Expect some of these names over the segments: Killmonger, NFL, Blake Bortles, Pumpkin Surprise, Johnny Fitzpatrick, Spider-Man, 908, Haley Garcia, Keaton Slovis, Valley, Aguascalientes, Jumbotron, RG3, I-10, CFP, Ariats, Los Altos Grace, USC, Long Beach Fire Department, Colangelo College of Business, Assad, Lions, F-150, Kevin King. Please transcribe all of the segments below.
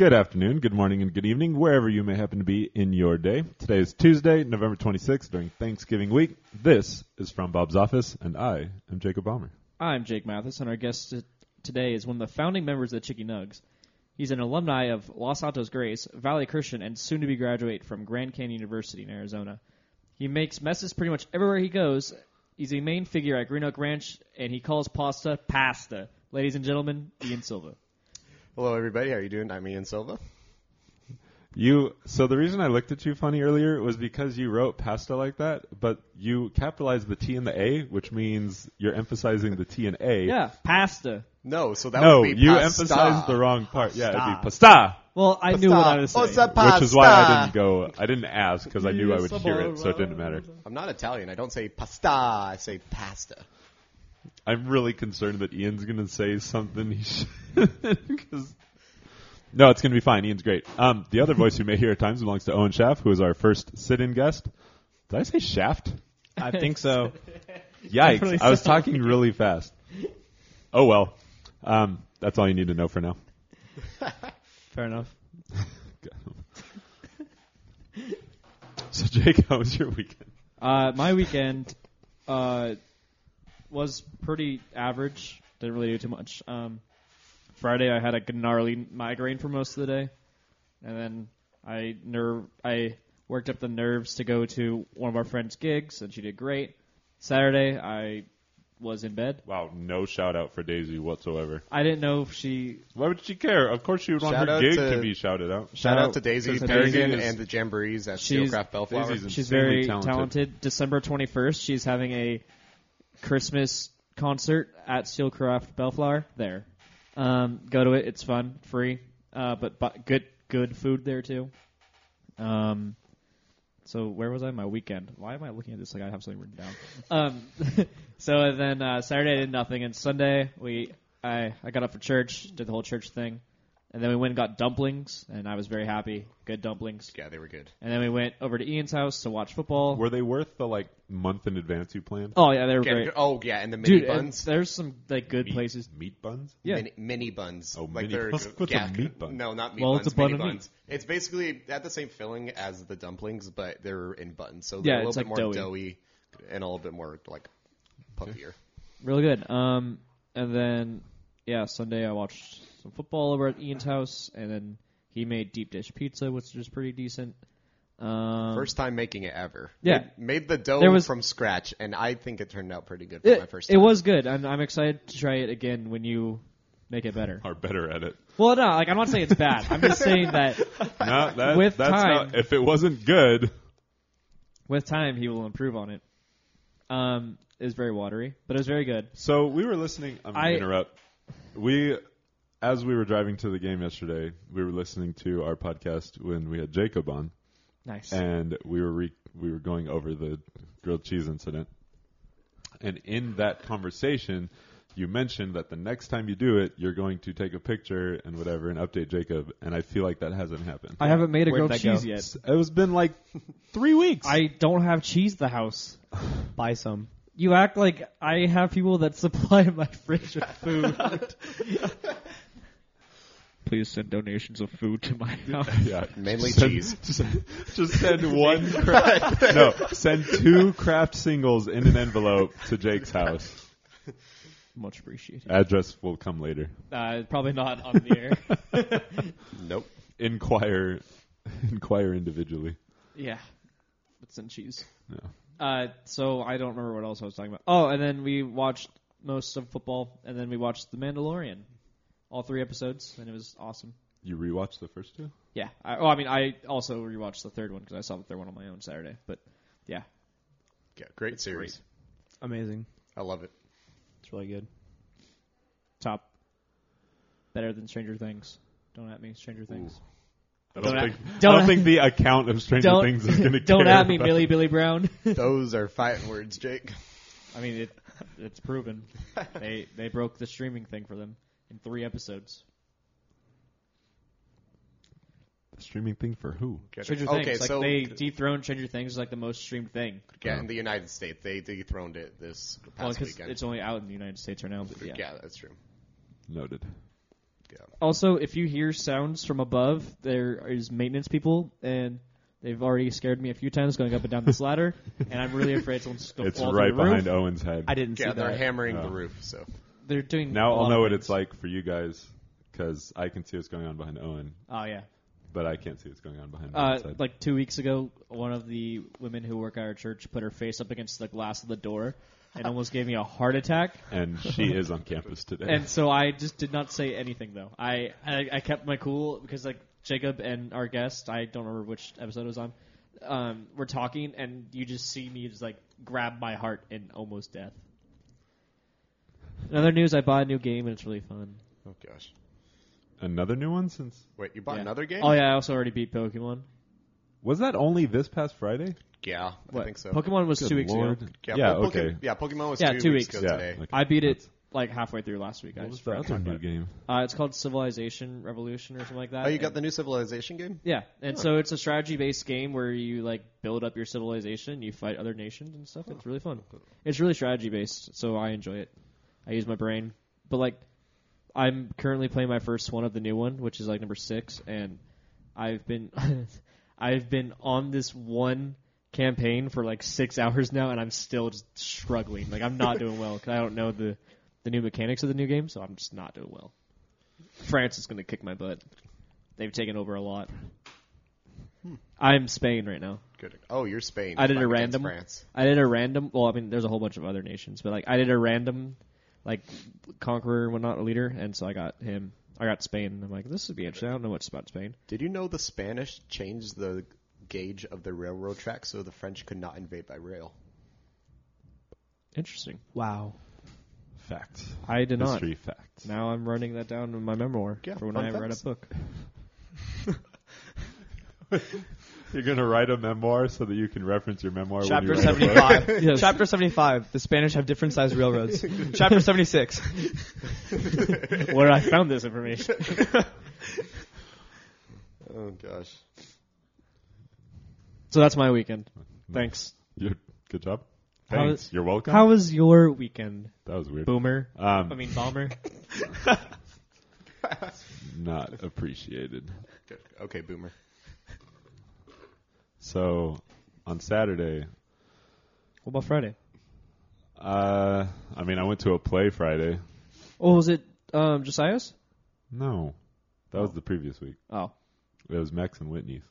Good afternoon, good morning, and good evening, wherever you may happen to be in your day. Today is Tuesday, November 26th, during Thanksgiving week. This is From Bob's Office, and I am Jacob Balmer. I'm Jake Mathis, and our guest today is one of the founding members of the Chicky Nugs. He's an alumni of Los Altos Grace, Valley Christian, and soon-to-be graduate from Grand Canyon University in Arizona. He makes messes pretty much everywhere he goes. He's a main figure at Green Oak Ranch, and he calls pasta, pasta. Ladies and gentlemen, Ian Silva. Hello, everybody. How are you doing? I'm Ian Silva. So the reason I looked at you funny earlier was because you wrote pasta like that, but you capitalized the T and the A, which means you're emphasizing the T and A. Yeah, pasta. No, so that would be pasta. No, you emphasized the wrong part. Pasta. Yeah, it'd be pasta. Well, I knew what I was saying, which is why I didn't ask, because I knew I would hear it, so it didn't matter. I'm not Italian. I don't say pasta. I say pasta. I'm really concerned that Ian's going to say something he shouldn't. No, it's going to be fine. Ian's great. The other voice you may hear at times belongs to Owen Schaff, who is our first sit-in guest. Did I say Shaft? I think so. Yikes. Really, I was talking really fast. Oh, well. That's all you need to know for now. Fair enough. So, Jake, how was your weekend? My weekend... was pretty average. Didn't really do too much. Friday, I had a gnarly migraine for most of the day, and then I worked up the nerves to go to one of our friends' gigs, and she did great. Saturday, I was in bed. Wow, no shout out for Daisy whatsoever. I didn't know if she. Why would she care? Of course, she would want her gig to be shouted out. Shout out to Daisy Perrigan and the Jamborees at Steelcraft Bellflower. She's very talented. December 21st, she's having a Christmas concert at Steelcraft Bellflower there. Go to it. It's fun, free, but good food there too. So where was I my weekend? Why am I looking at this like I have something written down? So then Saturday I did nothing, and Sunday I got up for church, did the whole church thing, and then we went and got dumplings, and I was very happy. Good dumplings. Yeah, they were good. And then we went over to Ian's house to watch football. Were they worth the month in advance you planned? Oh yeah, they were great. Oh yeah, and the mini buns. There's some good places. Meat buns? Yeah, mini buns. Oh, mini buns. What's a meat bun? No, not meat buns. It's a bun of meat. It's basically they have the same filling as the dumplings, but they're in buns, so they're a little bit more doughy and a little bit more puffier. Really good. And then Sunday I watched some football over at Ian's house, and then he made deep dish pizza, which was pretty decent. First time making it ever. Yeah. Made the dough from scratch, and I think it turned out pretty good for my first time. It was good. I'm excited to try it again when you make it better. Or better at it. Well, no, I'm not saying it's bad. I'm just saying that if it wasn't good. With time, he will improve on it. It was very watery, but it was very good. So we were listening. I'm going to interrupt. As we were driving to the game yesterday, we were listening to our podcast when we had Jacob on. Nice. And we were going over the grilled cheese incident. And in that conversation, you mentioned that the next time you do it, you're going to take a picture and whatever and update Jacob. And I feel like that hasn't happened. I haven't made a grilled cheese yet. It's been 3 weeks. I don't have cheese at the house. Buy some. You act like I have people that supply my fridge with food. Please send donations of food to my house. Yeah, mainly cheese. Just send one craft. No, send two craft singles in an envelope to Jake's house. Much appreciated. Address will come later. Probably not on the air. Nope. Inquire individually. Yeah, let's send cheese. No. So I don't remember what else I was talking about. Oh, and then we watched most of football, and then we watched The Mandalorian. All 3 episodes, and it was awesome. You rewatched the first 2? Yeah. I also rewatched the third one because I saw the third one on my own Saturday. But yeah, great series, amazing. I love it. It's really good. Top, better than Stranger Things. Don't at me, Stranger Things. I don't think the account of Stranger Things is going to. Don't at me, Billy Brown. Those are fighting words, Jake. I mean, it's proven. They broke the streaming thing for them. In 3 episodes. The streaming thing for who? Stranger Things. Okay, so they dethroned Stranger Things as the most streamed thing. Yeah, in the United States. They dethroned it this past weekend. It's only out in the United States right now. But yeah, that's true. Noted. Yeah. Also, if you hear sounds from above, there is maintenance people, and they've already scared me a few times going up and down this ladder, and I'm really afraid someone's going to fall through the roof. It's right behind Owen's head. I didn't see that. Yeah, they're hammering the roof, so. They're doing now I'll know what it's like for you guys, because I can see what's going on behind Owen. Oh, yeah. But I can't see what's going on behind Owen's head. Like 2 weeks ago, one of the women who work at our church put her face up against the glass of the door and almost gave me a heart attack. And she is on campus today. And so I just did not say anything, though. I kept my cool because, like, Jacob and our guest, I don't remember which episode it was on, were talking, and you just see me just, like, grab my heart in almost death. In other news, I bought a new game, and it's really fun. Oh, gosh. Another new one since... Wait, you bought another game? Oh, yeah, I also already beat Pokemon. Was that only this past Friday? Yeah, I think so. Pokemon was 2 weeks ago. Yeah, okay. Yeah, Pokemon was 2 weeks ago today. Okay. I beat it like halfway through last week. What was the other new game? It's called Civilization Revolution or something like that. Oh, you got the new Civilization game? Yeah, and so it's a strategy-based game where you like build up your civilization, you fight other nations and stuff. It's really fun. It's really strategy-based, so I enjoy it. I use my brain. But like, I'm currently playing my first one of the new one, which is like number 6, and I've been... I've been on this one campaign for like 6 hours now, and I'm still just struggling. Like, I'm not doing well because I don't know the new mechanics of the new game, so I'm just not doing well. France is going to kick my butt. They've taken over a lot. I'm Spain right now. Good. Oh, you're Spain. I did a random. France. I did a random. Well, I mean, there's a whole bunch of other nations, but like I did a random, like conqueror, and whatnot, leader, and so I got him. I got Spain, and I'm like, this would be interesting. I don't know much about Spain. Did you know the Spanish changed the gauge of the railroad track so the French could not invade by rail? Interesting. Wow. Facts. I did not. History facts. Now I'm running that down in my memoir for when I read a book. You're going to write a memoir so that you can reference your memoir Chapter when you write 75. A book? Yes. Chapter 75. The Spanish have different sized railroads. Chapter 76. Where I found this information. Oh, gosh. So that's my weekend. Thanks. Good job. Thanks. You're welcome. How was your weekend? That was weird. Bomber. Not appreciated. Okay, Boomer. So, on Saturday... What about Friday? I went to a play Friday. Oh, was it Josiah's? No. That was the previous week. Oh. It was Max and Whitney's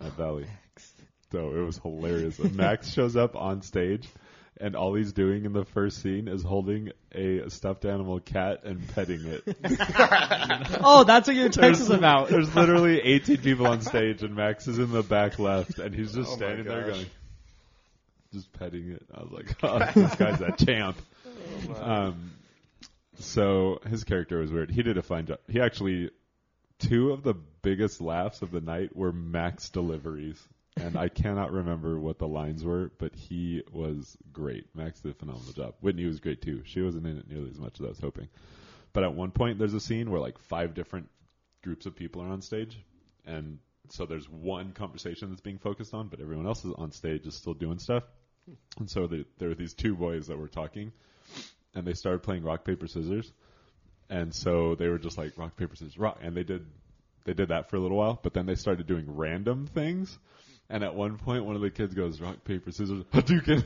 at Valley. Max. So, it was hilarious. Max shows up on stage, and all he's doing in the first scene is holding a stuffed animal cat and petting it. Oh, that's what your text is about. There's literally 18 people on stage, and Max is in the back left, and he's just standing there going, just petting it. I was like, oh, this guy's a champ. Oh, wow. So his character was weird. He did a fine job. He actually, two of the biggest laughs of the night were Max deliveries. And I cannot remember what the lines were, but he was great. Max did a phenomenal job. Whitney was great, too. She wasn't in it nearly as much as I was hoping. But at one point, there's a scene where, like, 5 different groups of people are on stage. And so there's one conversation that's being focused on, but everyone else is on stage is still doing stuff. And so there were these 2 boys that were talking, and they started playing rock, paper, scissors. And so they were just like, rock, paper, scissors, rock. And they did that for a little while, but then they started doing random things. And at one point, one of the kids goes, rock, paper, scissors, Hadouken.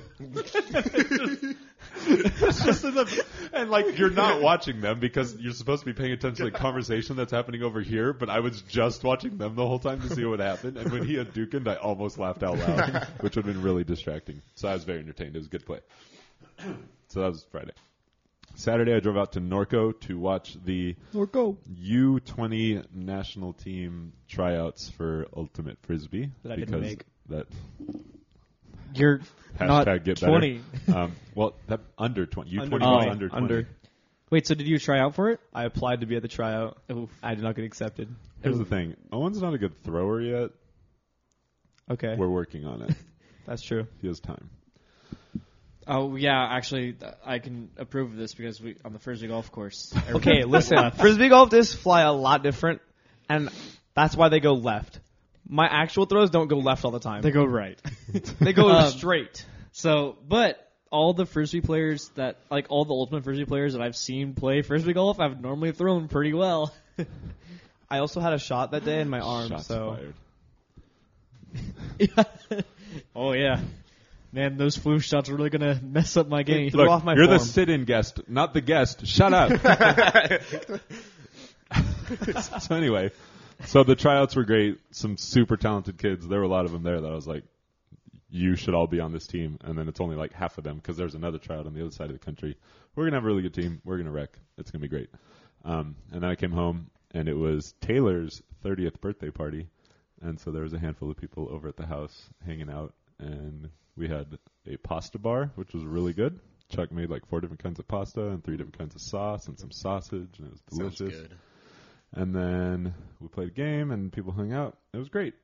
And, like, you're not watching them because you're supposed to be paying attention to the conversation that's happening over here. But I was just watching them the whole time to see what happened. And when he Hadoukened, I almost laughed out loud, which would have been really distracting. So I was very entertained. It was a good play. So that was Friday. Saturday, I drove out to Norco to watch the U20 national team tryouts for Ultimate Frisbee. That I didn't make. That you're not get 20. Well, that under 20. U20 was under 20. Wait, so did you try out for it? I applied to be at the tryout. Oof. I did not get accepted. Here's the thing. Owen's not a good thrower yet. Okay. We're working on it. That's true. He has time. Oh, yeah, actually, I can approve of this because on the Frisbee golf course... Okay, listen, Frisbee golf does fly a lot different, and that's why they go left. My actual throws don't go left all the time. They go right. They go straight. So, but all the Frisbee players that... Like, all the Ultimate Frisbee players that I've seen play Frisbee golf, I've normally thrown pretty well. I also had a shot that day in my arm. Shots so. Fired. Oh, yeah. Man, those flu shots are really going to mess up my game. Look, off my you're form. The sit-in guest, not the guest. Shut up. So anyway, so the tryouts were great. Some super talented kids. There were a lot of them there that I was like, you should all be on this team. And then it's only like half of them because there's another tryout on the other side of the country. We're going to have a really good team. We're going to wreck. It's going to be great. And then I came home, and it was Taylor's 30th birthday party. And so there was a handful of people over at the house hanging out. And we had a pasta bar, which was really good. Chuck made like 4 different kinds of pasta and 3 different kinds of sauce and some sausage, and it was delicious. Sounds good. And then we played a game, and people hung out. It was great.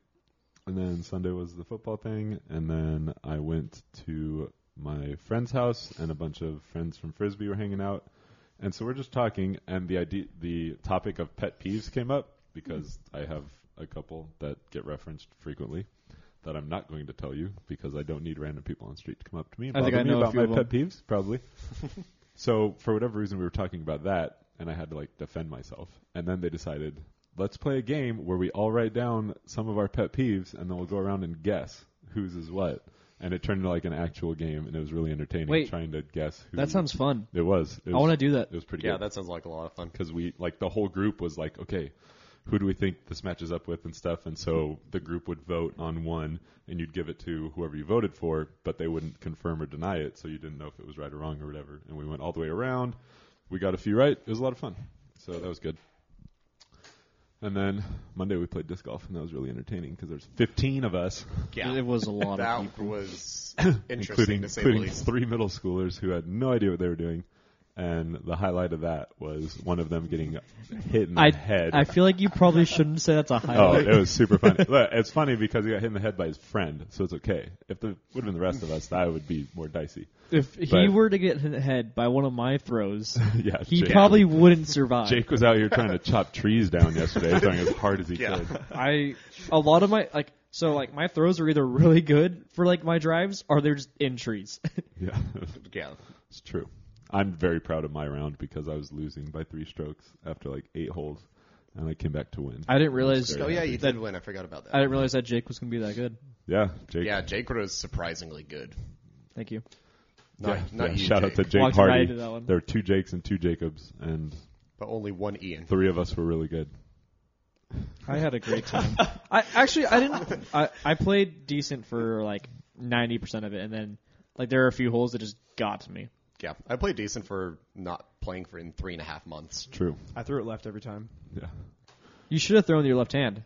And then Sunday was the football thing. And then I went to my friend's house, and a bunch of friends from Frisbee were hanging out. And so we're just talking, and the topic of pet peeves came up because I have a couple that get referenced frequently that I'm not going to tell you because I don't need random people on the street to come up to me and bother me about my pet peeves, probably. So for whatever reason, we were talking about that, and I had to like defend myself. And then they decided, let's play a game where we all write down some of our pet peeves, and then we'll go around and guess whose is what. And it turned into like an actual game, and it was really entertaining. Wait, trying to guess who. That sounds fun. It was. I want to do that. It was pretty good. Yeah, that sounds like a lot of fun. Because we, like, the whole group was like, okay, who do we think this matches up with and stuff? And so the group would vote on one, and you'd give it to whoever you voted for, but they wouldn't confirm or deny it, so you didn't know if it was right or wrong or whatever. And we went all the way around. We got a few right. It was a lot of fun. So that was good. And then Monday we played disc golf, and that was really entertaining because there's 15 of us. Yeah, it was a lot of people. That was interesting, to say the least. Including 3 middle schoolers who had no idea what they were doing. And the highlight of that was one of them getting hit in the head. I feel like you probably shouldn't say that's a highlight. Oh, it was super funny. Look, it's funny because he got hit in the head by his friend, so it's okay. If it would have been the rest of us, that would be more dicey. If he were to get hit in the head by one of my throws, yeah, he probably wouldn't survive. Jake was out here trying to chop trees down yesterday, throwing as hard as he could. A lot of my throws are either really good for like my drives, or they're just in trees. Yeah, it's true. I'm very proud of my round because I was losing by 3 strokes after like 8 holes, and I came back to win. I didn't realize. Oh, yeah, you did win. I forgot about that. I didn't realize that Jake was going to be that good. Yeah, Jake. Yeah, Jake was surprisingly good. Thank you. Not you, shout Jake. Out to Jake Hardy. There are 2 Jakes and 2 Jacobs, but only 1 Ian. 3 of us were really good. I had a great time. I played decent for like 90% of it, and then like there are a few holes that just got to me. Yeah, I played decent for not playing for in 3.5 months. True. I threw it left every time. Yeah. You should have thrown your left hand.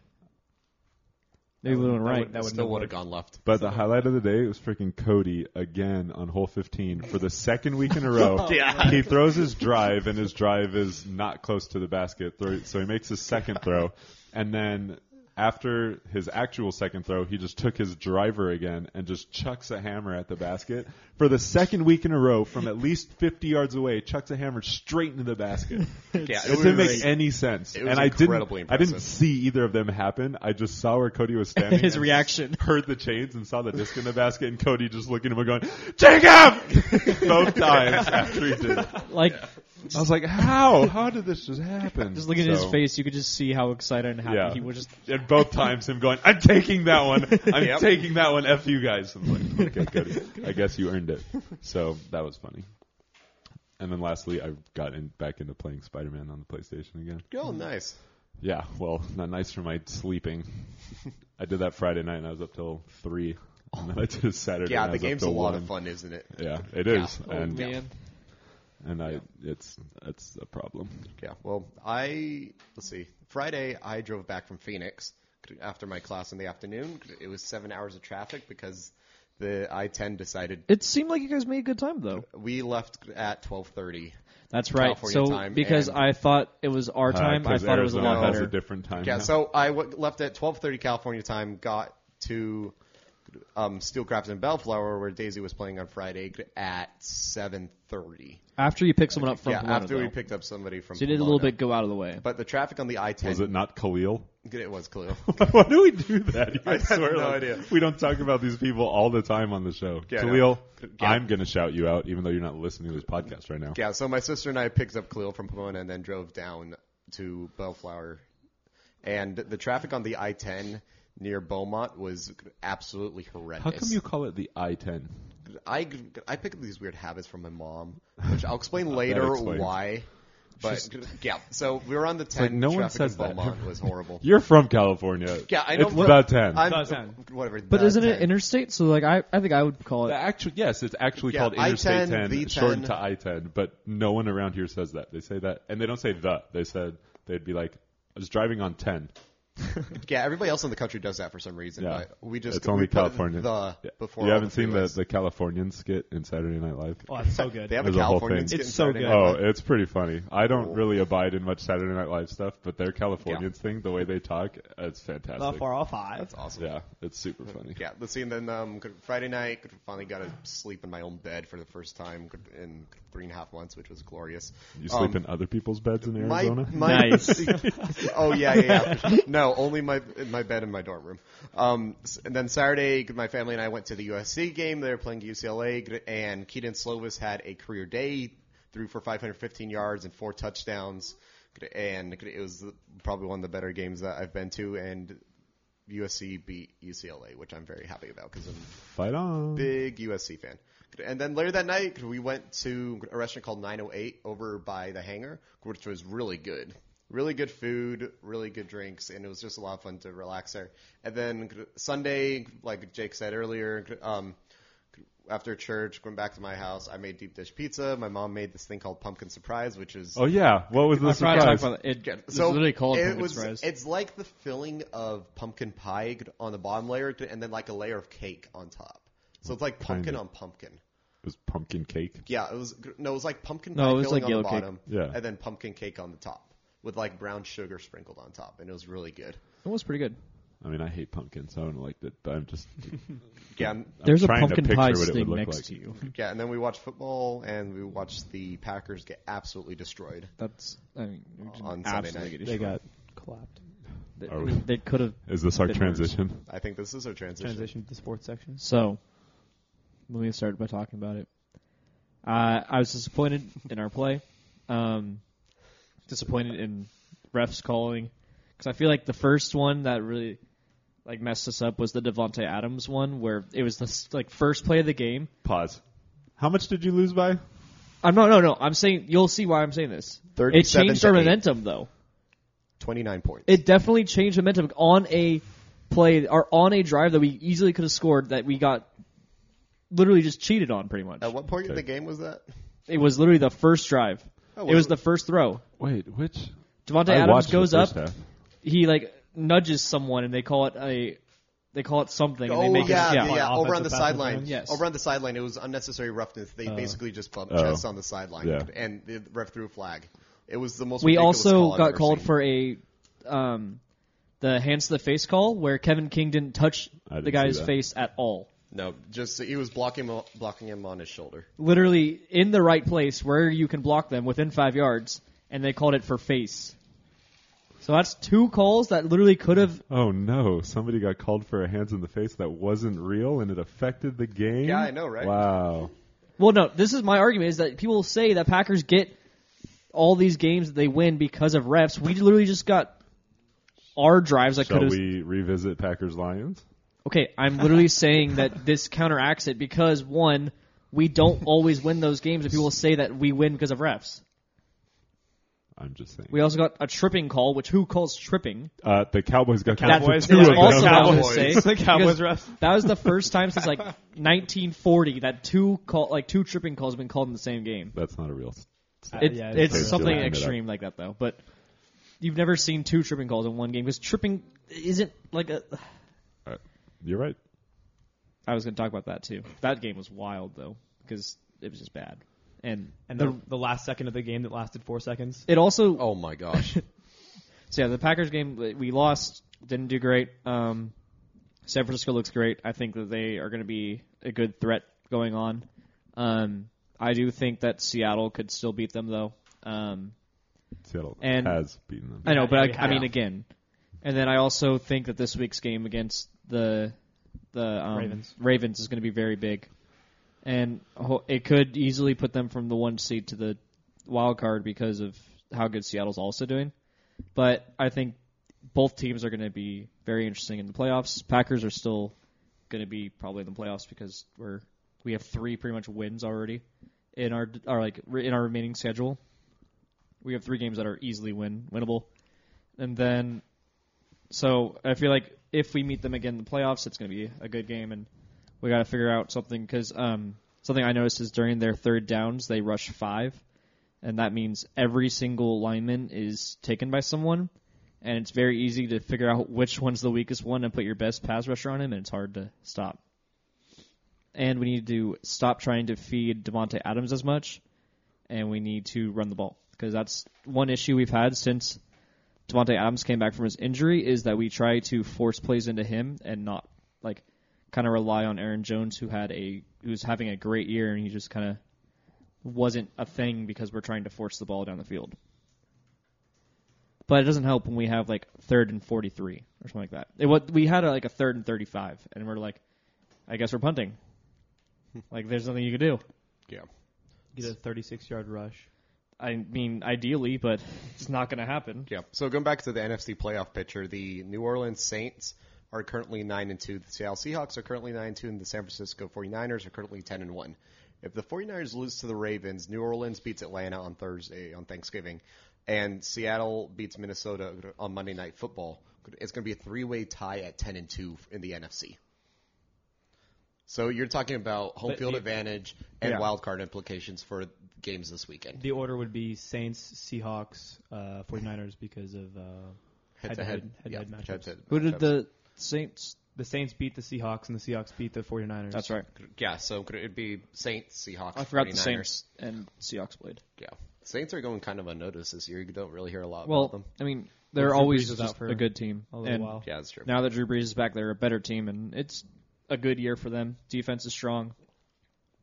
Maybe we went right. That still would have gone left. But the highlight of the day was freaking Cody again on hole 15 for the second week in a row. Yeah. He throws his drive, and his drive is not close to the basket. So he makes his second throw, and then after his actual second throw, he just took his driver again and just chucks a hammer at the basket. For the second week in a row, from at least 50 yards away, chucks a hammer straight into the basket. It didn't make any sense. It was incredibly impressive. I didn't see either of them happen. I just saw where Cody was standing. His reaction. Heard the chains and saw the disc in the basket, and Cody just looking at him and going, Jacob! Both times after he did it. I was like, how? How did this just happen? Just looking at his face, you could just see how excited and happy he was. And both times him going, I'm taking that one. I'm taking that one. F you guys. I'm like, okay, good. I guess you earned it. So that was funny. And then lastly, I got back into playing Spider-Man on the PlayStation again. Oh, nice. Yeah, well, not nice for my sleeping. I did that Friday night, and I was up till 3. And then I did it Saturday. Yeah, the game's a lot 1. Of fun, isn't it? Yeah, it is. Oh, and man. Yeah. And it's a problem. Yeah. Well, let's see. Friday, I drove back from Phoenix after my class in the afternoon. It was 7 hours of traffic because the I-10 decided. It seemed like you guys made a good time, though. We left at 12:30. That's right. California time, because I thought it was our time. I thought Arizona it was a lot better. A different time. Yeah. Now. So I left at 12:30 California time. Got to Steelcraft and Bellflower, where Daisy was playing on Friday, at 7:30. After you picked someone up from Pomona, after we picked up somebody from Pomona. So you did a little bit go out of the way. But the traffic on the I-10... Was it not Khalil? It was Khalil. Why do we do that? I swear, no idea. We don't talk about these people all the time on the show. Yeah, Khalil, yeah. I'm going to shout you out, even though you're not listening to this podcast right now. Yeah, so my sister and I picked up Khalil from Pomona and then drove down to Bellflower. And the traffic on the I-10 near Beaumont was absolutely horrendous. How come you call it the I-10? I pick up these weird habits from my mom, which I'll explain later why. But yeah, so we were on the 10. Like no one says that. Beaumont was horrible. You're from California. Yeah, I know. It's about 10. About 10. Whatever. But isn't 10. It interstate? So like, I think I would call it. Yes, it's actually called Interstate 10, shortened to I-10. But no one around here says that. They say that, and they don't say the. They said they'd be like, I was driving on 10. Yeah, everybody else in the country does that for some reason. Yeah. But we just it's only California. Before you haven't seen the Californian skit in Saturday Night Live? Oh, it's so good. They have a Californian skit. It's so good. Oh, it's pretty funny. I don't really abide in much Saturday Night Live stuff, but their Californians thing, the way they talk, it's fantastic. The 405. That's awesome. Yeah, it's super funny. Yeah, let's see. And then Friday night, finally got to sleep in my own bed for the first time in 3.5 months, which was glorious. You sleep in other people's beds in Arizona? Nice. Oh, yeah. No. Only my bed in my dorm room. And then Saturday, my family and I went to the USC game. They were playing UCLA, and Keaton Slovis had a career day, threw for 515 yards and 4 touchdowns. And it was probably one of the better games that I've been to. And USC beat UCLA, which I'm very happy about because I'm a big USC fan. And then later that night, we went to a restaurant called 908 over by the hangar, which was really good. Really good food, really good drinks, and it was just a lot of fun to relax there. And then Sunday, like Jake said earlier, after church, went back to my house. I made deep dish pizza. My mom made this thing called pumpkin surprise, which is what was the surprise? It's literally called pumpkin surprise. It's like the filling of pumpkin pie on the bottom layer, and then like a layer of cake on top. So it's like pumpkin on pumpkin. It was pumpkin cake. Yeah, it was like pumpkin pie filling like on the bottom, and then pumpkin cake on the top. With like brown sugar sprinkled on top, and it was really good. It was pretty good. I mean, I hate pumpkins, so I don't like that. I'm just there's a pumpkin pie thing next to you. Yeah, and then we watched football, and we watched the Packers get absolutely destroyed. On Sunday night they got clapped. They could have. Is this our transition? I think this is our transition. Transition to the sports section. So let me start by talking about it. I was disappointed in our play. Disappointed in refs calling because I feel like the first one that really like messed us up was the Davante Adams one where it was the first play of the game. Pause. How much did you lose by? No. I'm saying you'll see why I'm saying this. It changed our momentum though. 29 points. It definitely changed momentum on a play or on a drive that we easily could have scored that we got literally just cheated on pretty much. At what point of the game was that? It was literally the first drive. Oh, it was the first throw. Wait, which? Davante Adams goes up. Half. He nudges someone, and they call it something. Oh, and they make over on the sideline. Yes. Over on the sideline, it was unnecessary roughness. They basically just bumped chests on the sideline, and the ref threw a flag. It was the most. We also got called for the hands to the face call where Kevin King didn't touch the guy's face at all. No, just he was blocking him on his shoulder. Literally in the right place where you can block them within 5 yards, and they called it for face. So that's 2 calls that literally could have... Oh, no. Somebody got called for a hands in the face that wasn't real, and it affected the game? Yeah, I know, right? Wow. Well, no, this is my argument, is that people say that Packers get all these games that they win because of refs. We literally just got our drives that could have... Shall we revisit Packers-Lions? Okay, I'm literally saying that this counteracts it because, one, we don't always win those games, and people say that we win because of refs. I'm just saying. We also got a tripping call, which who calls tripping? The Cowboys got called for 2 of them. That's also what I was going to say. The Cowboys refs. That was the first time since, 1940 that two tripping calls have been called in the same game. That's not a real... It's something extreme like that, though. But you've never seen 2 tripping calls in one game because tripping isn't like a... You're right. I was going to talk about that, too. That game was wild, though, because it was just bad. And the last second of the game that lasted 4 seconds? It also... Oh, my gosh. So, yeah, the Packers game, we lost, didn't do great. San Francisco looks great. I think that they are going to be a good threat going on. I do think that Seattle could still beat them, though. Seattle has beaten them. I know, but I mean, again. And then I also think that this week's game against... The Ravens is going to be very big, and it could easily put them from the 1 seed to the wild card because of how good Seattle's also doing. But I think both teams are going to be very interesting in the playoffs. Packers are still going to be probably in the playoffs because we have three pretty much wins already in our remaining schedule. We have three games that are easily winnable. And then, so I feel like if we meet them again in the playoffs, it's going to be a good game, and we got to figure out something because something I noticed is during their third downs, they rush 5, and that means every single lineman is taken by someone, and it's very easy to figure out which one's the weakest one and put your best pass rusher on him, and it's hard to stop. And we need to stop trying to feed Davante Adams as much, and we need to run the ball because that's one issue we've had since Davante Adams came back from his injury is that we try to force plays into him and not like kind of rely on Aaron Jones who's having a great year and he just kind of wasn't a thing because we're trying to force the ball down the field. But it doesn't help when we have like 3rd and 43 or something like that. We had a 3rd and 35 and we're like, I guess we're punting. Like there's nothing you could do. Yeah. Get a 36-yard rush. I mean, ideally, but it's not going to happen. Yeah. So going back to the NFC playoff picture, the New Orleans Saints are currently 9-2. The Seattle Seahawks are currently 9-2, and the San Francisco 49ers are currently 10-1. If the 49ers lose to the Ravens, New Orleans beats Atlanta on Thanksgiving, and Seattle beats Minnesota on Monday Night Football. It's going to be a three-way tie at 10-2 in the NFC. So you're talking about home field advantage and wild card implications for games this weekend. The order would be Saints, Seahawks, 49ers because of head-to-head matchups. Head-to-head matchups. Who did the Saints? The Saints beat the Seahawks, and the Seahawks beat the 49ers. That's right. Yeah, so it would be Saints, Seahawks, 49ers. I forgot the Saints and Seahawks played. Yeah. Saints are going kind of unnoticed this year. You don't really hear a lot about them. I mean, they're always just a good team. A little while. Yeah, that's true. Now that Drew Brees is back, they're a better team, and it's a good year for them. Defense is strong.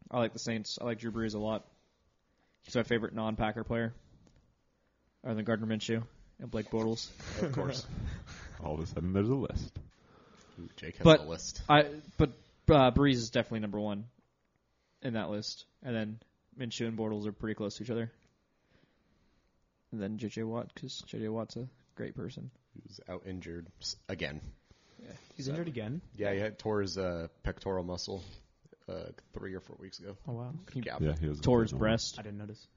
I like the Saints. I like Drew Brees a lot. He's my favorite non-Packer player, other than Gardner Minshew and Blake Bortles. Of course. All of a sudden, there's a list. Ooh, Jake has a list. But Brees is definitely number one in that list. And then Minshew and Bortles are pretty close to each other. And then J.J. Watt, because J.J. Watt's a great person. He was out injured again. Yeah, he's injured again? Yeah, he tore his pectoral muscle 3 or 4 weeks ago. Oh, wow. He tore his breast. I didn't notice.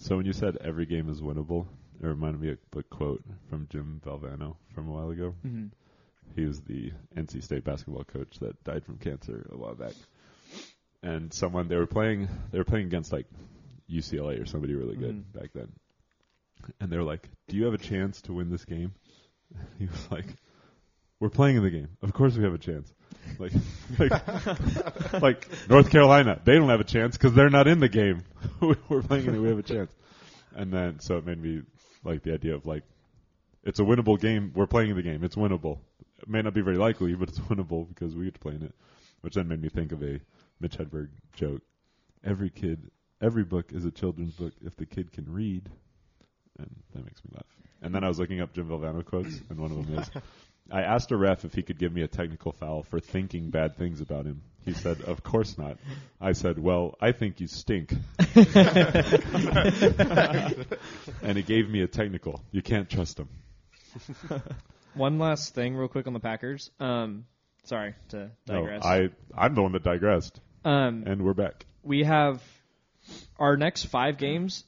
So when you said every game is winnable, it reminded me of the quote from Jim Valvano from a while ago. Mm-hmm. He was the NC State basketball coach that died from cancer a while back. And they were playing against like UCLA or somebody really good back then. And they were like, do you have a chance to win this game? And he was like, we're playing in the game. Of course we have a chance. Like North Carolina, they don't have a chance because they're not in the game. We're playing in it. We have a chance. And then so it made me like the idea of like, it's a winnable game. We're playing in the game. It's winnable. It may not be very likely, but it's winnable because we get to play in it. Which then made me think of a Mitch Hedberg joke. Every book is a children's book if the kid can read. And that makes me laugh. And then I was looking up Jim Valvano quotes, and one of them is, I asked a ref if he could give me a technical foul for thinking bad things about him. He said, of course not. I said, well, I think you stink. And he gave me a technical. You can't trust him. One last thing real quick on the Packers. Sorry to digress. No, I'm the one that digressed. And we're back. We have our next 5 games.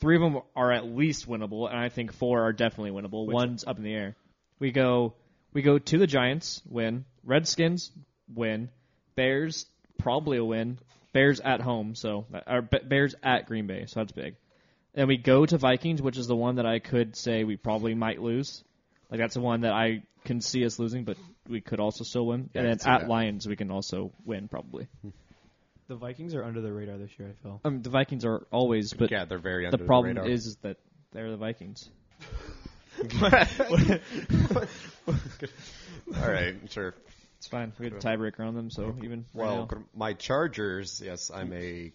3 of them are at least winnable, and I think 4 are definitely winnable. One's up in the air. We go to the Giants, win. Redskins, win. Bears, probably a win. Bears at home, Bears at Green Bay, so that's big. Then we go to Vikings, which is the one that I could say we probably might lose. Like that's the one that I can see us losing, but we could also still win. Yeah, and then at Lions, we can also win probably. The Vikings are under the radar this year, I feel. The Vikings are always, but yeah, they're very under the radar. The problem is that they're the Vikings. All right, sure. It's fine. We had a tiebreaker on them, so even my Chargers, yes, I'm a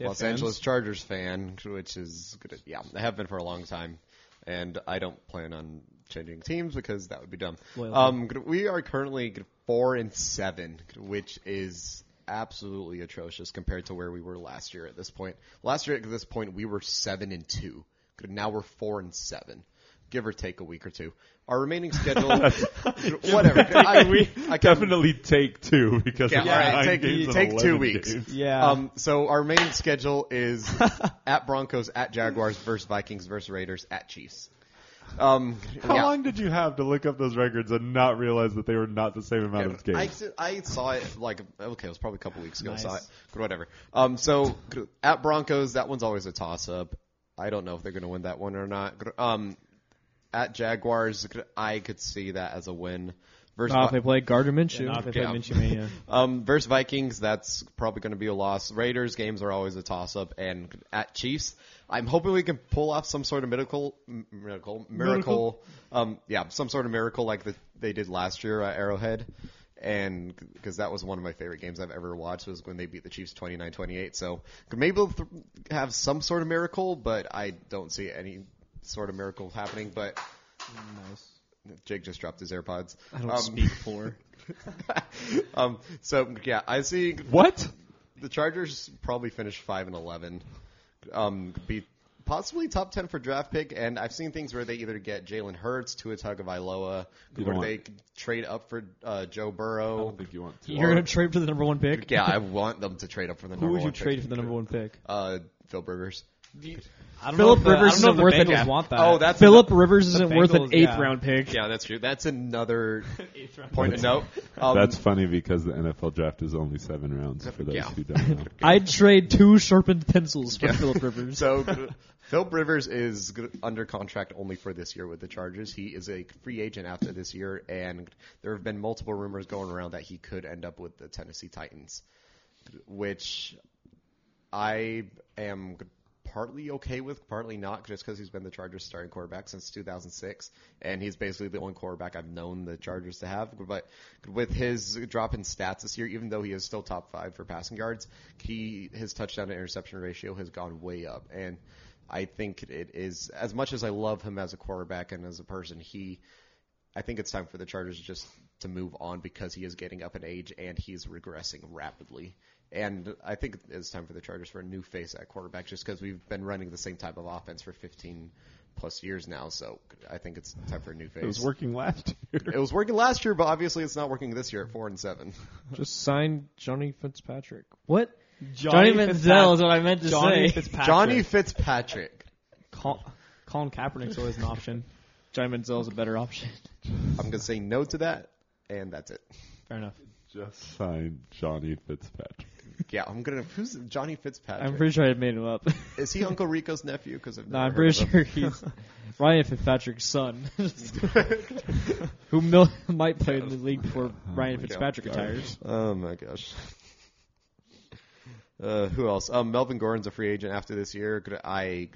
Los Angeles Chargers fan, which is good. Yeah, I have been for a long time, and I don't plan on changing teams because that would be dumb. We are currently 4-7, which is absolutely atrocious compared to where we were last year at this point. Last year at this point, we were 7-2. Now we're 4-7. Give or take a week or two. Our remaining schedule, whatever. I definitely take two because take 2 weeks. Games. Yeah. So our remaining schedule is at Broncos, at Jaguars, versus Vikings, versus Raiders, at Chiefs. How long did you have to look up those records and not realize that they were not the same amount of games? I saw it it was probably a couple weeks ago. Nice. I saw it, but whatever. So at Broncos, that one's always a toss up. I don't know if they're going to win that one or not. At Jaguars, I could see that as a win. If they play Gardner Minshew. Versus Vikings, that's probably going to be a loss. Raiders games are always a toss-up. And at Chiefs, I'm hoping we can pull off some sort of miracle. Some sort of miracle like they did last year at Arrowhead. And because that was one of my favorite games I've ever watched was when they beat the Chiefs 29-28. So maybe we'll have some sort of miracle, but I don't see any sort of miracle happening, but nice. Jake just dropped his AirPods. I don't speak for. I see. What? The Chargers probably finished 5-11. Be possibly top 10 for draft pick, and I've seen things where they either get Jalen Hurts, Tua Tagovailoa, or they trade up for Joe Burrow. I don't think you want to. You're going to trade for the number one pick? Yeah, I want them to trade up for the number one pick. Who would you trade for the number one pick? Philip Rivers. Philip Rivers isn't worth an eighth-round pick. Yeah, that's true. That's another point to note. That's funny because the NFL draft is only 7 rounds for those who don't know. I'd trade 2 sharpened pencils for Philip Rivers. So Philip Rivers is under contract only for this year with the Chargers. He is a free agent after this year, and there have been multiple rumors going around that he could end up with the Tennessee Titans, which I am partly okay with, partly not, just because he's been the Chargers' starting quarterback since 2006, and he's basically the only quarterback I've known the Chargers to have. But with his drop in stats this year, even though he is still top 5 for passing yards, his touchdown to interception ratio has gone way up. And I think it is, as much as I love him as a quarterback and as a person, I think it's time for the Chargers just to move on because he is getting up in age and he's regressing rapidly. And I think it's time for the Chargers for a new face at quarterback just because we've been running the same type of offense for 15-plus years now. So I think it's time for a new face. It was working last year. But obviously it's not working this year at 4-7. Just sign Johnny Fitzpatrick. What? Johnny Manziel is what I meant to say. Johnny Fitzpatrick. Colin Kaepernick's always an option. Johnny Manziel is a better option. I'm going to say no to that, and that's it. Fair enough. Just sign Johnny Fitzpatrick. Yeah, I'm gonna. Who's Johnny Fitzpatrick? I'm pretty sure I made him up. Is he Uncle Rico's nephew? I'm pretty sure he's Ryan Fitzpatrick's son, who might play in the league before Ryan Fitzpatrick retires. Oh my gosh. Who else? Melvin Gordon's a free agent after this year. I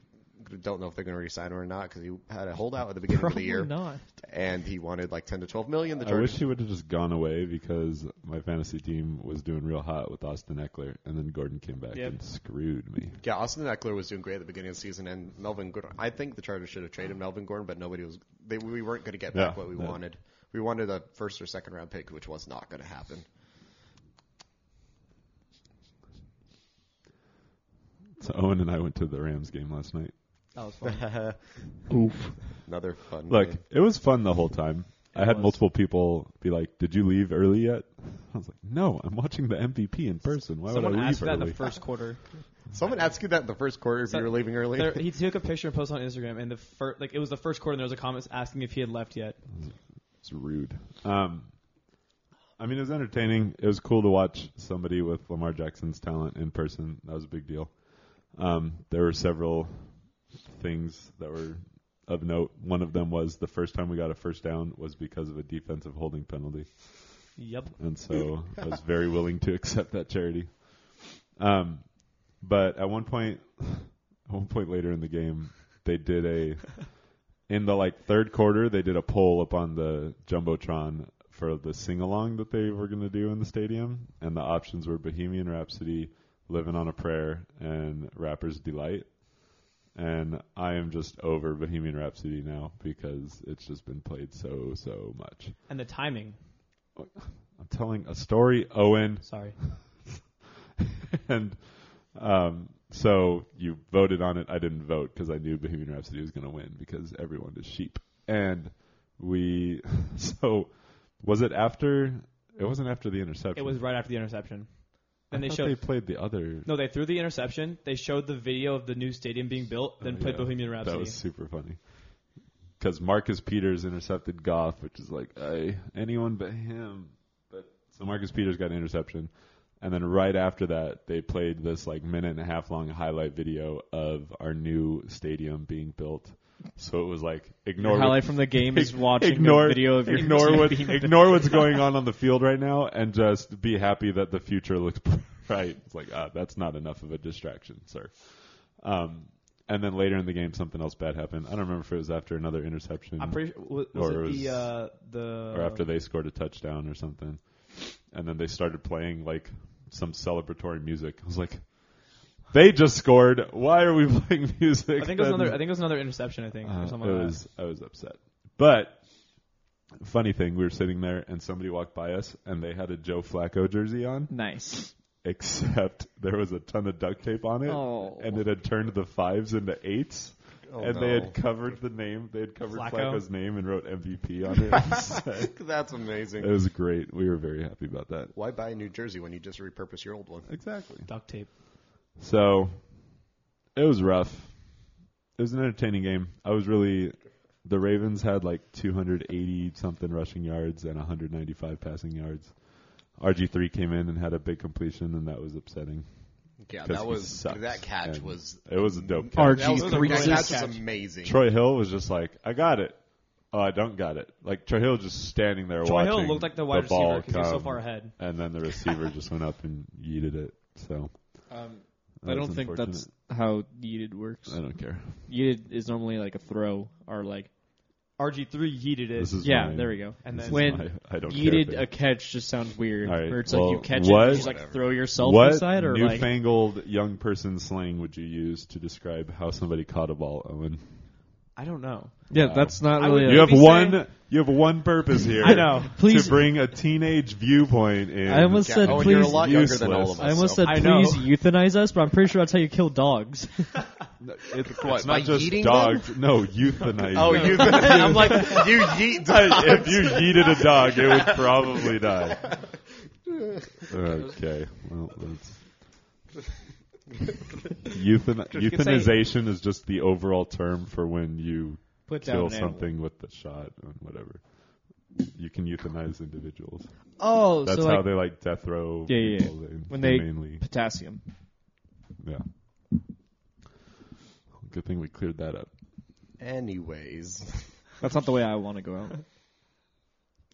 don't know if they're going to re-sign him or not because he had a holdout at the beginning of the year. Not. And he wanted like 10 to 12 million. I wish he would have just gone away because my fantasy team was doing real hot with Austin Eckler, and then Gordon came back and screwed me. Yeah, Austin Eckler was doing great at the beginning of the season, and Melvin Gordon. I think the Chargers should have traded Melvin Gordon, but we weren't going to get back what we wanted. We wanted a first or second round pick, which was not going to happen. So Owen and I went to the Rams game last night. That was fun. Oof. Another fun game. It was fun the whole time. I had multiple people be like, did you leave early yet? I was like, no, I'm watching the MVP in person. Why would I leave early? Someone asked that in the first quarter. Someone asked you that in the first quarter if you were leaving early? He took a picture and posted on Instagram, and it was the first quarter, and there was a comment asking if he had left yet. It's rude. It was entertaining. It was cool to watch somebody with Lamar Jackson's talent in person. That was a big deal. There were several things that were of note. One of them was the first time we got a first down was because of a defensive holding penalty. Yep. And so I was very willing to accept that charity. But at one point later in the game, they did in the third quarter, they did a poll up on the Jumbotron for the sing-along that they were going to do in the stadium. And the options were Bohemian Rhapsody, Living on a Prayer, and Rapper's Delight. And I am just over Bohemian Rhapsody now because it's just been played so much. And the timing. I'm telling a story, Owen. Sorry. And so you voted on it. I didn't vote because I knew Bohemian Rhapsody was going to win because everyone is sheep. And we – so was it after – it wasn't after the interception. It was right after the interception. And they played the other. No, they threw the interception. They showed the video of the new stadium being built, then played Bohemian Rhapsody. That was super funny. Because Marcus Peters intercepted Goff, which is like, anyone but him. So Marcus Peters got an interception. And then right after that, they played this like minute and a half long highlight video of our new stadium being built. So it was like ignore the highlight from the game is watching a video of your ignore what's going on the field right now and just be happy that the future looks bright. It's like that's not enough of a distraction, sir. And then later in the game, something else bad happened. I don't remember if it was after another interception. I'm pretty sure or after they scored a touchdown or something. And then they started playing like some celebratory music. I was like, they just scored. Why are we playing music? I think it was another interception. Or something like that. I was upset. But funny thing, we were sitting there and somebody walked by us and they had a Joe Flacco jersey on. Nice. Except there was a ton of duct tape on it, and it had turned the 5s into 8s. They had covered the name. They had covered Flacco's name and wrote MVP on it. That's amazing. It was great. We were very happy about that. Why buy a new jersey when you just repurpose your old one? Exactly. Duct tape. So, it was rough. It was an entertaining game. I was really – the Ravens had like 280-something rushing yards and 195 passing yards. RG3 came in and had a big completion, and that was upsetting. Yeah, that was – that catch was – It was a dope catch. RG3 catch was amazing. Troy Hill was just like, I got it. Oh, I don't got it. Like, Troy Hill just standing there watching the ball. Troy Hill looked like the wide receiver because he was so far ahead. And then the receiver just went up and yeeted it. So I don't think that's how yeeted works. I don't care. Yeeted is normally like a throw or like RG3 yeeted it. There we go. And then when yeeted a catch just sounds weird. Right, where it's like you catch it and you just like throw yourself inside. Or newfangled like, young person slang would you use to describe how somebody caught a ball, Owen? I don't know. Yeah, that's not really. You have one purpose here. I know. Please, to bring a teenage viewpoint in. I almost said please. You're a lot younger than all of us. I almost said please euthanize us, but I'm pretty sure that's how you kill dogs. It's not just dogs. Them? No, euthanize. Euthanize. I'm like you yeet dogs. If you yeeted a dog, it would probably die. Okay. Well, that's. Euthanization is just the overall term for when you kill something with the shot and whatever. You can euthanize individuals. Oh, that's so how they like death row. Yeah. When they mainly potassium. Yeah. Good thing we cleared that up. Anyways, that's not the way I want to go out.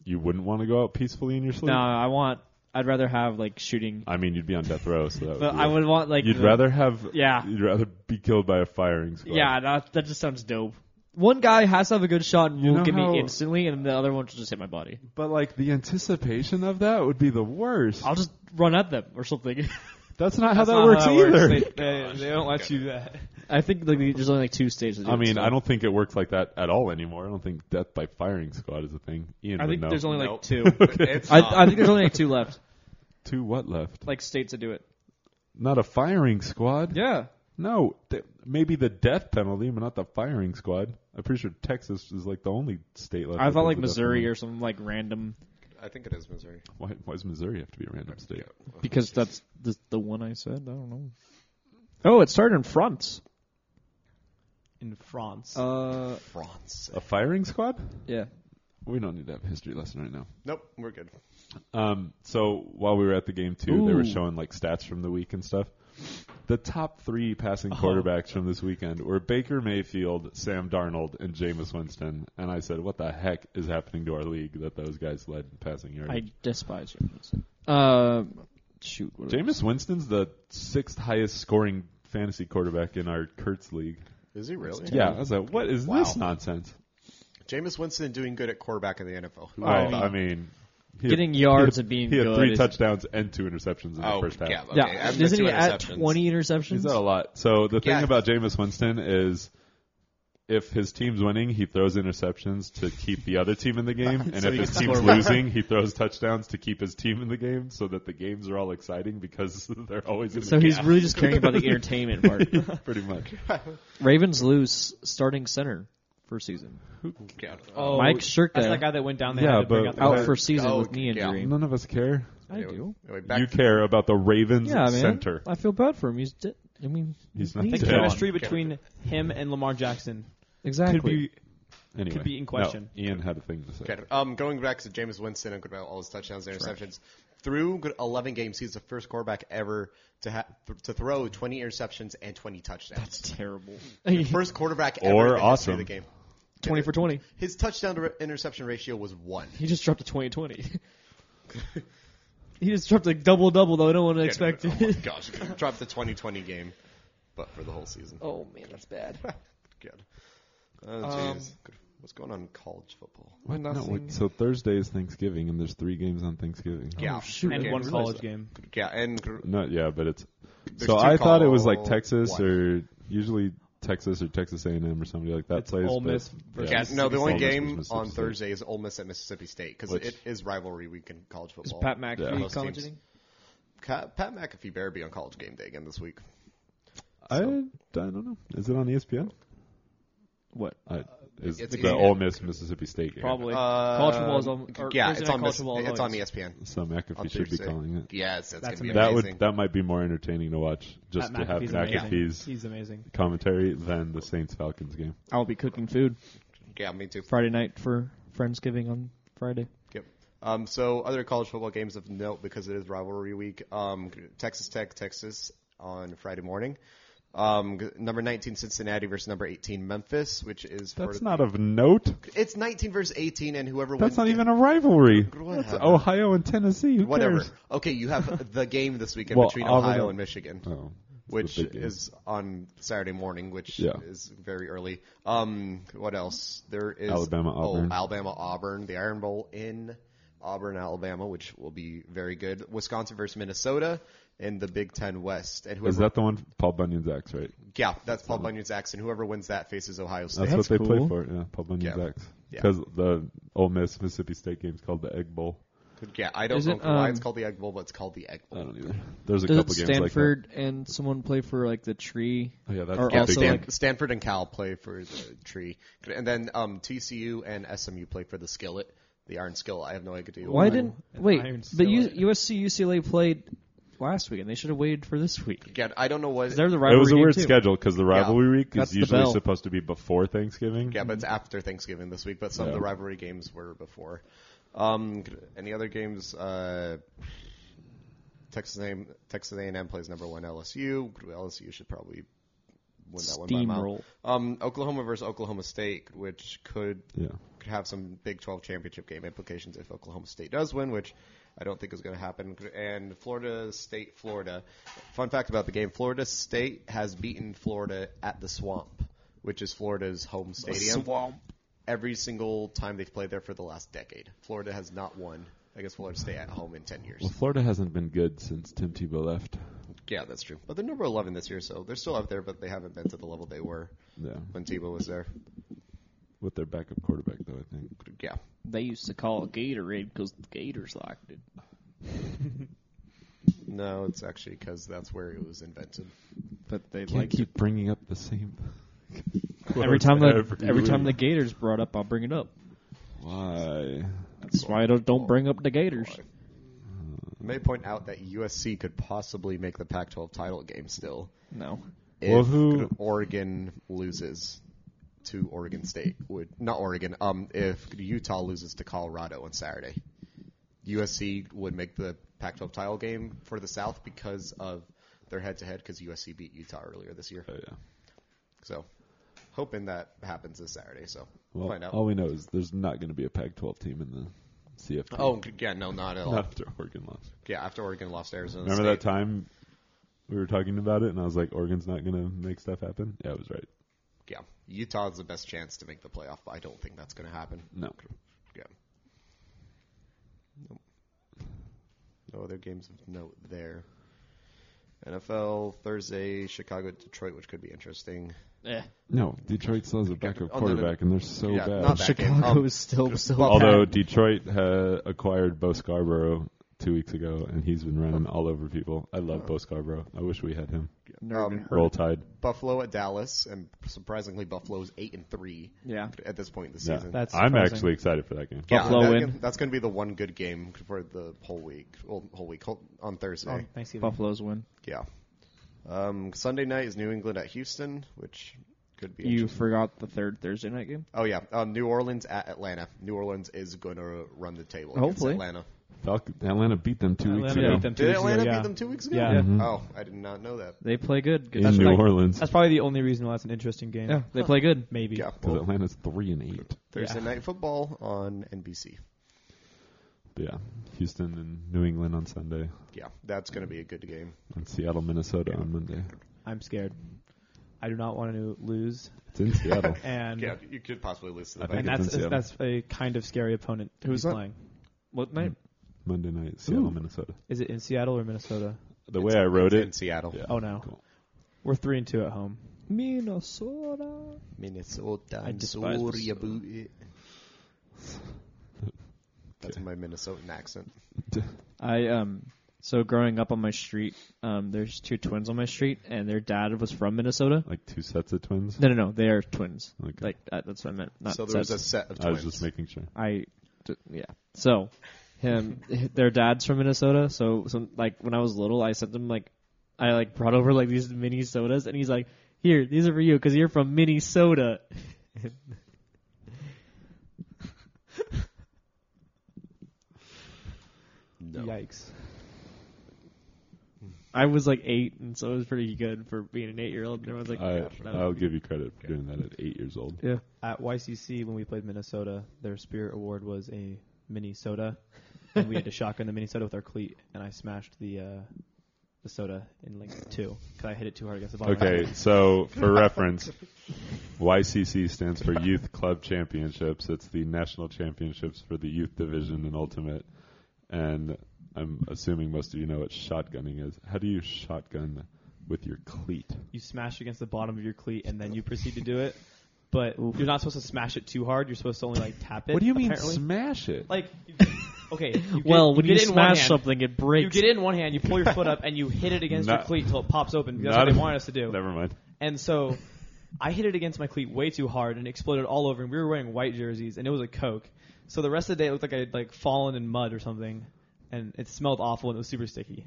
You wouldn't want to go out peacefully in your sleep? No, I'd rather have like shooting. I mean, you'd be on death row, so that. But would be I would want like. You'd rather have. Yeah. You'd rather be killed by a firing squad. Yeah, that just sounds dope. One guy has to have a good shot and will get me instantly, and the other one will just hit my body. But like the anticipation of that would be the worst. I'll just run at them or something. That's not how that works either. They don't let you do that. I think like, there's only like two stages. I mean, I don't think it works like that at all anymore. I don't think death by firing squad is a thing. Ian I think there's only like two. I think there's only like two left. Two what left? Like states that do it. Not a firing squad? Yeah. No. Maybe the death penalty, but not the firing squad. I'm pretty sure Texas is like the only state left. I thought like Missouri or some like random. I think it is Missouri. Why does Missouri have to be a random state? Because that's the one I said. I don't know. Oh, it started in France. In France. France. A firing squad? Yeah. We don't need to have a history lesson right now. Nope, we're good. So while we were at the game, too, they were showing like stats from the week and stuff. The top three passing quarterbacks from this weekend were Baker Mayfield, Sam Darnold, and Jameis Winston. And I said, what the heck is happening to our league that those guys led in passing yardage? I despise Jameis Winston. Jameis Winston's the 6th highest scoring fantasy quarterback in our Kurtz league. Is he really? Yeah. I was like, what is this nonsense? Jameis Winston doing good at quarterback in the NFL. Who getting yards and being good. He had 3 touchdowns and 2 interceptions in the first half. Yeah, isn't he at 20 interceptions? He's at a lot. So the thing about Jameis Winston is if his team's winning, he throws interceptions to keep the other team in the game. And so if his team's losing, he throws touchdowns to keep his team in the game so that the games are all exciting because they're always in the game. So he's really just caring about the entertainment part. Pretty much. Ravens lose starting center for season. Oh, Mike Shirka. That's that guy that went down there out for season with knee injury. None of us care. I do. You care about the Ravens center. I feel bad for him. He's dead. I mean, he's not the chemistry between him and Lamar Jackson. Exactly. Could be in question. No, Ian had a thing to say. Okay. Going back to Jameis Winston and about all his touchdowns and interceptions, through 11 games, he's the first quarterback ever to throw 20 interceptions and 20 touchdowns. That's terrible. The first quarterback ever in the game. 20 for 20. His touchdown to interception ratio was 1. He just dropped a 20-20. He just dropped a double-double, though. No one expected it. Oh, my gosh. He dropped the 20-20 game, but for the whole season. Oh, man, that's bad. Good. Oh, jeez. What's going on in college football? So Thursday is Thanksgiving, and there's 3 games on Thanksgiving. Yeah, and 1 college game. Yeah, but it's... So I thought it was like Texas or usually Texas or Texas A&M or somebody like that plays. Ole Miss versus the only game on Thursday is Ole Miss at Mississippi State because it is rivalry week in college football. Is Pat McAfee commentating? Pat McAfee better be on College Game Day again this week. So. I don't know. Is it on ESPN? What? Is it's the Ole Miss Mississippi State game? Probably. College football is on. Yeah, it's on ESPN. So McAfee should be calling it. Yeah, that's gonna be amazing. That might be more entertaining to watch just to have McAfee's commentary than the Saints Falcons game. I'll be cooking food. Yeah, me too. Friday night for Friendsgiving on Friday. Yep. So other college football games of note because it is rivalry week. Texas Tech, Texas on Friday morning. Number 19 Cincinnati versus number 18 Memphis, which is that's not of note. It's 19 versus 18, and whoever wins. That's not even a rivalry. That's Ohio and Tennessee. Who cares? Okay, you have the game this weekend between Ohio and Michigan, which is on Saturday morning, which is very early. What else? There is Alabama Auburn, the Iron Bowl in Auburn, Alabama, which will be very good. Wisconsin versus Minnesota. In the Big Ten West. And whoever, is that the one Paul Bunyan's axe, right? Yeah, that's Paul Bunyan's axe, and whoever wins that faces Ohio State. That's what they play for, Paul Bunyan's axe. Because the Ole Miss Mississippi State game is called the Egg Bowl. Yeah, I don't know why it's called the Egg Bowl, but it's called the Egg Bowl. I don't either. There's a couple games Stanford like that. And someone play for, like, the tree? Oh, yeah, that's Stanford and Cal play for the tree. And then TCU and SMU play for the skillet, the iron skillet. I have no idea. USC, UCLA played... last week, and they should have waited for this week. Yeah, I don't know what... It was a weird schedule, because the rivalry week is usually supposed to be before Thanksgiving. Yeah, but it's after Thanksgiving this week, but some of the rivalry games were before. Any other games? Texas A&M plays number 1 LSU. LSU should probably win that one by a mile. Oklahoma versus Oklahoma State, which could have some Big 12 championship game implications if Oklahoma State does win, which... I don't think it's going to happen. And Florida State. Fun fact about the game, Florida State has beaten Florida at the Swamp, which is Florida's home stadium. The Swamp. Every single time they've played there for the last decade. Florida has not won against Florida State at home in 10 years. Well, Florida hasn't been good since Tim Tebow left. Yeah, that's true. But they're number 11 this year, so they're still up there, but they haven't been to the level they were when Tebow was there. With their backup quarterback, though, I think. Yeah. They used to call it Gatorade because the Gators liked it. No, it's actually because that's where it was invented. But they keep bringing up the same. every time the Gators brought up, I'll bring it up. Why? That's why I don't bring up the Gators. I may point out that USC could possibly make the Pac-12 title game still. No. If Oregon loses. To Oregon State if Utah loses to Colorado on Saturday, USC would make the Pac-12 title game for the South because of their head-to-head because USC beat Utah earlier this year. Oh yeah. So hoping that happens this Saturday. So we'll find out. All we know is there's not going to be a Pac-12 team in the CFP. Oh yeah, no, not at all. After Oregon lost. Yeah, after Oregon lost to Arizona. Remember State. That time we were talking about it, and I was like, Oregon's not going to make stuff happen. Yeah, I was right. Yeah, Utah's the best chance to make the playoff, but I don't think that's going to happen. No. Yeah. No other games of note there. NFL Thursday, Chicago, Detroit, which could be interesting. Yeah. No, Detroit still has a backup quarterback, and they're so bad. Chicago is still so bad. Although Detroit acquired Bo Scarborough 2 weeks ago, and he's been running all over people. I love Bo Scarborough. I wish we had him. Roll Tide. Buffalo at Dallas, and surprisingly, Buffalo's 8-3. Yeah. At this point in the season, I'm actually excited for that game. Yeah, Buffalo win. That's going to be the one good game for the whole week. On Thursday. Oh, Buffalo's win. Yeah. Sunday night is New England at Houston, which could be interesting. You forgot the third Thursday night game? Oh, yeah. New Orleans at Atlanta. New Orleans is going to run the table against Atlanta. Atlanta beat them two weeks ago. Did Atlanta beat them 2 weeks ago? Yeah. Mm-hmm. Oh, I did not know that. They play good. In New Orleans. That's probably the only reason why it's an interesting game. Yeah. They play good, maybe. Because Atlanta's 3-8. Thursday night football on NBC. Yeah, Houston and New England on Sunday. Yeah, that's going to be a good game. And Seattle, Minnesota on Monday. I'm scared. I do not want to lose. It's in Seattle. And yeah, you could possibly lose to the Vikings. And that's a kind of scary opponent who's playing. What night? Monday night, Seattle, Minnesota. Is it in Seattle or Minnesota? The way I wrote it. It's in Seattle. Yeah. Oh, no. Cool. We're 3-2 at home. Minnesota. I despise Minnesota. That's my Minnesotan accent. So growing up on my street, there's two twins on my street, and their dad was from Minnesota. Like two sets of twins? No, they are twins. Okay. Like that's what I meant. Not so there sets. Was a set of twins. I was just making sure. So, their dad's from Minnesota. So like when I was little, I sent them I brought over these mini sodas, and he's like, "Here, these are for you because you're from Minnesota." No. Yikes. I was 8, and so it was pretty good for being an 8-year-old. And everyone's like, I'll give you credit for doing that at 8 years old. Yeah. At YCC, when we played Minnesota, their spirit award was a mini soda. And we had to shotgun the mini soda with our cleat, and I smashed the soda in two because I hit it too hard against the ball. Okay, so for reference, YCC stands for Youth Club Championships. It's the national championships for the youth division in Ultimate. And I'm assuming most of you know what shotgunning is. How do you shotgun with your cleat? You smash against the bottom of your cleat, and then you proceed to do it. But you're not supposed to smash it too hard. You're supposed to only, tap it. What do you mean smash it? When you smash something, it breaks. You get it in one hand, you pull your foot up, and you hit it against your cleat until it pops open. That's what they wanted us to do. Never mind. And so I hit it against my cleat way too hard, and it exploded all over. And we were wearing white jerseys, and it was a Coke. So the rest of the day, it looked like I had fallen in mud or something, and it smelled awful, and it was super sticky.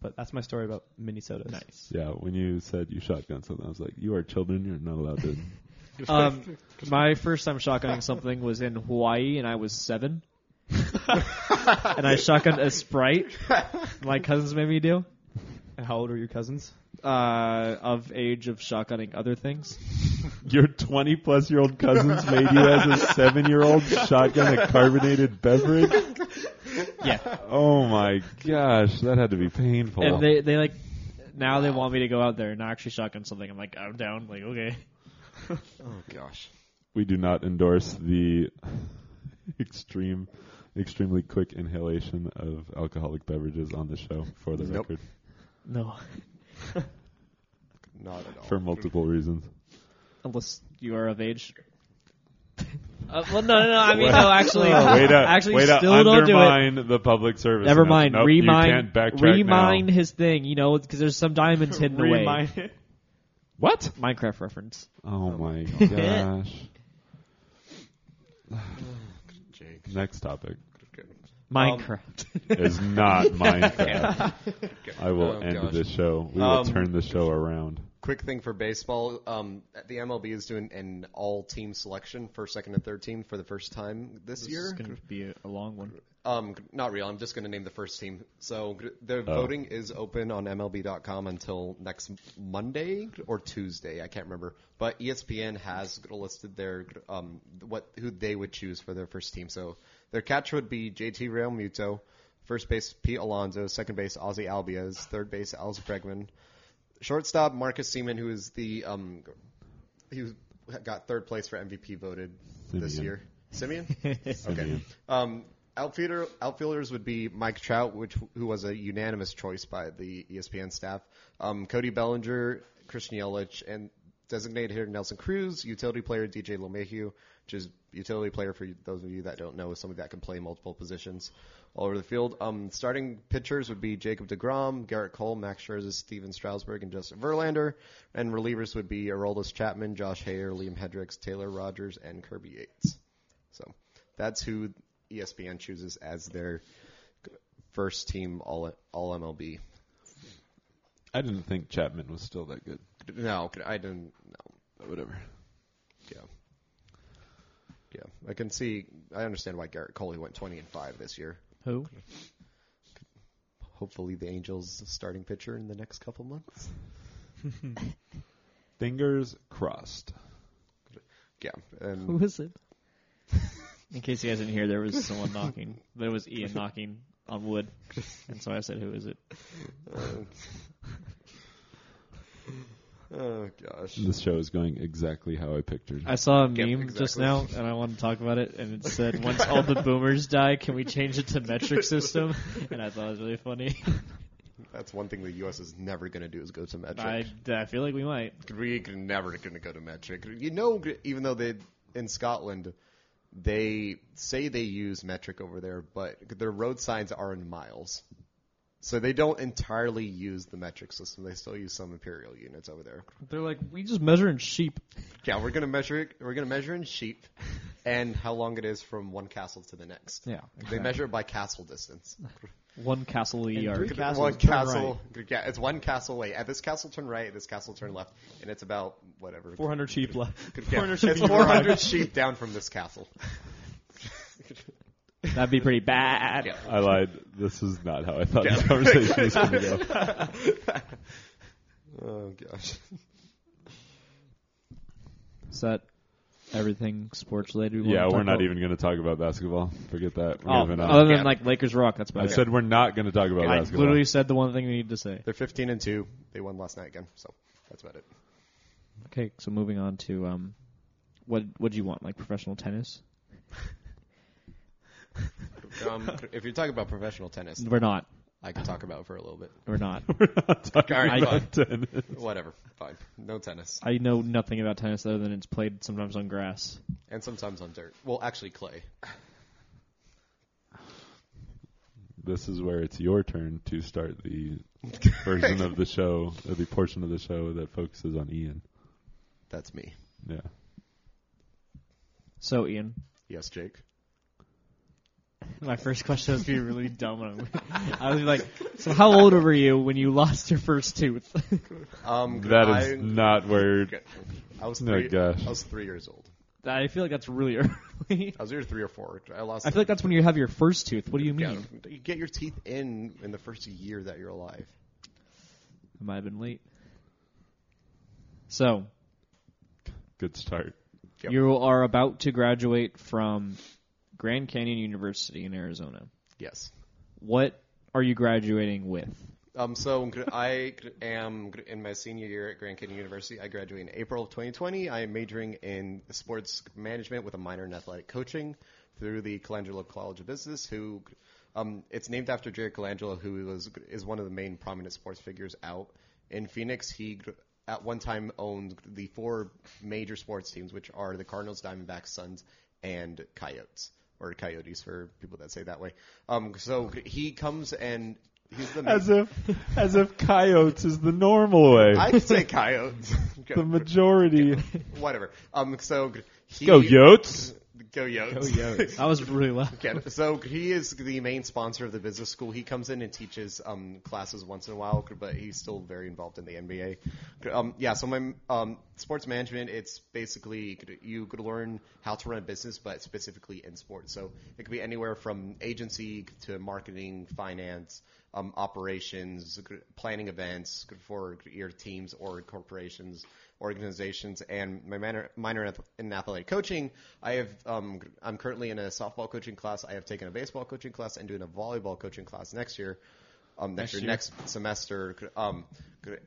But that's my story about mini sodas. Nice. Yeah, when you said you shotgunned something, I was like, you are children, you're not allowed to. My first time shotgunning something was in Hawaii, and I was 7. And I shotgunned a Sprite. My cousins made me do. And how old are your cousins? Of age of shotgunning other things. Your 20-plus-year-old cousins made you as a 7-year-old shotgun a carbonated beverage? Yeah. Oh, my gosh. That had to be painful. And they now they want me to go out there and actually shotgun something. I'm like, I'm down. Okay. Oh, gosh. We do not endorse the extremely quick inhalation of alcoholic beverages on the show, for the record. No. Not at all. For multiple reasons. Unless you are of age. Actually, don't do it. Undermine the public service. Never mind. Nope, Remind his thing, because there's some diamonds hidden away. What? Minecraft reference. Oh, my gosh. Jake. Next topic. Minecraft is not Minecraft. I will end this show. We will turn the show around. Quick thing for baseball. The MLB is doing an all-team selection, first, second, and third team for the first time this year. This is going to be a long one. Not real. I'm just going to name the first team. So the voting is open on MLB.com until next Monday or Tuesday. I can't remember. But ESPN has listed their who they would choose for their first team. So their catcher would be JT Realmuto, first base Pete Alonso, second base Ozzie Albies, third base Alex Bregman, shortstop Marcus Seaman, who is the got third place for MVP voted this year. Simeon? Okay. Outfielders would be Mike Trout, who was a unanimous choice by the ESPN staff, Cody Bellinger, Christian Yelich, and designated hitter Nelson Cruz, utility player DJ LeMahieu, which is utility player, for those of you that don't know, is somebody that can play multiple positions all over the field. Starting pitchers would be Jacob deGrom, Garrett Cole, Max Scherzer, Steven Strasburg, and Justin Verlander. And relievers would be Aroldis Chapman, Josh Hader, Liam Hendricks, Taylor Rogers, and Kirby Yates. So that's who ESPN chooses as their first team all MLB. I didn't think Chapman was still that good. No, I didn't. No. Whatever. Yeah. Yeah, I can see. I understand why Garrett Cole went 20-5 this year. Who? Hopefully, the Angels' starting pitcher in the next couple months. Fingers crossed. Yeah. And who is it? In case you guys didn't hear, there was someone knocking. There was Ian knocking on wood, and so I said, "Who is it?" Oh, gosh. This show is going exactly how I pictured. I saw a meme just now, and I want to talk about it, and it said, once all the boomers die, can we change it to metric system? And I thought it was really funny. That's one thing the U.S. is never going to do is go to metric. I feel like we might. We're never going to go to metric. You know, even though in Scotland, they say they use metric over there, but their road signs are in miles. So they don't entirely use the metric system. They still use some imperial units over there. They're like, we just measure in sheep. Yeah, we're gonna measure in sheep, and how long it is from one castle to the next. Yeah, exactly. They measure it by castle distance. One castle a yard. One castle. Right. Yeah, it's one castle away. At this castle, turn right. At this castle, turn left. And it's about whatever. 400 sheep left. Yeah, 400 sheep. It's 400 sheep down from this castle. That'd be pretty bad. Yeah. I lied. This is not how I thought this conversation was going to go. Oh, gosh. Is that everything sports related? Yeah, we're not even going to talk about basketball. Forget that. We're moving on. Other than like Lakers rock, that's about it. I said we're not going to talk about basketball. I literally said the one thing we need to say. They're 15-2. They won last night again, so that's about it. Okay, so moving on to what do you want? Like professional tennis? If you're talking about professional tennis, we're not. I can talk about it for a little bit. We're not. We're not talking about tennis. Whatever. Fine. No tennis. I know nothing about tennis other than it's played sometimes on grass. And sometimes on dirt. Well, actually, clay. This is where it's your turn to start the version of the show, or the portion of the show that focuses on Ian. That's me. Yeah. So, Ian. Yes, Jake. My first question was being really dumb. I was like, so how old were you when you lost your first tooth? That is not weird. I was 3 years old. I feel like that's really early. I was either 3 or 4. I feel like that's when you have your first tooth. What do you mean? You get your teeth in the first year that you're alive. I might have been late. So. Good start. Yep. You are about to graduate from Grand Canyon University in Arizona. Yes. What are you graduating with? So I am in my senior year at Grand Canyon University. I graduate in April of 2020. I am majoring in sports management with a minor in athletic coaching through the Colangelo College of Business, who it's named after Jerry Colangelo, who is one of the main prominent sports figures out in Phoenix. He at one time owned the 4 major sports teams, which are the Cardinals, Diamondbacks, Suns, and Coyotes. Or Coyotes, for people that say that way. So he comes and he's the main. As if Coyotes is the normal way. I say Coyotes. The majority. Whatever. So he. Go Yotes. Go Yotes. Go Yotes. I was really loud. So he is the main sponsor of the business school. He comes in and teaches classes once in a while, but he's still very involved in the NBA. So my sports management, it's basically you could learn how to run a business, but specifically in sports. So it could be anywhere from agency to marketing, finance, operations, planning events for your teams or corporations, organizations. And my minor in athletic coaching, I have I'm currently in a softball coaching class. I have taken a baseball coaching class and doing a volleyball coaching class next year. next semester.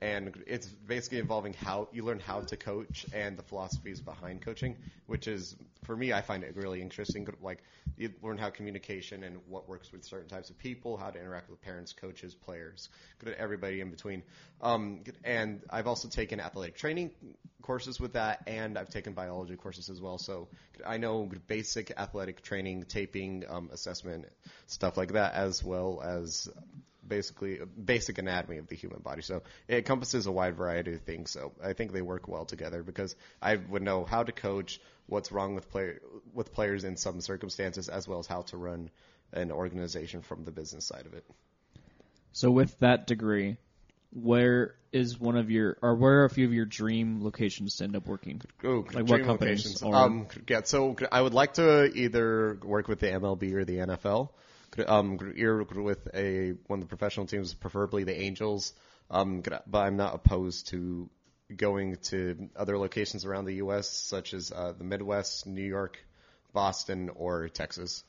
And it's basically involving how you learn how to coach and the philosophies behind coaching, which is, for me, I find it really interesting. Like, you learn how communication and what works with certain types of people, how to interact with parents, coaches, players, everybody in between. And I've also taken athletic training courses with that, and I've taken biology courses as well. So I know basic athletic training, taping, assessment, stuff like that, as well as basically basic anatomy of the human body. So it encompasses a wide variety of things. So I think they work well together because I would know how to coach, what's wrong with players in some circumstances, as well as how to run an organization from the business side of it. So with that degree, where is one of your, or where are a few of your dream locations to end up working? Oh, like what companies? So I would like to either work with the MLB or the NFL. You're with one of the professional teams, preferably the Angels, but I'm not opposed to going to other locations around the U.S., such as the Midwest, New York, Boston, or Texas.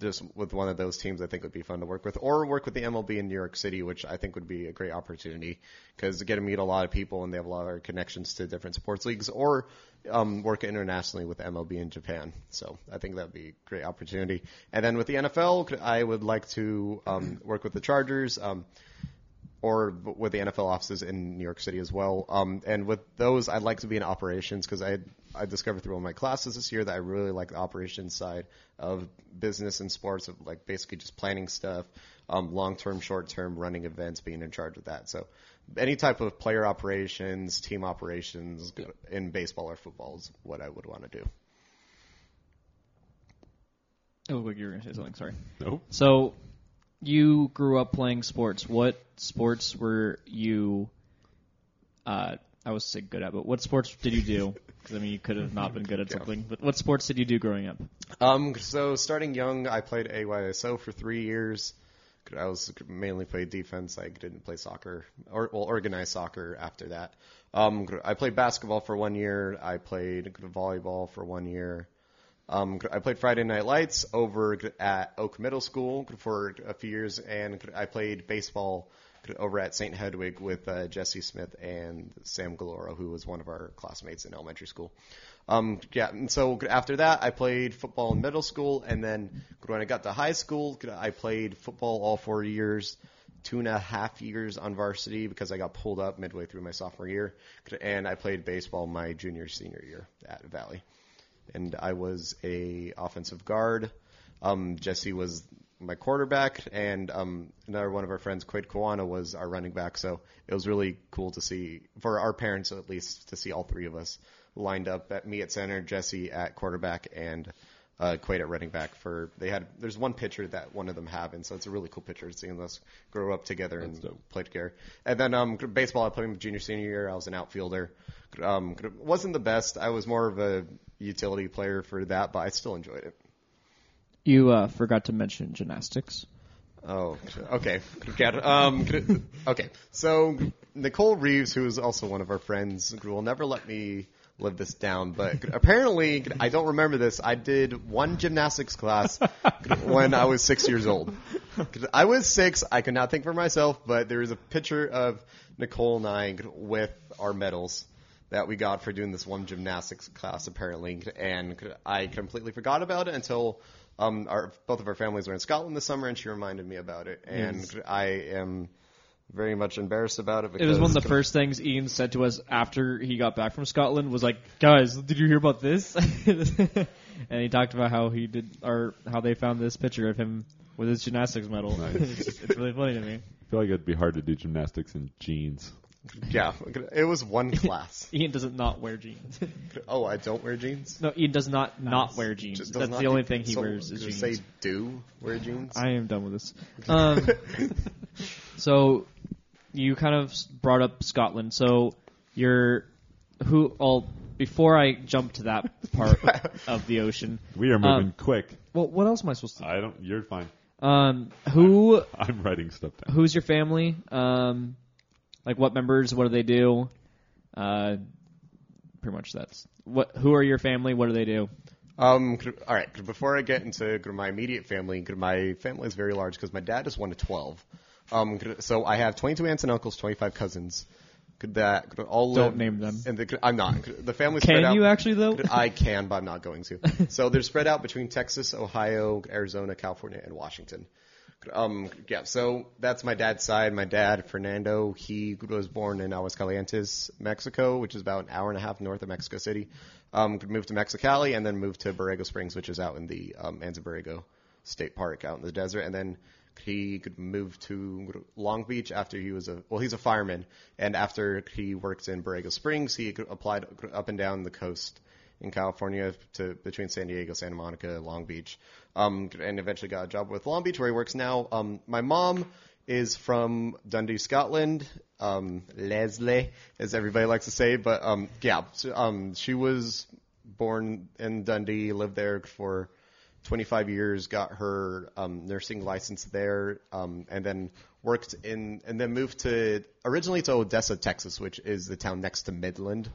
Just with one of those teams I think would be fun to work with, or work with the MLB in New York City, which I think would be a great opportunity because you get to meet a lot of people and they have a lot of connections to different sports leagues, or work internationally with MLB in Japan. So I think that would be a great opportunity. And then with the NFL, I would like to work with the Chargers or with the NFL offices in New York City as well. And with those, I'd like to be in operations because I discovered through one of my classes this year that I really like the operations side of business and sports, of like basically just planning stuff, long-term, short-term, running events, being in charge of that. So any type of player operations, team operations in baseball or football is what I would want to do. Oh, you were going to say something. Sorry. No. So you grew up playing sports. What sports were you I was say good at, but what sports did you do? Because, I mean, you could have not been good at something. But what sports did you do growing up? So starting young, I played AYSO for 3 years. I was mainly played defense. I didn't play soccer or organized soccer after that. I played basketball for 1 year. I played volleyball for 1 year. I played Friday Night Lights over at Oak Middle School for a few years, and I played baseball over at St. Hedwig with Jesse Smith and Sam Galoro, who was one of our classmates in elementary school. And so after that, I played football in middle school, and then when I got to high school, I played football all 4 years, 2.5 years on varsity because I got pulled up midway through my sophomore year, and I played baseball my junior, senior year at Valley. And I was an offensive guard. Jesse was my quarterback, and another one of our friends, Quade Kawana, was our running back. So it was really cool to see, for our parents at least, to see all three of us lined up, at me at center, Jesse at quarterback, and Quade at running back. There's one picture that one of them have, and so it's a really cool picture seeing us grow up together and play together. And then baseball, I played my junior, senior year. I was an outfielder. Wasn't the best. I was more of a utility player for that, but I still enjoyed it. You forgot to mention gymnastics. Oh, okay. Okay. So Nicole Reeves, who is also one of our friends, will never let me live this down, but apparently, I don't remember this, I did one gymnastics class when I was 6 years old. I was six. I could not think for myself, but there is a picture of Nicole and I with our medals that we got for doing this one gymnastics class, apparently, and I completely forgot about it until both of our families were in Scotland this summer, and she reminded me about it, and yes. I am very much embarrassed about it. Because it was one of the first things Ian said to us after he got back from Scotland, was like, guys, did you hear about this? And he talked about how he did, or how they found this picture of him with his gymnastics medal. Nice. It's really funny to me. I feel like it'd be hard to do gymnastics in jeans. Yeah, it was one class. Ian doesn't not wear jeans. Oh, I don't wear jeans? No, Ian does not wear jeans. That's the only thing he wears is jeans. Say do wear jeans? I am done with this. So you kind of brought up Scotland. So before I jump to that part of the ocean. We are moving quick. Well, what else am I supposed to do? You're fine. I'm writing stuff down. Who's your family? Like what members? What do they do? Pretty much that's what. Who are your family? What do they do? All right. Before I get into my immediate family, my family is very large because my dad is one of 12. So I have 22 aunts and uncles, 25 cousins. That all don't live, name them. And I'm not. The family's spread out. Can you actually though? I can, but I'm not going to. So they're spread out between Texas, Ohio, Arizona, California, and Washington. Yeah. So that's my dad's side. My dad, Fernando, he was born in Aguascalientes, Mexico, which is about an hour and a half north of Mexico City. Moved to Mexicali and then moved to Borrego Springs, which is out in the Anza Borrego State Park, out in the desert, and then. He could move to Long Beach after he was he's a fireman. And after he worked in Borrego Springs, he applied up and down the coast in California to between San Diego, Santa Monica, Long Beach, and eventually got a job with Long Beach where he works now. My mom is from Dundee, Scotland. Leslie, as everybody likes to say. But, she was born in Dundee, lived there for 25 years, got her nursing license there, and then worked in – and then moved to – originally to Odessa, Texas, which is the town next to Midland.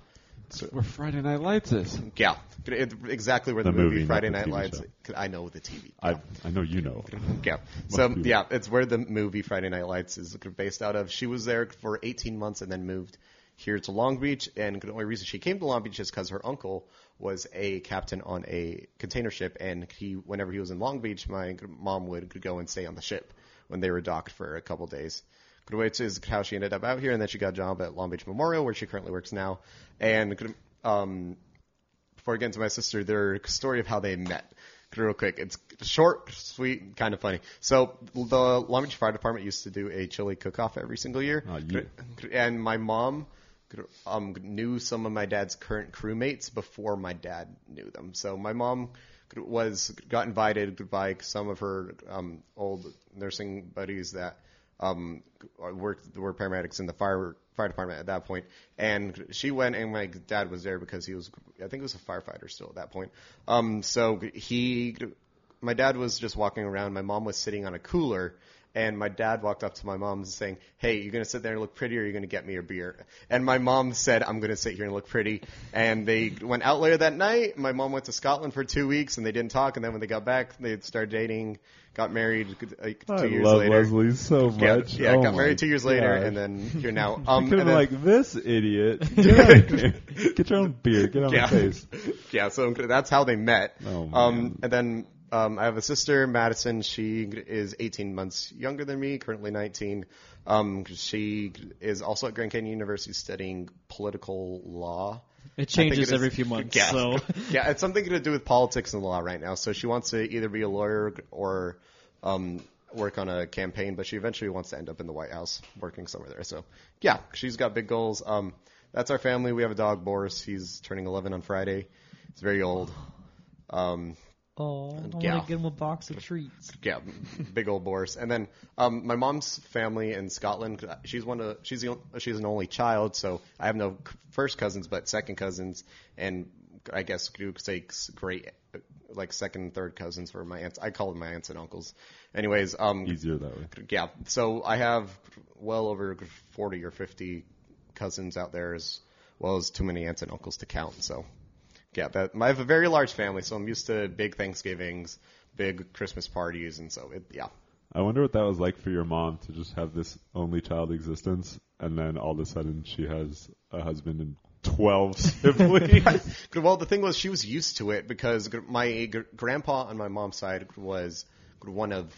That's where Friday Night Lights is. Yeah, exactly where the movie Friday Night Lights – I know the TV. Yeah. I know you know. Yeah. So, yeah, it's where the movie Friday Night Lights is based out of. She was there for 18 months and then moved here to Long Beach, and the only reason she came to Long Beach is because her uncle – was a captain on a container ship, and whenever he was in Long Beach, my mom would go and stay on the ship when they were docked for a couple days. Which is how she ended up out here, and then she got a job at Long Beach Memorial, where she currently works now. And before I get into my sister, their story of how they met, real quick. It's short, sweet, kind of funny. So the Long Beach Fire Department used to do a chili cook-off every single year, and my mom... knew some of my dad's current crewmates before my dad knew them. So my mom got invited by some of her old nursing buddies that were paramedics in the fire department at that point. And she went, and my dad was there because he was, I think, was a firefighter still at that point. My dad was just walking around. My mom was sitting on a cooler. And my dad walked up to my mom saying, "Hey, you're going to sit there and look pretty, or you're going to get me a beer?" And my mom said, "I'm going to sit here and look pretty." And they went out later that night. My mom went to Scotland for 2 weeks, and they didn't talk. And then when they got back, they started dating, got married 2 years later. I love Leslie so much. Yeah, got married 2 years later, and then you're now. You're like, this idiot. Get your own beer. Get on my face. Yeah, so that's how they met. And then... I have a sister, Madison. She is 18 months younger than me, currently 19. She is also at Grand Canyon University studying political law. It changes every few months. Yeah, so. Yeah, it's something to do with politics and law right now. So she wants to either be a lawyer or work on a campaign, but she eventually wants to end up in the White House working somewhere there. So, yeah, she's got big goals. That's our family. We have a dog, Boris. He's turning 11 on Friday. He's very old. Oh, I want to give him a box of treats. Yeah, big old Boris. And then my mom's family in Scotland. She's an only child, so I have no first cousins, but second cousins, and I guess you could say great, like second and third cousins for my aunts. I call them my aunts and uncles. Anyways, easier that way. Yeah. So I have well over 40 or 50 cousins out there, as well as too many aunts and uncles to count. So. Yeah, I have a very large family, so I'm used to big Thanksgivings, big Christmas parties, and so, I wonder what that was like for your mom to just have this only child existence, and then all of a sudden she has a husband and 12 siblings. Well, the thing was, she was used to it because my grandpa on my mom's side was one of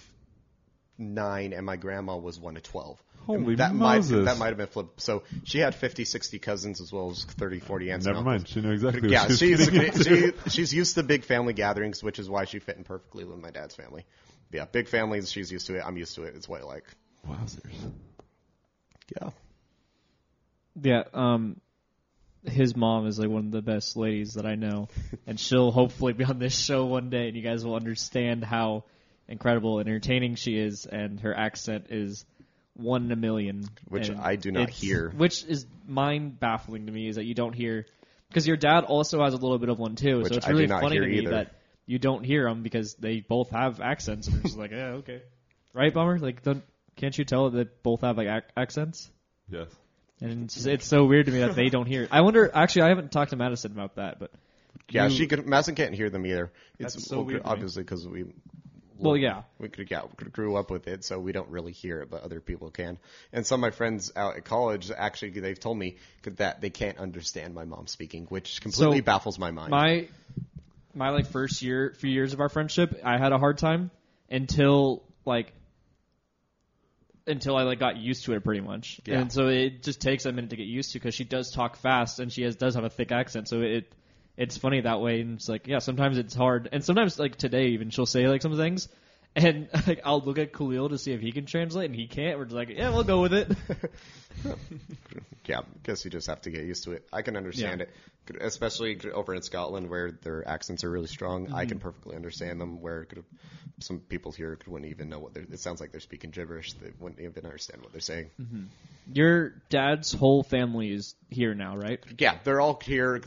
9, and my grandma was one of 12. Holy Moses. That might have been flipped. So she had 50, 60 cousins as well as 30, 40 aunts. Never mind. She knew exactly what she's used to big family gatherings, which is why she fit in perfectly with my dad's family. Yeah, big families. She's used to it. I'm used to it. It's what I like. Wowzers. Yeah. Yeah. His mom is like one of the best ladies that I know, and she'll hopefully be on this show one day, and you guys will understand how incredible and entertaining she is, and her accent is... one in a million. Which I do not hear. Which is mind-baffling to me, is that you don't hear... Because your dad also has a little bit of one, too. Which so it's really funny to me that you don't hear them because they both have accents. And it's like, yeah, okay. Right, Bummer? Like, can't you tell that both have, like, accents? Yes. And it's so weird to me that they don't hear it. I wonder... Actually, I haven't talked to Madison about that, but... Yeah, Madison can't hear them either. It's so weird. Obviously, because we... Well, yeah. We grew up with it, so we don't really hear it, but other people can. And some of my friends out at college, actually, they've told me that they can't understand my mom speaking, which completely baffles my mind. My like, first year, few years of our friendship, I had a hard time until I got used to it pretty much. Yeah. And so it just takes a minute to get used to because she does talk fast and she does have a thick accent. So it's funny that way. And it's like, yeah, sometimes it's hard. And sometimes like today even she'll say like some things and like I'll look at Khalil to see if he can translate and he can't. We're just like, yeah, we'll go with it. Yeah, I guess you just have to get used to it. I can understand it, especially over in Scotland where their accents are really strong. Mm-hmm. I can perfectly understand them where some people here wouldn't even know what they're – it sounds like they're speaking gibberish. They wouldn't even understand what they're saying. Mm-hmm. Your dad's whole family is here now, right? Yeah, they're all here.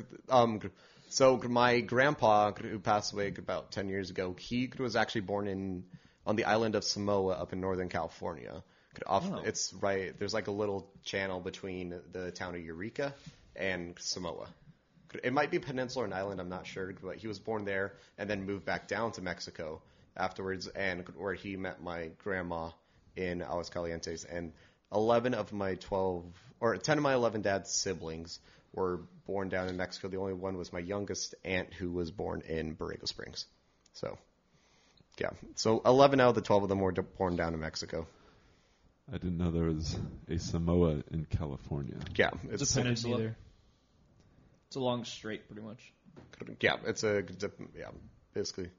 So my grandpa, who passed away about 10 years ago, he was actually born on the island of Samoa up in Northern California. It's right. There's like a little channel between the town of Eureka and Samoa. It might be peninsula or an island. I'm not sure. But he was born there and then moved back down to Mexico afterwards, and where he met my grandma in Aguas Calientes. And 10 of my 11 dad's siblings were born down in Mexico. The only one was my youngest aunt, who was born in Borrego Springs. So, yeah. So 11 out of the 12 of them were born down in Mexico. I didn't know there was a Samoa in California. Yeah. It's a peninsula. It's a long strait, pretty much. Yeah. Basically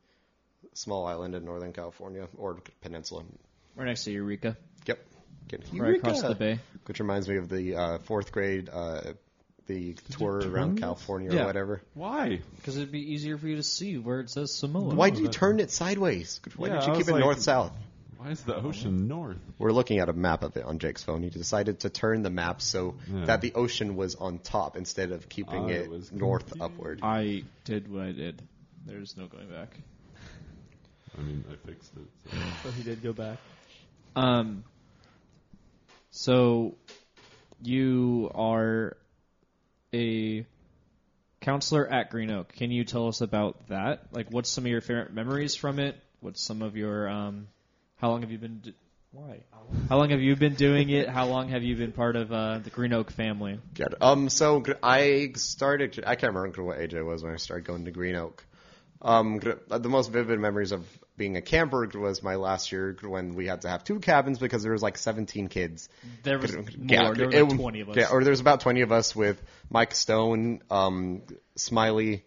small island in Northern California, or peninsula. Right next to Eureka. Yep. Right across the bay. Which reminds me of the fourth grade the tour around California or whatever. Why? Because it'd be easier for you to see where it says Samoa. Why do you turn it sideways? Why did you keep it north-south? Why is the ocean north? We're looking at a map of it on Jake's phone. He decided to turn the map so that the ocean was on top instead of keeping it north upward. I did what I did. There's no going back. I mean, I fixed it. So he did go back. So you are a counselor at Green Oak. Can you tell us about that? Like, what's some of your favorite memories from it? What's some of your How long have you been doing it? How long have you been part of the Green Oak family? So I started – I can't remember what age I was when I started going to Green Oak. The most vivid memories of being a camper was my last year when we had to have two cabins because there was like 17 kids. There was more. There was like 20 of us. Yeah, or there was about 20 of us with Mike Stone, Smiley,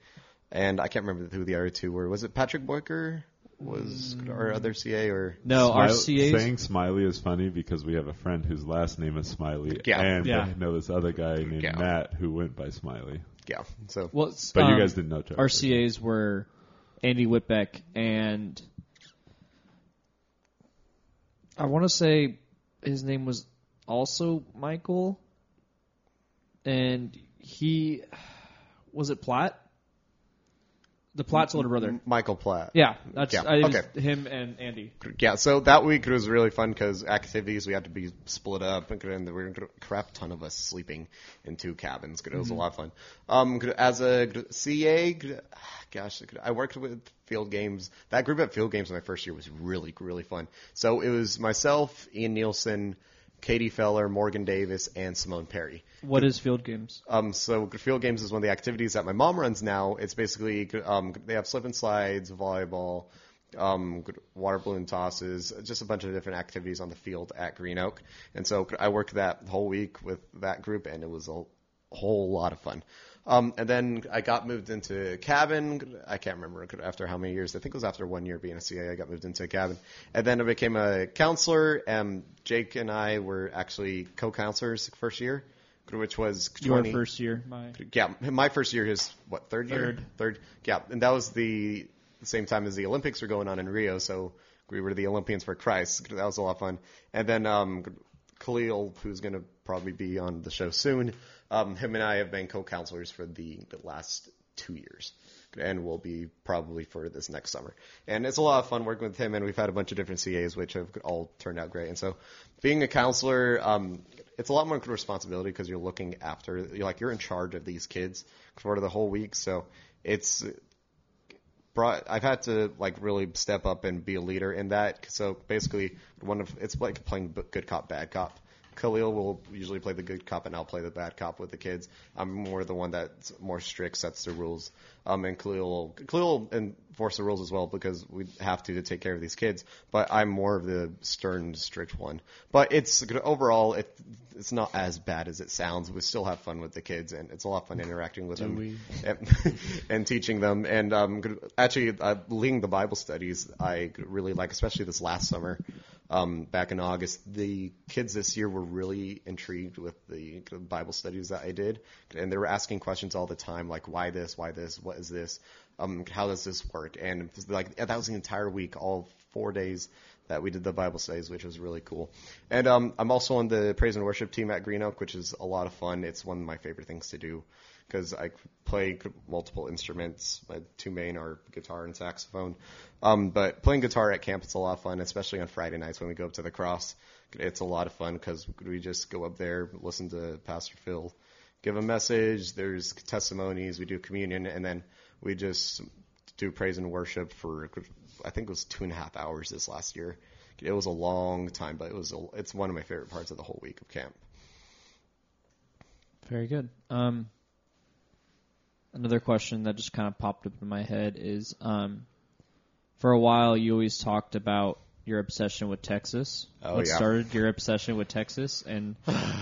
and I can't remember who the other two were. Was it Patrick Boyker? Was our other CA or no? Our CA saying Smiley is funny because we have a friend whose last name is Smiley, I know this other guy named Matt who went by Smiley. Yeah. So, but you guys didn't know. Our CAs were Andy Whitbeck and I want to say his name was also Michael, and he was it Platt. The Platt's older brother. Michael Platt. Yeah. Him and Andy. Yeah, so that week it was really fun because activities, we had to be split up, and there were a crap ton of us sleeping in two cabins. It was a lot of fun. As a CA, I worked with field games. That group at field games my first year was really, really fun. So it was myself, Ian Nielsen, Katie Feller, Morgan Davis, and Simone Perry. What is field games? So field games is one of the activities that my mom runs now. It's basically they have slip and slides, volleyball, water balloon tosses, just a bunch of different activities on the field at Green Oak. And so I worked that whole week with that group, and it was a whole lot of fun. And then I got moved into a cabin. I can't remember after how many years. I think it was after 1 year being a CA, I got moved into a cabin. And then I became a counselor. Jake and I were actually co-counselors first year, which was your first year. My first year is what, third year? Yeah, and that was the same time as the Olympics were going on in Rio. So we were the Olympians for Christ. That was a lot of fun. And then Khalil, who's going to probably be on the show soon, him and I have been co-counselors for the last 2 years, and will be probably for this next summer. And it's a lot of fun working with him, and we've had a bunch of different CAs, which have all turned out great. And so being a counselor, it's a lot more responsibility because you're looking after – you're in charge of these kids for the whole week. So it's – I've had to like really step up and be a leader in that. So basically, it's like playing good cop, bad cop. Khalil will usually play the good cop, and I'll play the bad cop with the kids. I'm more the one that's more strict, sets the rules. And Khalil will enforce the rules as well because we have to take care of these kids. But I'm more of the stern, strict one. But it's overall, it's not as bad as it sounds. We still have fun with the kids, and it's a lot of fun interacting with them and teaching them. And leading the Bible studies, I really like, especially this last summer. Back in August, the kids this year were really intrigued with the Bible studies that I did, and they were asking questions all the time, like why this, what is this, how does this work? And like that was the entire week, all 4 days that we did the Bible studies, which was really cool. And I'm also on the praise and worship team at Green Oak, which is a lot of fun. It's one of my favorite things to do because I play multiple instruments. My two main are guitar and saxophone. But playing guitar at camp is a lot of fun, especially on Friday nights when we go up to the cross. It's a lot of fun because we just go up there, listen to Pastor Phil give a message. There's testimonies. We do communion, and then we just do praise and worship for, I think it was 2.5 hours this last year. It was a long time, but it's one of my favorite parts of the whole week of camp. Very good. Another question that just kind of popped up in my head is, for a while you always talked about your obsession with Texas. Started your obsession with Texas, and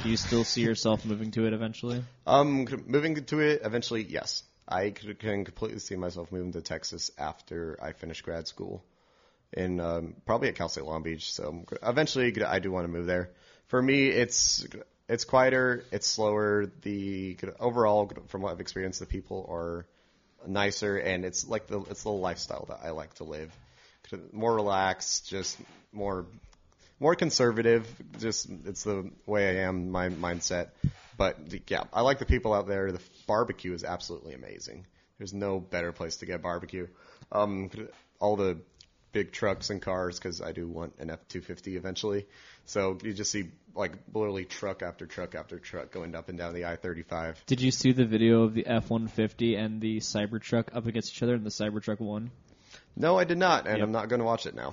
do you still see yourself moving to it eventually? Moving to it eventually, yes. I can completely see myself moving to Texas after I finish grad school, and probably at Cal State Long Beach. So eventually, I do want to move there. For me, it's quieter, it's slower. The overall, from what I've experienced, the people are nicer, and it's like the lifestyle that I like to live. More relaxed, just more conservative. Just it's the way I am, my mindset. But, yeah, I like the people out there. The barbecue is absolutely amazing. There's no better place to get barbecue. All the big trucks and cars, because I do want an F-250 eventually. So you just see, like, literally truck after truck after truck going up and down the I-35. Did you see the video of the F-150 and the Cybertruck up against each other, and the Cybertruck won? No, I did not, and yep. I'm not going to watch it now.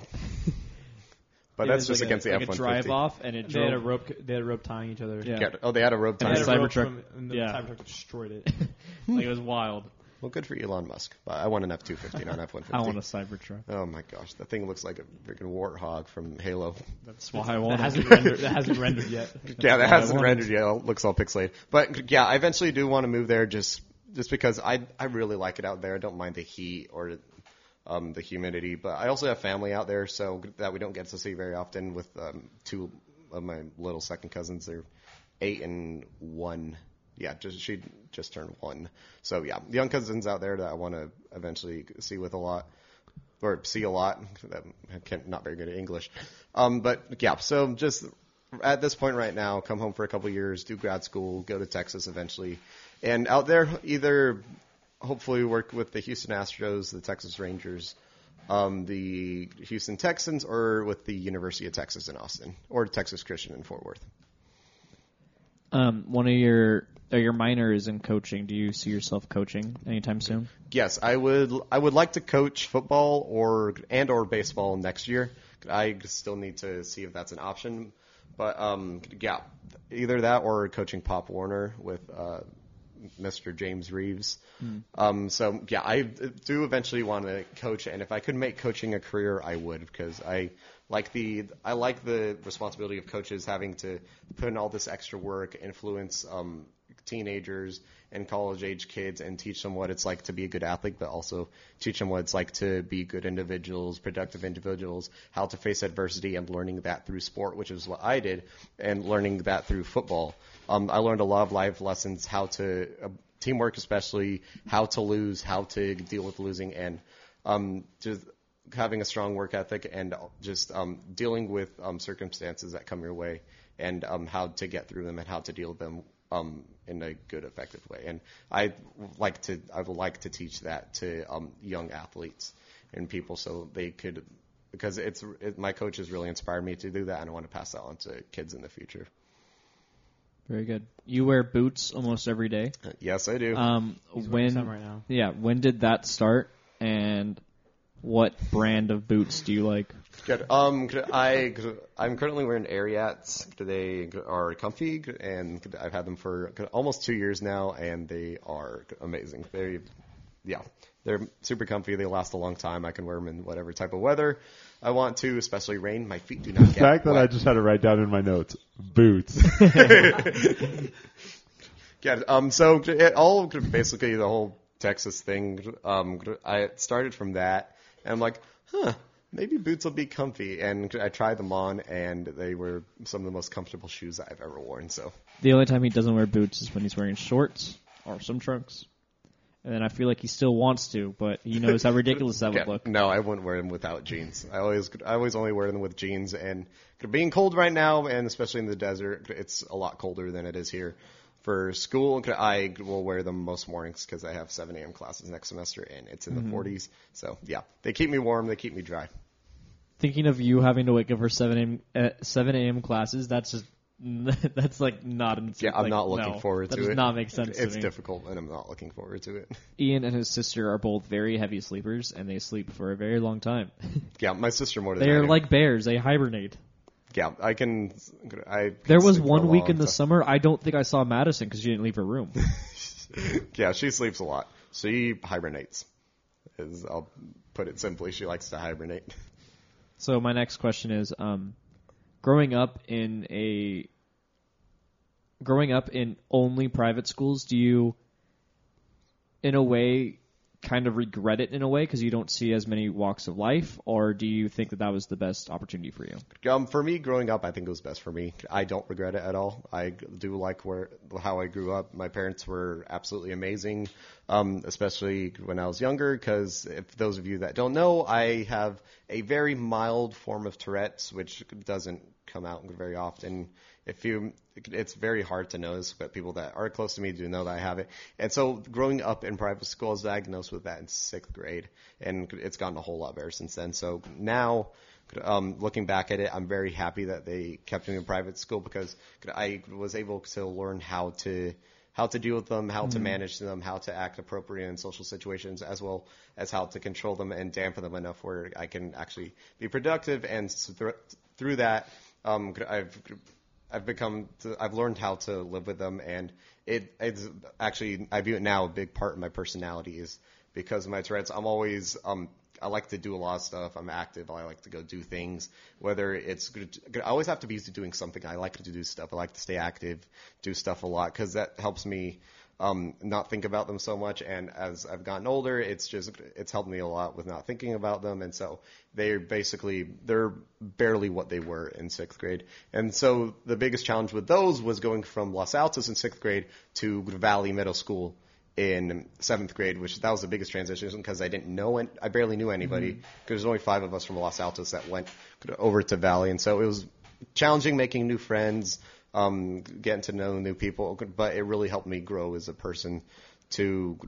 But that's just like against the F-150. Like a drive off, and it drove. They had a rope tying each other. Yeah. They had a rope tying. And the Cybertruck destroyed it. Like it was wild. Well, good for Elon Musk. I want an F-250, not an F-150. I want a Cybertruck. Oh my gosh, that thing looks like a freaking warthog from Halo. That's why I want it. That hasn't rendered yet. Yeah, that hasn't rendered yet. It looks all pixelated. But yeah, I eventually do want to move there, just because I really like it out there. I don't mind the heat or the humidity, but I also have family out there, so that we don't get to see very often with two of my little second cousins. They're 8 and 1. Yeah, she just turned 1. So yeah, young cousins out there that I want to eventually see a lot. I'm not very good at English. But yeah, so just at this point right now, come home for a couple years, do grad school, go to Texas eventually, and out there either hopefully work with the Houston Astros, the Texas Rangers, the Houston Texans, or with the University of Texas in Austin, or Texas Christian in Fort Worth. One of your minor is in coaching. Do you see yourself coaching anytime soon? Yes, I would like to coach football or baseball next year. I still need to see if that's an option. But yeah, either that or coaching Pop Warner with Mr. James Reeves. So yeah, I do eventually want to coach, and if I could make coaching a career, I would, because I like the responsibility of coaches having to put in all this extra work, influence teenagers and college-age kids, and teach them what it's like to be a good athlete, but also teach them what it's like to be good individuals, productive individuals, how to face adversity, and learning that through sport, which is what I did, and learning that through football. I learned a lot of life lessons, how to teamwork especially, how to lose, how to deal with losing, and just having a strong work ethic, and just dealing with circumstances that come your way, and how to get through them and how to deal with them in a good, effective way. And I would like to teach that to young athletes and people, so they could, because my coach has really inspired me to do that, and I want to pass that on to kids in the future. Very good. You wear boots almost every day. Yes, I do. He's wearing some right now. Yeah. When did that start? And What brand of boots do you like? I'm currently wearing Ariats. They are comfy, and I've had them for almost 2 years now, and they are amazing. They're super comfy. They last a long time. I can wear them in whatever type of weather I want to, especially rain. My feet do not get wet. The fact that I just had to write down in my notes, boots. Yeah. So it all basically the whole Texas thing. I started from that, and I'm like, maybe boots will be comfy. And I tried them on, and they were some of the most comfortable shoes I've ever worn. So the only time he doesn't wear boots is when he's wearing shorts or some trunks. And then I feel like he still wants to, but he knows how ridiculous that would look. No, I wouldn't wear them without jeans. I always only wear them with jeans. And being cold right now, and especially in the desert, it's a lot colder than it is here. For school, I will wear them most mornings because I have 7 a.m. classes next semester, and it's in the 40s. So, yeah, they keep me warm. They keep me dry. Thinking of you having to wake up for 7 a.m. classes, that's like not. Yeah, I'm not looking forward to it. That does not make sense to me. It's difficult, and I'm not looking forward to it. Ian and his sister are both very heavy sleepers, and they sleep for a very long time. Yeah, my sister more than I do. They're like bears; they hibernate. Yeah, I can. There was 1 week in the summer I don't think I saw Madison because she didn't leave her room. Yeah, she sleeps a lot. She hibernates. I'll put it simply, she likes to hibernate. So my next question is. Growing up in only private schools, do you, in a way, kind of regret it in a way because you don't see as many walks of life, or do you think that was the best opportunity for you? For me, growing up, I think it was best for me. I don't regret it at all. I do like how I grew up. My parents were absolutely amazing, especially when I was younger, because if those of you that don't know, I have a very mild form of Tourette's, which doesn't come out very often. It's very hard to notice, but people that are close to me do know that I have it. And so growing up in private school, I was diagnosed with that in 6th grade, and it's gotten a whole lot better since then. So now, looking back at it, I'm very happy that they kept me in private school because I was able to learn how to deal with them, how to manage them, how to act appropriate in social situations, as well as how to control them and dampen them enough where I can actually be productive. And through that, I've learned how to live with them, and it's actually, I view it now, a big part of my personality is because of my Tourette's. I'm always, I like to do a lot of stuff. I'm active. I like to go do things, whether it's good. I always have to be doing something. I like to do stuff. I like to stay active, do stuff a lot, because that helps me not think about them so much. And as I've gotten older, it's helped me a lot with not thinking about them. And so they're barely what they were in 6th grade. And so the biggest challenge with those was going from Los Altos in 6th grade to Valley Middle School in 7th grade, that was the biggest transition because I barely knew anybody because there's only 5 of us from Los Altos that went over to Valley. And so it was challenging making new friends, getting to know new people, but it really helped me grow as a person to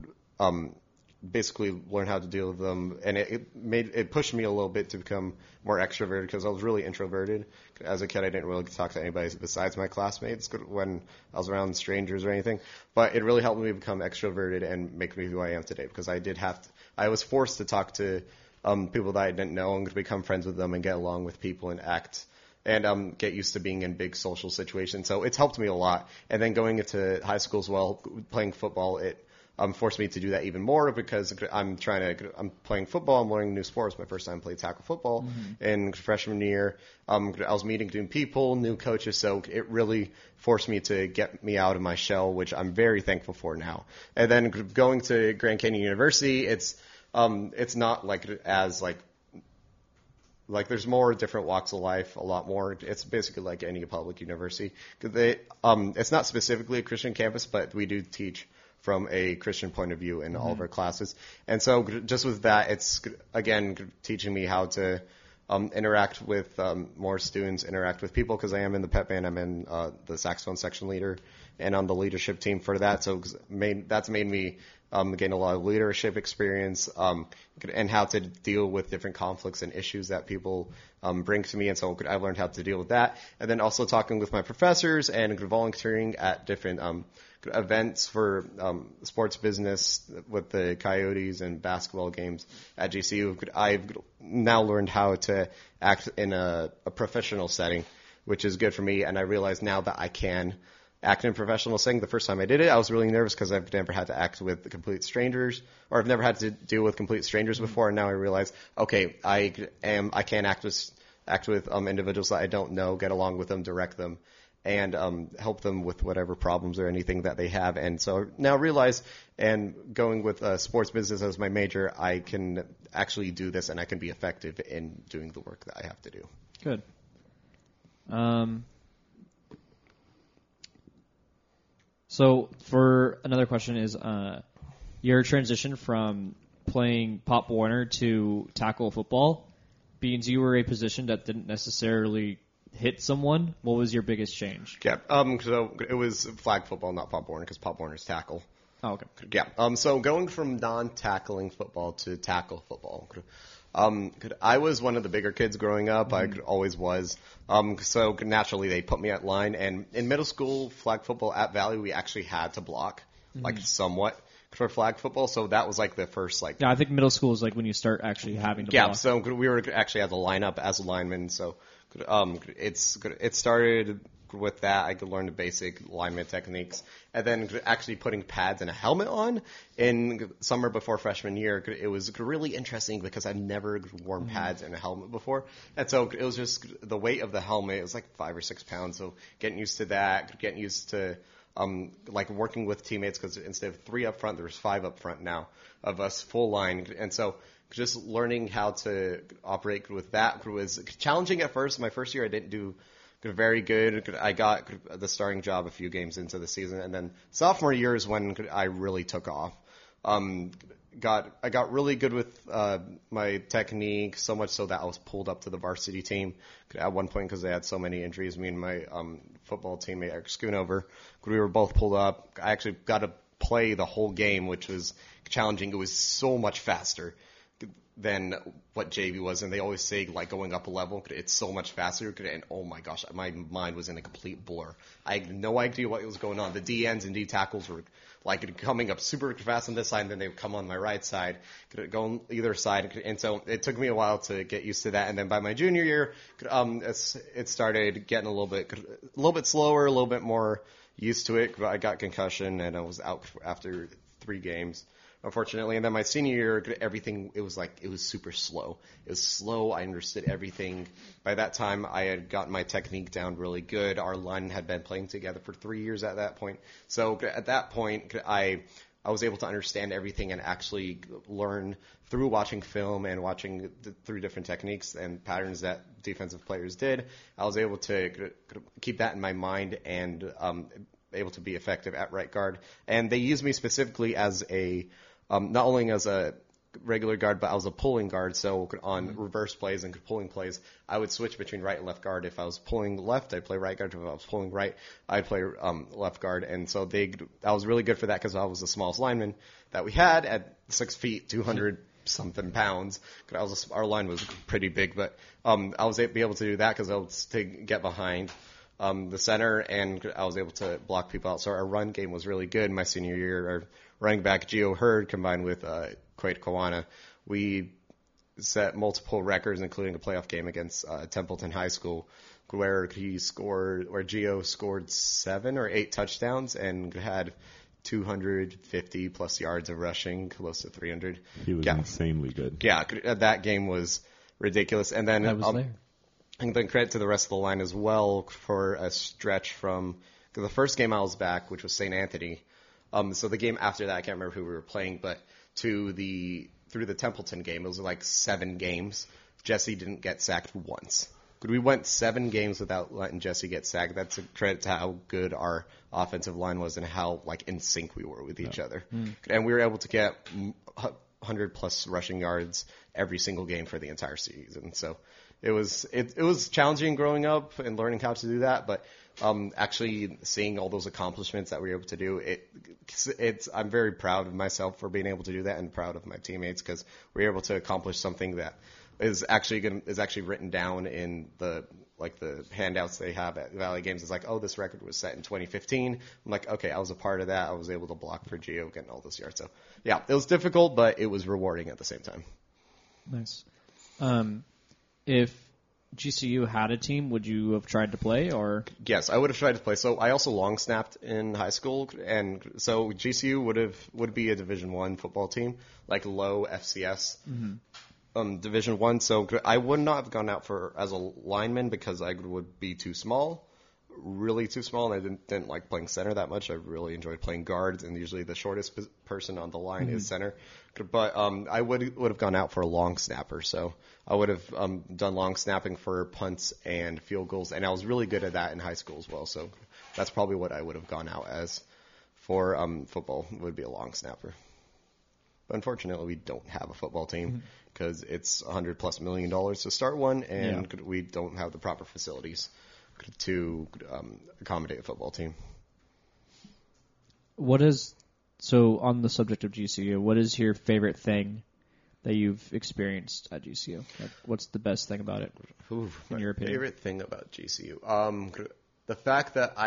basically learn how to deal with them, and it pushed me a little bit to become more extroverted because I was really introverted as a kid. I didn't really talk to anybody besides my classmates when I was around strangers or anything, but it really helped me become extroverted and make me who I am today because I was forced to talk to people that I didn't know and become friends with them and get along with people and act. And get used to being in big social situations. So it's helped me a lot. And then going into high school as well, playing football, it forced me to do that even more because I'm playing football. I'm learning new sports. My first time played tackle football in freshman year. I was meeting new people, new coaches. So it really forced me to get me out of my shell, which I'm very thankful for now. And then going to Grand Canyon University, it's not like there's more different walks of life, a lot more. It's basically like any public university. It's not specifically a Christian campus, but we do teach from a Christian point of view in all of our classes. And so just with that, it's, again, teaching me how to interact with more students, interact with people, because I am in the pep band. I'm in the saxophone section leader and on the leadership team for that. So that's made me Gain a lot of leadership experience, and how to deal with different conflicts and issues that people bring to me. And so I've learned how to deal with that. And then also talking with my professors and volunteering at different events for sports business with the Coyotes and basketball games at GCU. I've now learned how to act in a professional setting, which is good for me. And I realize now that I can act in a professional setting. The first time I did it, I was really nervous because I've never had to act with complete strangers, or I've never had to deal with complete strangers before. And now I realize, okay, I can act with individuals that I don't know, get along with them, direct them, and help them with whatever problems or anything that they have. And so now I realize, and going with sports business as my major, I can actually do this, and I can be effective in doing the work that I have to do. Good. So for another question is your transition from playing Pop Warner to tackle football, means you were a position that didn't necessarily hit someone. What was your biggest change? Yeah, so it was flag football, not Pop Warner, because Pop Warner's tackle. Oh, okay. Yeah. So going from non-tackling football to tackle football. I was one of the bigger kids growing up. Mm-hmm. I always was. So naturally, they put me at line. And in middle school, flag football at Valley, we actually had to block, mm-hmm. like somewhat for flag football. So that was like the first like. Yeah, I think middle school is like when you start actually having to block. Yeah, so we were actually had to line up as linemen. So it started with that. I could learn the basic lineman techniques. And then actually putting pads and a helmet on in summer before freshman year, it was really interesting because I've never worn mm-hmm. pads and a helmet before. And so it was just the weight of the helmet. It was like 5 or 6 pounds. So getting used to that, getting used to like working with teammates, because instead of 3 up front, there's 5 up front now of us full line. And so just learning how to operate with that was challenging at first. My first year, I didn't do very good. I got the starting job a few games into the season, and then sophomore year is when I really took off. I got really good with my technique, so much so that I was pulled up to the varsity team at one point because they had so many injuries. Me and my football teammate Eric Schoonover, we were both pulled up. I actually got to play the whole game, which was challenging. It was so much faster than what JV was, and they always say, like, going up a level, it's so much faster, and oh my gosh, my mind was in a complete blur. I had no idea what was going on. The DNs and D tackles were, like, coming up super fast on this side, and then they would come on my right side, go on either side, and so it took me a while to get used to that, and then by my junior year, it started getting a little bit slower, a little bit more used to it. I got concussion, and I was out after 3 games, unfortunately. And then my senior year, everything, it was super slow. It was slow. I understood everything. By that time, I had gotten my technique down really good. Our line had been playing together for 3 years at that point. So at that point, I was able to understand everything and actually learn through watching film and watching through different techniques and patterns that defensive players did. I was able to keep that in my mind and able to be effective at right guard. And they used me specifically as a not only as a regular guard, but I was a pulling guard. So on reverse plays and pulling plays, I would switch between right and left guard. If I was pulling left, I'd play right guard. If I was pulling right, I'd play left guard. And so I was really good for that because I was the smallest lineman that we had at 6 feet, 200-something pounds. Our line was pretty big, but I was able to do that because I was to get behind the center, and I was able to block people out. So our run game was really good. My senior year, our running back Gio Hurd combined with Quade Kawana, we set multiple records, including a playoff game against Templeton High School, where Gio scored 7 or 8 touchdowns and had 250 plus yards of rushing, close to 300. He was insanely good. Yeah, that game was ridiculous. And then I was there. And then credit to the rest of the line as well for a stretch from the first game I was back, which was St. Anthony. So the game after that, I can't remember who we were playing, but through the Templeton game, it was like 7 games. Jesse didn't get sacked once. We went 7 games without letting Jesse get sacked. That's a credit to how good our offensive line was and how like in sync we were with each other. Mm. And we were able to get 100-plus rushing yards every single game for the entire season. So it was challenging growing up and learning how to do that, but Actually seeing all those accomplishments that we were able to do, I'm very proud of myself for being able to do that, and proud of my teammates, because we were able to accomplish something that is actually written down in the handouts they have at Valley Games. It's like, oh, this record was set in 2015. I'm like, okay, I was a part of that. I was able to block for Gio, getting all this yards. So yeah, it was difficult, but it was rewarding at the same time. Nice. If GCU had a team, would you have tried to play? Or yes, I would have tried to play. So I also long snapped in high school, and so GCU would be a Division I football team, like low FCS, mm-hmm. Division I. So I would not have gone out as a lineman because I would be too small, really too small, and I didn't like playing center that much. I really enjoyed playing guards, and usually the shortest person on the line mm-hmm. is center. But I would have gone out for a long snapper, so I would have done long snapping for punts and field goals, and I was really good at that in high school as well, so that's probably what I would have gone out as for football, would be a long snapper. But unfortunately, we don't have a football team because mm-hmm. it's $100+ million to start one, and yeah. we don't have the proper facilities to accommodate a football team. So on the subject of GCU, what is your favorite thing that you've experienced at GCU? Like, what's the best thing about it, in your opinion? My favorite thing about GCU? The fact that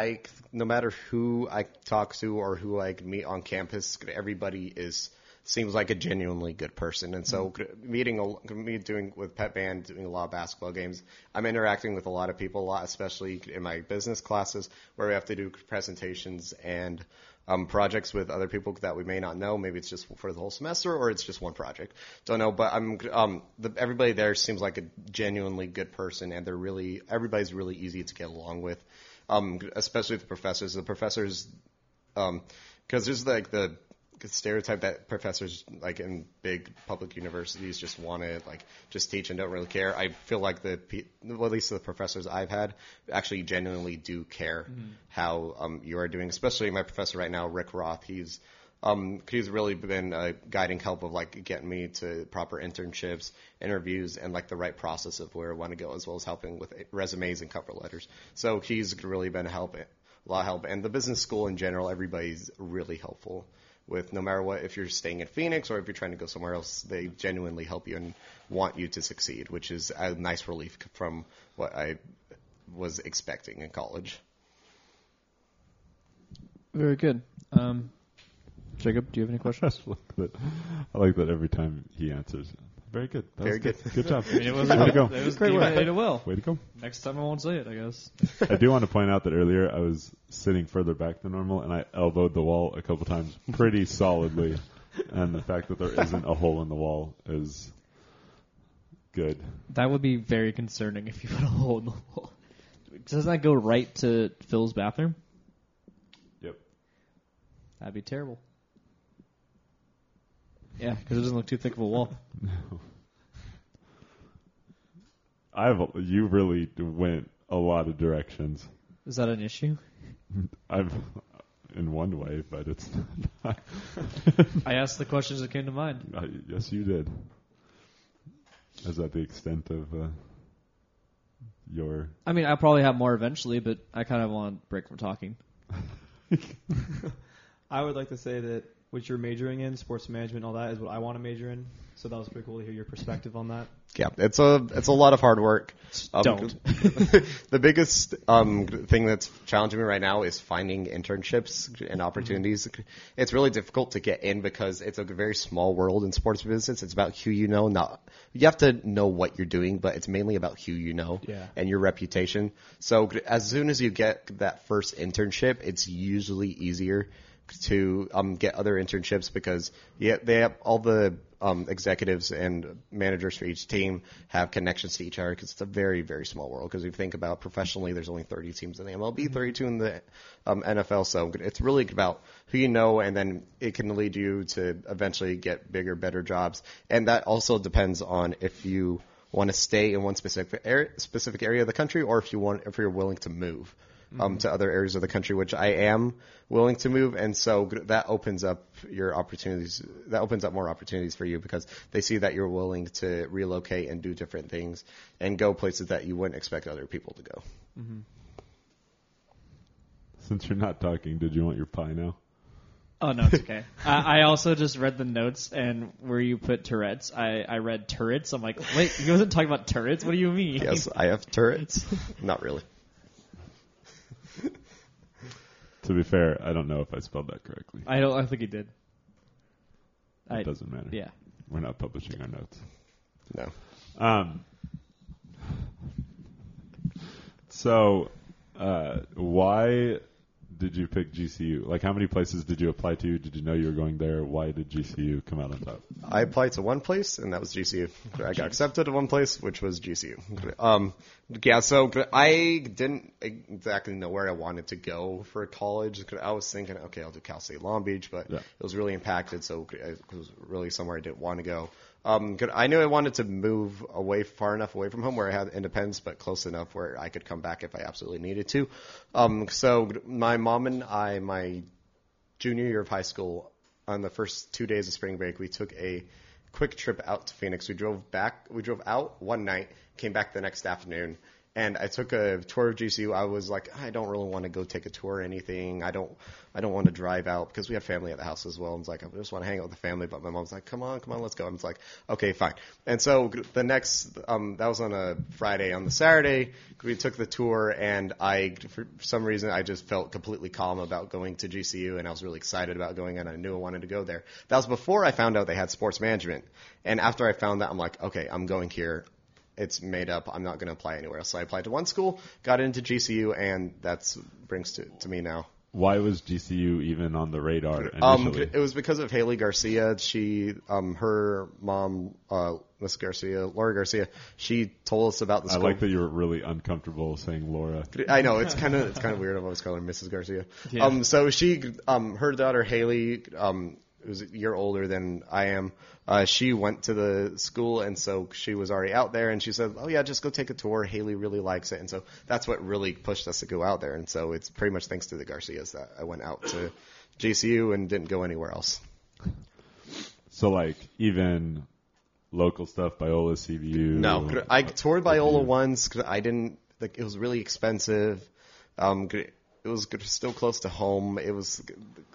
no matter who I talk to or who I meet on campus, everybody seems like a genuinely good person. And so mm-hmm. With Pep Band, doing a lot of basketball games, I'm interacting with a lot of people a lot, especially in my business classes where we have to do presentations and projects with other people that we may not know. Maybe it's just for the whole semester, or it's just one project. Don't know, but everybody there seems like a genuinely good person, and everybody's really easy to get along with, especially the professors. The professors, because there's like the stereotype that professors like in big public universities just want to like just teach and don't really care. I feel like at least the professors I've had actually genuinely do care mm-hmm. how you are doing. Especially my professor right now, Rick Roth. He's really been a guiding help of like getting me to proper internships, interviews, and like the right process of where I want to go, as well as helping with resumes and cover letters. So he's really been a lot of help. And the business school in general, everybody's really helpful. With no matter what, if you're staying in Phoenix or if you're trying to go somewhere else, they genuinely help you and want you to succeed, which is a nice relief from what I was expecting in college. Very good. Jacob, do you have any questions? I like that every time he answers. Very good. Very good. Good job. I mean, Way to go. Next time I won't say it, I guess. I do want to point out that earlier I was sitting further back than normal, and I elbowed the wall a couple times pretty solidly. And the fact that there isn't a hole in the wall is good. That would be very concerning if you put a hole in the wall. Doesn't that go right to Phil's bathroom? Yep. That'd be terrible. Yeah, because it doesn't look too thick of a wall. No. You really went a lot of directions. Is that an issue? In one way, but it's not. I asked the questions that came to mind. Yes, you did. Is that the extent of your... I mean, I'll probably have more eventually, but I kind of want to break from talking. I would like to say that what you're majoring in, sports management, all that, is what I want to major in. So that was pretty cool to hear your perspective on that. Yeah, it's a lot of hard work. Don't. The biggest thing that's challenging me right now is finding internships and opportunities. Mm-hmm. It's really difficult to get in because it's a very small world in sports business. It's about who you know. You have to know what you're doing, but it's mainly about who you know and your reputation. So as soon as you get that first internship, it's usually easier to get other internships because they have all the executives and managers for each team have connections to each other because it's a very, very small world. Because if you think about professionally, there's only 30 teams in the MLB, 32 in the NFL. So it's really about who you know, and then it can lead you to eventually get bigger, better jobs. And that also depends on if you want to stay in one specific area of the country, or if you're willing to move. To other areas of the country, which I am willing to move, and so that opens up your opportunities. That opens up more opportunities for you because they see that you're willing to relocate and do different things and go places that you wouldn't expect other people to go. Mm-hmm. Since you're not talking, did you want your pie now? Oh, no, it's okay. I also just read the notes, and where you put Tourette's, I read turrets. I'm like, wait, you wasn't talking about turrets? What do you mean? Yes, I have turrets. Not really. To be fair, I don't know if I spelled that correctly. I think you did. It doesn't matter. Yeah. We're not publishing our notes. No. Why did you pick GCU? Like, how many places did you apply to? Did you know you were going there? Why did GCU come out on top? I applied to one place, and that was GCU. I got accepted to one place, which was GCU. So I didn't exactly know where I wanted to go for college. I was thinking, okay, I'll do Cal State Long Beach, but it was really impacted, so it was really somewhere I didn't want to go. I knew I wanted to move away far enough away from home where I had independence, but close enough where I could come back if I absolutely needed to. So my mom and I, my junior year of high school, on the first 2 days of spring break, we took a quick trip out to Phoenix. We drove out one night, came back the next afternoon, and I took a tour of GCU. I was like, I don't really want to go take a tour or anything. I don't want to drive out because we have family at the house as well. I was like, I just want to hang out with the family. But my mom's like, come on, let's go. I was like, okay, fine. And so the next, that was on a Friday. On the Saturday, we took the tour, and for some reason, I just felt completely calm about going to GCU, and I was really excited about going, and I knew I wanted to go there. That was before I found out they had sports management. And after I found that, I'm like, okay, I'm going here. It's made up. I'm not going to apply anywhere else. So I applied to one school, got into GCU, and that brings to me now. Why was GCU even on the radar initially? It was because of Haley Garcia. She, her mom, Miss Garcia, Laura Garcia, she told us about the school. I like that you were really uncomfortable saying Laura. I know. It's kind of weird. I've always called her Mrs. Garcia. Yeah. So she, her daughter Haley, who's a year older than I am, she went to the school, and so she was already out there, and she said, oh, yeah, just go take a tour. Haley really likes it, and so that's what really pushed us to go out there, and so it's pretty much thanks to the Garcias that I went out to GCU and didn't go anywhere else. So, like, even local stuff, Biola, CVU? No, I toured Biola once. Cause I didn't – like, it was really expensive. It was still close to home. It was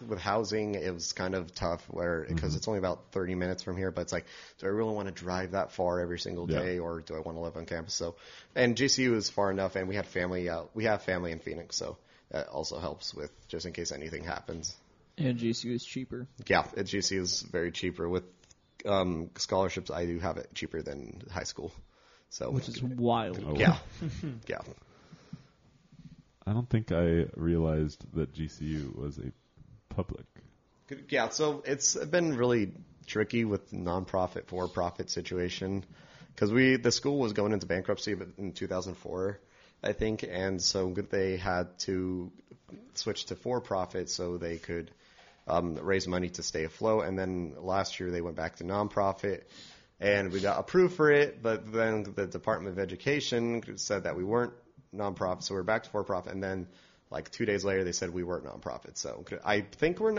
with housing. It was kind of tough where because it's only about 30 minutes from here. But it's like, do I really want to drive that far every single day, or do I want to live on campus? So, and GCU is far enough, and we had family. We have family in Phoenix, so that also helps with just in case anything happens. And GCU is cheaper. Yeah, GCU is very cheaper. With scholarships, I do have it cheaper than high school. So which is wild. Oh. Yeah, yeah. I don't think I realized that GCU was a public. Yeah, so it's been really tricky with nonprofit, for-profit situation because the school was going into bankruptcy in 2004, I think, and so they had to switch to for-profit so they could raise money to stay afloat. And then last year they went back to nonprofit. And we got approved for it, but then the Department of Education said that we weren't nonprofit, so we're back to for-profit, and then like 2 days later they said we weren't nonprofit. So I think we are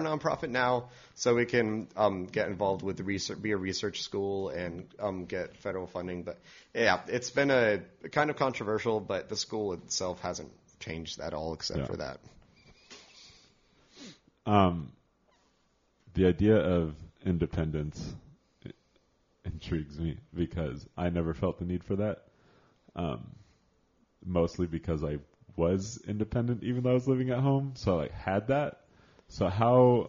nonprofit now, so we can get involved with be a research school and get federal funding. But yeah, it's been a kind of controversial, but the school itself hasn't changed at all except for that. The idea of independence intrigues me because I never felt the need for that. Mostly because I was independent even though I was living at home, so I had that. So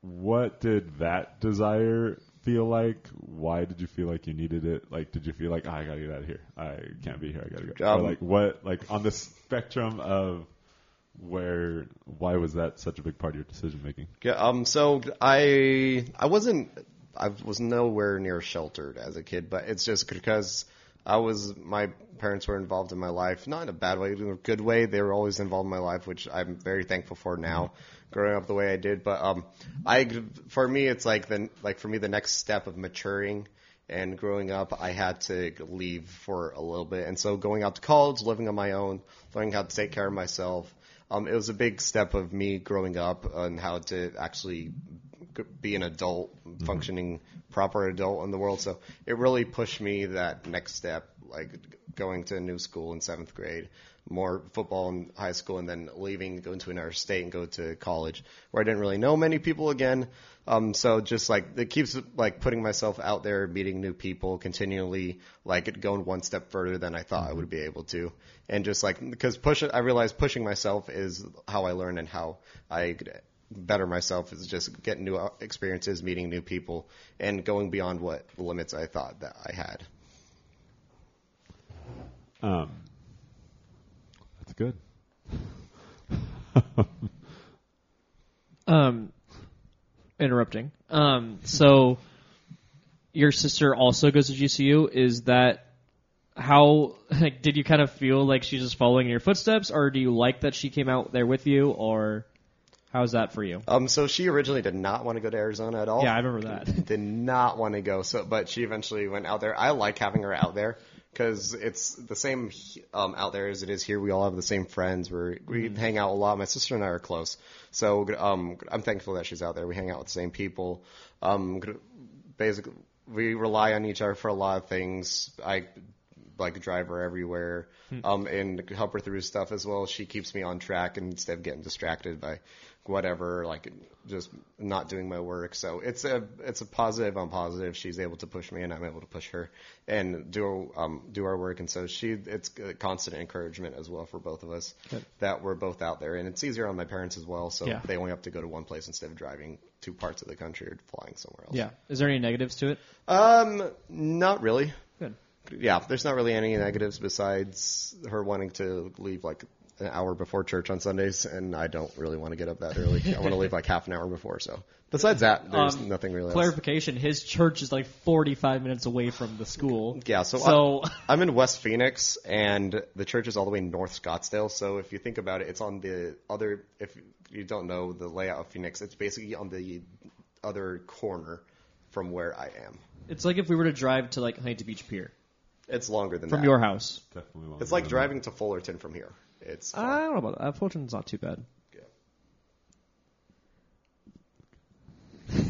what did that desire feel like? Why did you feel like you needed it? Like, did you feel like, I gotta get out of here, I can't be here, I gotta go? Or like, what, like on the spectrum of where, why was that such a big part of your decision making? Yeah, so I was nowhere near sheltered as a kid, but it's just because my parents were involved in my life, not in a bad way, in a good way. They were always involved in my life, which I'm very thankful for now, growing up the way I did. But for me, it's like the next step of maturing and growing up, I had to leave for a little bit. And so going out to college, living on my own, learning how to take care of myself, it was a big step of me growing up and how to actually be an adult, functioning, proper adult in the world. So it really pushed me that next step, like going to a new school in seventh grade, more football in high school, and then leaving, going to another state and go to college where I didn't really know many people again. So just like it keeps like putting myself out there, meeting new people, continually like going one step further than I thought I would be able to. And just like because I realized pushing myself is how I learn and how I could better myself is just getting new experiences, meeting new people, and going beyond what limits I thought that I had. That's good. Interrupting. So your sister also goes to GCU. Is that how, like, did you kind of feel like she's just following in your footsteps, or do you like that she came out there with you, or how's that for you? So she originally did not want to go to Arizona at all. Yeah, I remember that. Did not want to go, but she eventually went out there. I like having her out there, because it's the same out there as it is here. We all have the same friends. We hang out a lot. My sister and I are close. So I'm thankful that she's out there. We hang out with the same people. Basically, we rely on each other for a lot of things. I like drive her everywhere and help her through stuff as well. She keeps me on track instead of getting distracted by whatever, like just not doing my work. So it's a positive on positive. She's able to push me and I'm able to push her and do our work. And so it's a constant encouragement as well for both of us that we're both out there, and it's easier on my parents as well. So they only have to go to one place instead of driving two parts of the country or flying somewhere else. Yeah. Is there any negatives to it? Not really. Good. Yeah. There's not really any negatives besides her wanting to leave like an hour before church on Sundays, and I don't really want to get up that early. I want to leave like half an hour before. So besides that, there's nothing really. Clarification: his church is like 45 minutes away from the school. Yeah, so I'm in West Phoenix, and the church is all the way in North Scottsdale. So if you think about it, it's on the other. If you don't know the layout of Phoenix, it's basically on the other corner from where I am. It's like if we were to drive to like Huntington Beach Pier. It's longer than that. From your house. Definitely longer. It's like driving to Fullerton from here. It's fun. I don't know about that. Fullerton's not too bad. Yeah.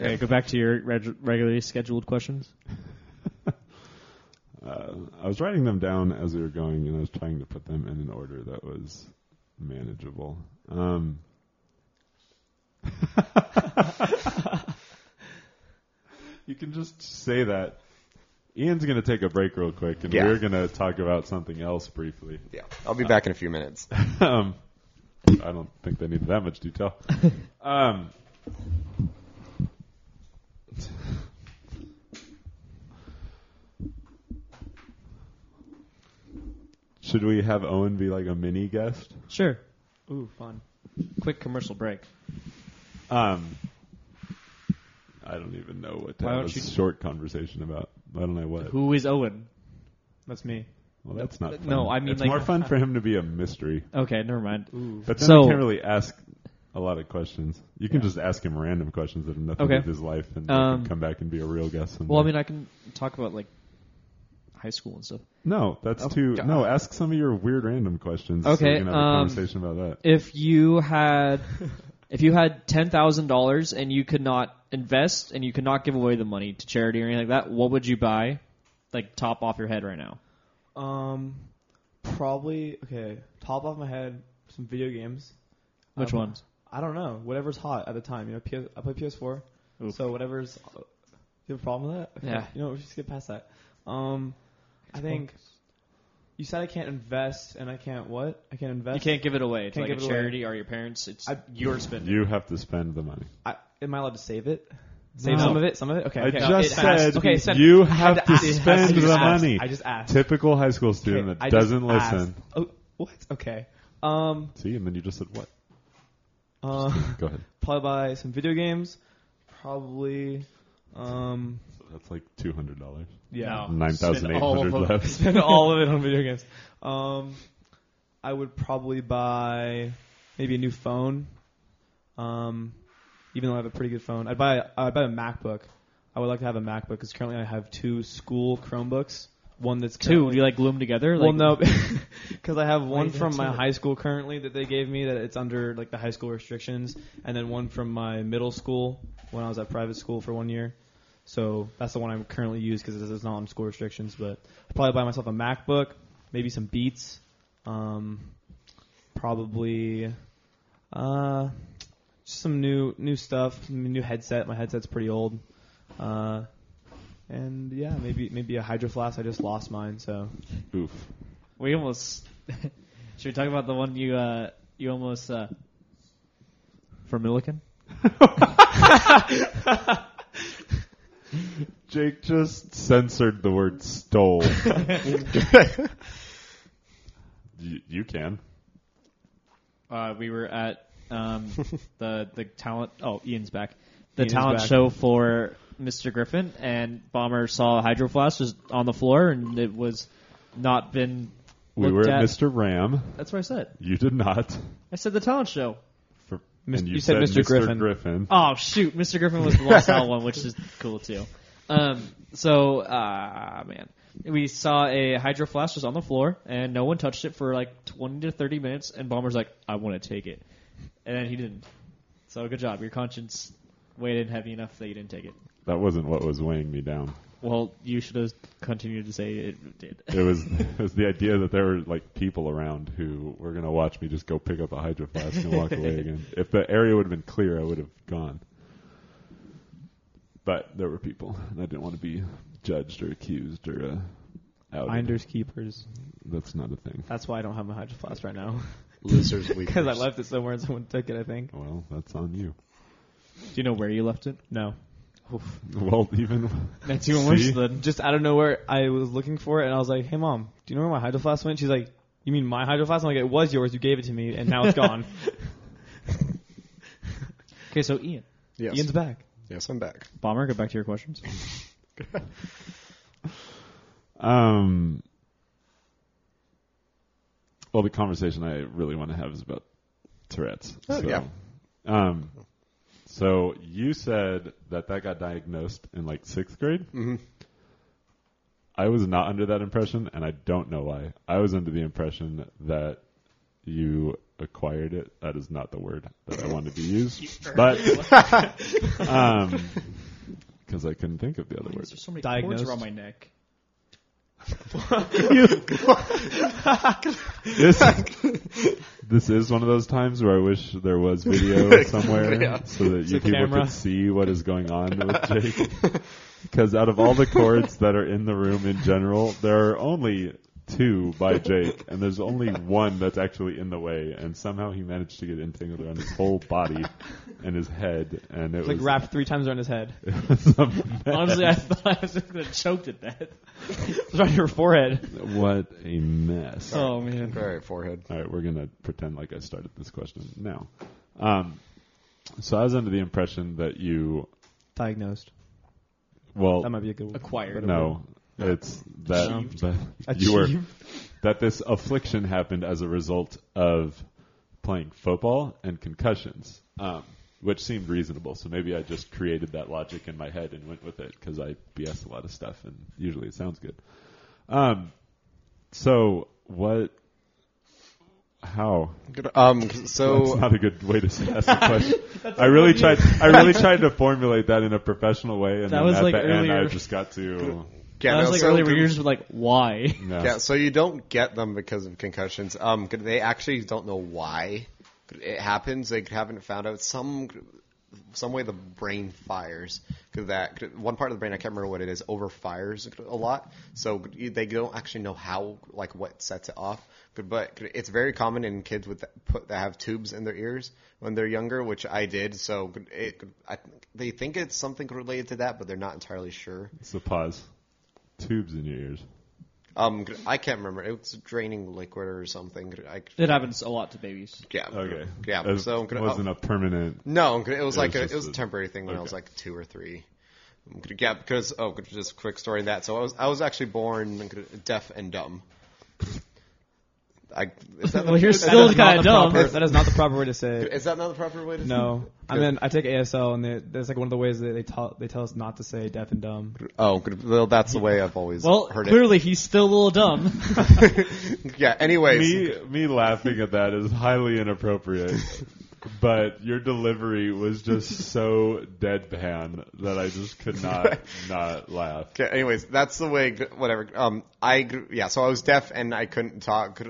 Okay, go back to your regularly scheduled questions. I was writing them down as we were going, and I was trying to put them in an order that was manageable. You can just say that. Ian's going to take a break real quick, and we're going to talk about something else briefly. Yeah, I'll be back in a few minutes. I don't think they need that much detail. Should we have Owen be like a mini guest? Sure. Ooh, fun. Quick commercial break. I don't even know what to have a short conversation about. I don't know what. Who is Owen? That's me. Well, that's not fun. No, I mean, it's like, more fun for him to be a mystery. Okay, never mind. Ooh. But then you can't really ask a lot of questions. You can just ask him random questions that have nothing to do with his life, and he can come back and be a real guest someday. Well, I mean, I can talk about, like, high school and stuff. No, that's too... God. No, ask some of your weird random questions so we can have a conversation about that. If you had $10,000 and you could not invest and you could not give away the money to charity or anything like that, what would you buy? Like, top off your head right now. Probably, top off my head, some video games. Which ones? I don't know. Whatever's hot at the time. You know, I play PS4, so whatever's... You have a problem with that? Okay. Yeah. You know, we should get past that. I think... You said I can't invest, and I can't what? I can't invest. You can't give it away. It's like a charity or your parents. It's your spending. You have to spend the money. Am I allowed to save it? Save some of it? Some of it? Okay. I just said you have to spend the money. I just asked. Typical high school student that doesn't listen. Oh, what? Okay. See, and then you just said what? Go ahead. Probably buy some video games. Probably... So that's like $200. Yeah, 9,800 left. Spend all of it on video games. I would probably buy maybe a new phone. Even though I have a pretty good phone, I'd buy a MacBook. I would like to have a MacBook because currently I have two school Chromebooks. one that's two. Do you like glue them together? Well, no, because I have one from my high school currently that they gave me that it's under like the high school restrictions, and then one from my middle school when I was at private school for 1 year. So that's the one I'm currently use because it's not on school restrictions. But I'll probably buy myself a MacBook, maybe some Beats, probably just some new stuff, new headset. My headset's pretty old. And yeah, maybe a Hydro Flask. I just lost mine, so. Oof. We almost. Should we talk about the one you almost for Milliken? Jake just censored the word stole. You can. We were at the talent. Oh, Ian's back. The talent show for Mr. Griffin, and Bomber saw Hydro Flask just on the floor, and it was not been looked at. We were at Mr. Ram. That's what I said. You did not. I said the talent show. You said Mr. Griffin. Oh, shoot. Mr. Griffin was the Lost Owl one, which is cool, too. Man. We saw a Hydro Flask just on the floor, and no one touched it for like 20 to 30 minutes, and Bomber's like, I want to take it. And then he didn't. So good job. Your conscience weighed in heavy enough that you didn't take it. That wasn't what was weighing me down. Well, you should have continued to say it did. It was the idea that there were like people around who were going to watch me just go pick up a Hydro Flask and walk away again. If the area would have been clear, I would have gone. But there were people, and I didn't want to be judged or accused or outed. Finders keepers. That's not a thing. That's why I don't have my Hydro Flask right now. Losers weepers. Because I left it somewhere and someone took it, I think. Well, that's on you. Do you know where you left it? No. Oof. Well, even that's even worse. Then just out of nowhere, I was looking for it, and I was like, "Hey, Mom, do you know where my Hydro Flask went?" She's like, "You mean my Hydro Flask?" I'm like, "It was yours. You gave it to me, and now it's gone." Okay, so Ian, yes. Ian's back. Yes, I'm back. Bomber, go back to your questions. Well, the conversation I really want to have is about Tourette's. Oh, so, yeah. So you said that got diagnosed in like 6th grade? Mm-hmm. I was not under that impression, and I don't know why. I was under the impression that you acquired it. That is not the word that I wanted to use. But because I couldn't think of the other word. There's so many diagnosed cords around my neck. This is one of those times where I wish there was video somewhere so that you people could see what is going on with Jake. Because out of all the cords that are in the room in general, there are only two by Jake, and there's only one that's actually in the way, and somehow he managed to get entangled around his whole body and his head, and it was like wrapped 3 times around his head. Honestly, I thought I was just gonna choke at that. It was on your forehead. What a mess! Oh man, very forehead. All right, we're gonna pretend like I started this question now. So I was under the impression that you diagnosed. Well, that might be a good word. Acquired. No. It's that you were that this affliction happened as a result of playing football and concussions, which seemed reasonable. So maybe I just created that logic in my head and went with it because I BS a lot of stuff, and usually it sounds good. So what? How? So that's not a good way to ask the question. I really tried to formulate that in a professional way, and then at the end I just got to. Yeah, that was like earlier years were like, why? No. Yeah, so you don't get them because of concussions. They actually don't know why it happens. They haven't found out. Some way the brain fires. That one part of the brain, I can't remember what it is, overfires a lot. So they don't actually know how, like what sets it off. But it's very common in kids that have tubes in their ears when they're younger, which I did. So they think it's something related to that, but they're not entirely sure. So pause. Tubes in your ears. I can't remember. It was draining liquid or something. It happens a lot to babies. Yeah. Okay. Yeah. So it wasn't a permanent. No, it was like it was a temporary thing when I was like 2 or 3. Yeah, because just a quick story on that. So I was actually born deaf and dumb. You're still kind of dumb. That is not the proper way to say it. Is that not the proper way to say it? No. I mean, I take ASL, and that's like one of the ways that they tell us not to say deaf and dumb. Oh, well, that's the way I've always heard it. Well, clearly he's still a little dumb. Yeah, anyways. Me laughing at that is highly inappropriate. But your delivery was just so deadpan that I just could not laugh. Okay, anyways, that's the way. Whatever. So I was deaf and I couldn't talk.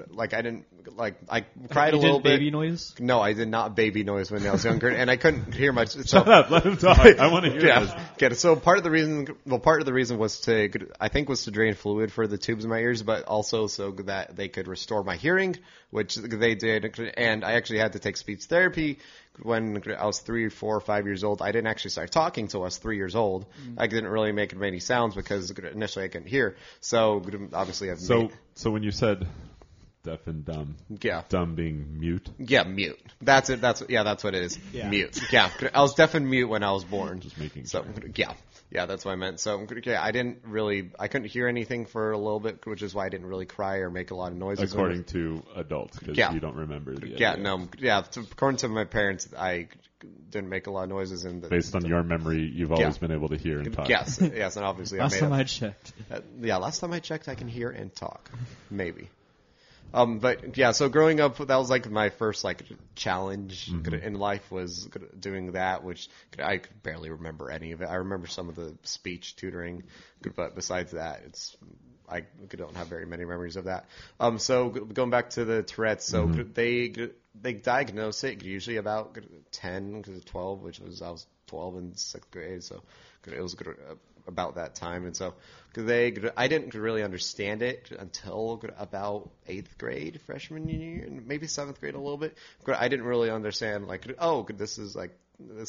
I cried a little bit. Baby noise? No, I did not baby noise when I was younger, and I couldn't hear much. So. Shut up. Let him talk. I want to hear this. Okay. So part of the reason was to drain fluid for the tubes in my ears, but also so that they could restore my hearing, which they did. And I actually had to take speech therapy. When I was 3, 4, 5 years old, I didn't actually start talking until I was 3 years old. Mm-hmm. I didn't really make many sounds because initially I couldn't hear. So obviously I've So when you said deaf and dumb, dumb being mute? Yeah, mute. That's it. That's what it is. Yeah. Mute. Yeah, I was deaf and mute when I was born. Just making sense. So, yeah. Yeah, that's what I meant. So I couldn't hear anything for a little bit, which is why I didn't really cry or make a lot of noises. According to adults, because you don't remember. According to my parents, I didn't make a lot of noises. Based on your memory, you've always been able to hear and talk. Yes, and obviously Last time I checked. Last time I checked, I can hear and talk, maybe. So growing up, that was like my first challenge in life was doing that, which I barely remember any of it. I remember some of the speech tutoring, but besides that, I don't have very many memories of that. So going back to the Tourette's, they diagnose it usually about 10 to 12, which was I was 12 in 6th grade, so it was about that time, and so I didn't really understand it until about 8th grade, freshman year, and maybe 7th grade a little bit. I didn't really understand this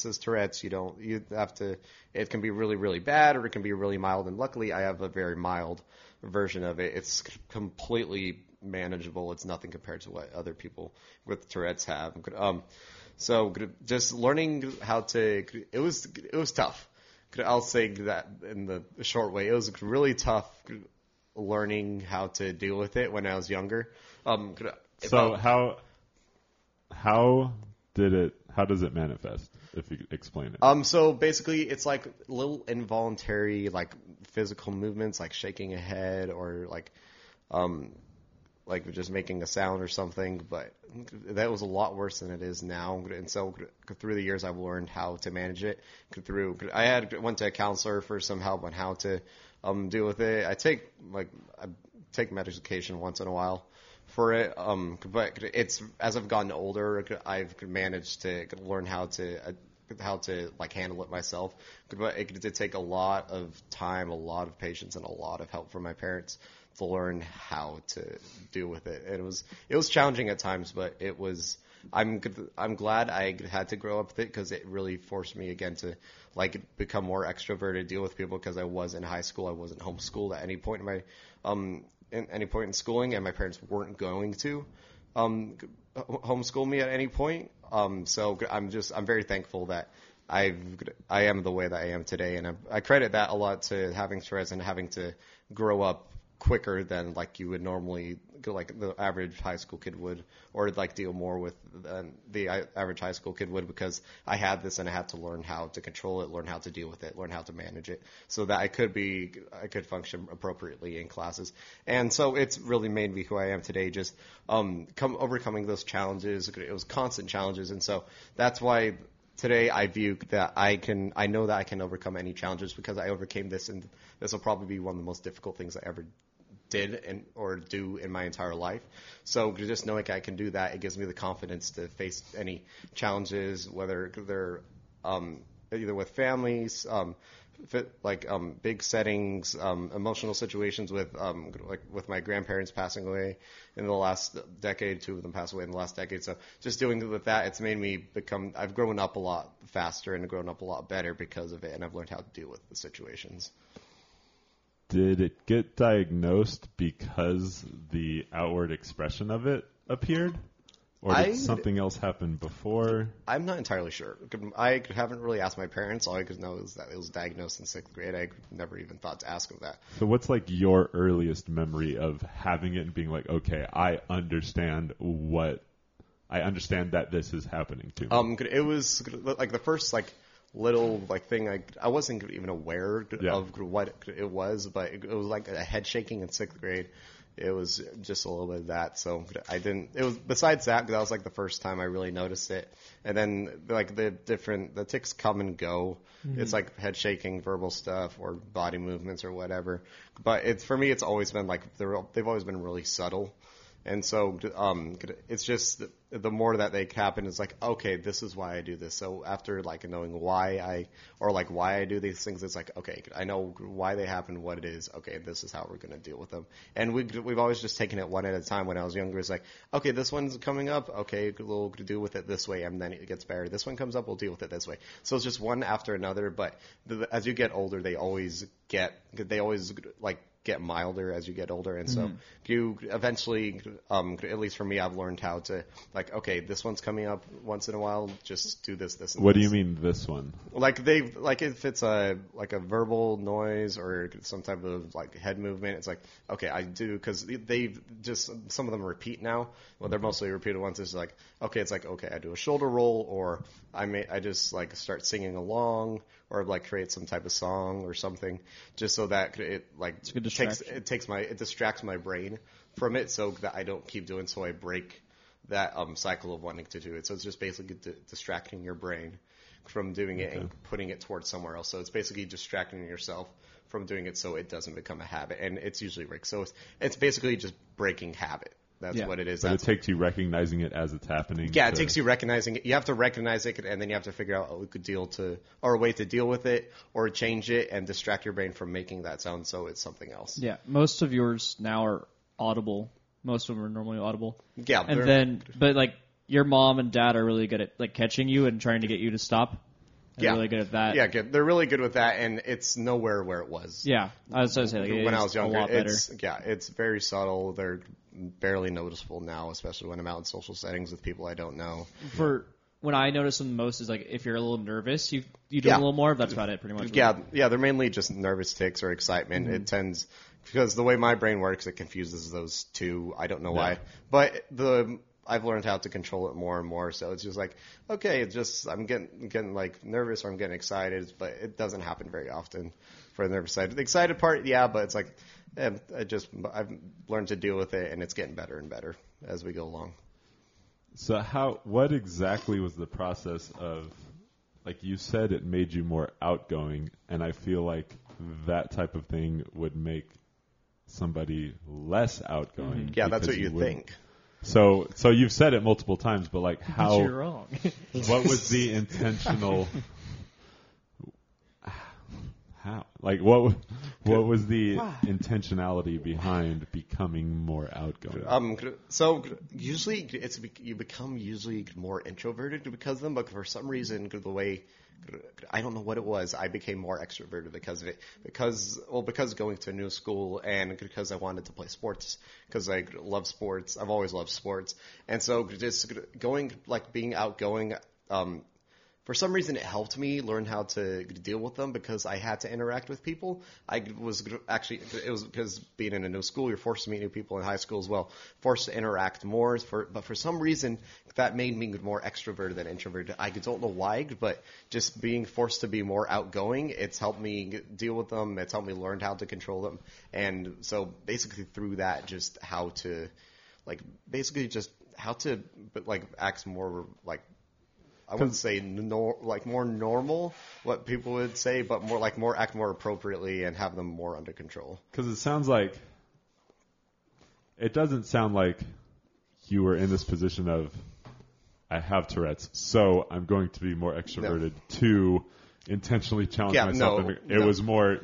is Tourette's. You have to. It can be really, really bad, or it can be really mild. And luckily, I have a very mild version of it. It's completely manageable. It's nothing compared to what other people with Tourette's have. So just learning how to. It was tough. I'll say that in the short way. It was really tough learning how to deal with it when I was younger. How does it manifest? If you explain it. So basically, it's like little involuntary physical movements, like shaking a head or just making a sound or something, but that was a lot worse than it is now. And so through the years, I've learned how to manage it. I went to a counselor for some help on how to deal with it. I take medication once in a while for it, but it's as I've gotten older, I've managed to learn how to handle it myself. But it did take a lot of time, a lot of patience, and a lot of help from my parents to learn how to deal with it. And it was challenging at times, but it was. I'm glad I had to grow up with it because it really forced me again to become more extroverted, deal with people because I was in high school. I wasn't homeschooled at any point in my in schooling, and my parents weren't going to homeschool me at any point. So I'm very thankful that I am the way that I am today, and I credit that a lot to having Tourette's and having to grow up quicker than you would normally the average high school kid would, or deal more with than the average high school kid would, because I had this and I had to learn how to control it, learn how to deal with it, learn how to manage it so that I could function appropriately in classes. And so it's really made me who I am today, just overcoming those challenges. It was constant challenges, and so that's why today I view that I know that I can overcome any challenges because I overcame this, and this will probably be one of the most difficult things I ever did or do in my entire life. So just knowing I can do that, it gives me the confidence to face any challenges, whether they're either with families, big settings, emotional situations with my grandparents passing away in the last decade. 2 of them passed away in the last decade. So just dealing with that, it's made me I've grown up a lot faster and grown up a lot better because of it, and I've learned how to deal with the situations. Did it get diagnosed because the outward expression of it appeared? Or did something else happen before? I'm not entirely sure. I haven't really asked my parents. All I could know is that it was diagnosed in 6th grade. I never even thought to ask them that. So what's like your earliest memory of having it and being like, okay, I understand that this is happening to me? It was like the first thing. I wasn't even aware of what it was, but it was like a head shaking in 6th grade. It was just a little bit of that. So I didn't, it was besides that, that was like the first time I really noticed it. And then like the tics come and go. Mm-hmm. It's like head shaking, verbal stuff or body movements or whatever. But it's, for me, it's always been like, they've always been really subtle. And so it's just the more that they happen, it's like, okay, this is why I do this. So after like knowing why I do these things, it's like, okay, I know why they happen, what it is. Okay, this is how we're going to deal with them. And we've always just taken it one at a time. When I was younger, it's like, okay, this one's coming up. Okay, we'll deal with it this way. And then it gets better. This one comes up, we'll deal with it this way. So it's just one after another. But as you get older, they always get milder as you get older, and so you eventually, at least for me, I've learned how to like, okay, this one's coming up once in a while, just do this. What do you mean this one? Like if it's a verbal noise or some type of like head movement, it's like, okay, I do, because they just, some of them repeat now. Well, they're mostly repeated ones. It's like, okay, I do a shoulder roll, or I just like start singing along, or like create some type of song or something, just so that it like it distracts my brain from it, so that I don't keep doing. So I break that cycle of wanting to do it. So it's just basically distracting your brain from doing it and putting it towards somewhere else. So it's basically distracting yourself from doing it, so it doesn't become a habit. And it's usually Rick. So it's basically just breaking habit. That's what it is. But it takes you recognizing it as it's happening. Yeah, it takes you recognizing it. You have to recognize it, and then you have to figure out a way to deal with it or change it and distract your brain from making that sound, so it's something else. Yeah, most of yours now are audible. Most of them are normally audible. Yeah. And then, but like your mom and dad are really good at like catching you and trying to get you to stop. They're really good at that. Yeah, they're really good with that, and it's nowhere where it was. Yeah, I was going to say, like, when I was younger, it's very subtle. They're barely noticeable now, especially when I'm out in social settings with people I don't know. For when I notice them most is like if you're a little nervous, you do a little more. That's about it, pretty much. Yeah, yeah, they're mainly just nervous tics or excitement. Mm-hmm. It tends, because the way my brain works, it confuses those two. I don't know why, but I've learned how to control it more and more. So it's just like, okay, it's just, I'm getting like nervous or I'm getting excited, but it doesn't happen very often for the nervous side. The excited part, yeah, but it's like, I've learned to deal with it, and it's getting better and better as we go along. So what exactly was the process of, like you said, it made you more outgoing, and I feel like that type of thing would make somebody less outgoing. Mm-hmm. Yeah, that's what you think. So you've said it multiple times, but like how? You're wrong. What was the intentional? How? Like what was the intentionality behind becoming more outgoing? So usually you become usually more introverted because of them, but for some reason the way, I don't know what it was, I became more extroverted because of it. Because going to a new school, and because I wanted to play sports, because I love sports. I've always loved sports. And so just going, like being outgoing, for some reason it helped me learn how to deal with them, because I had to interact with people. It was because being in a new school, you're forced to meet new people in high school as well, forced to interact more. But for some reason, that made me more extroverted than introverted. I don't know why, but just being forced to be more outgoing, it's helped me deal with them. It's helped me learn how to control them. And so basically through that, just how to, like, basically just how to, like, act more, like, I wouldn't say like more normal, what people would say, but more like more act more appropriately and have them more under control. Because it sounds like, it doesn't sound like you were in this position of, I have Tourette's, so I'm going to be more extroverted to intentionally challenge myself. No, it was more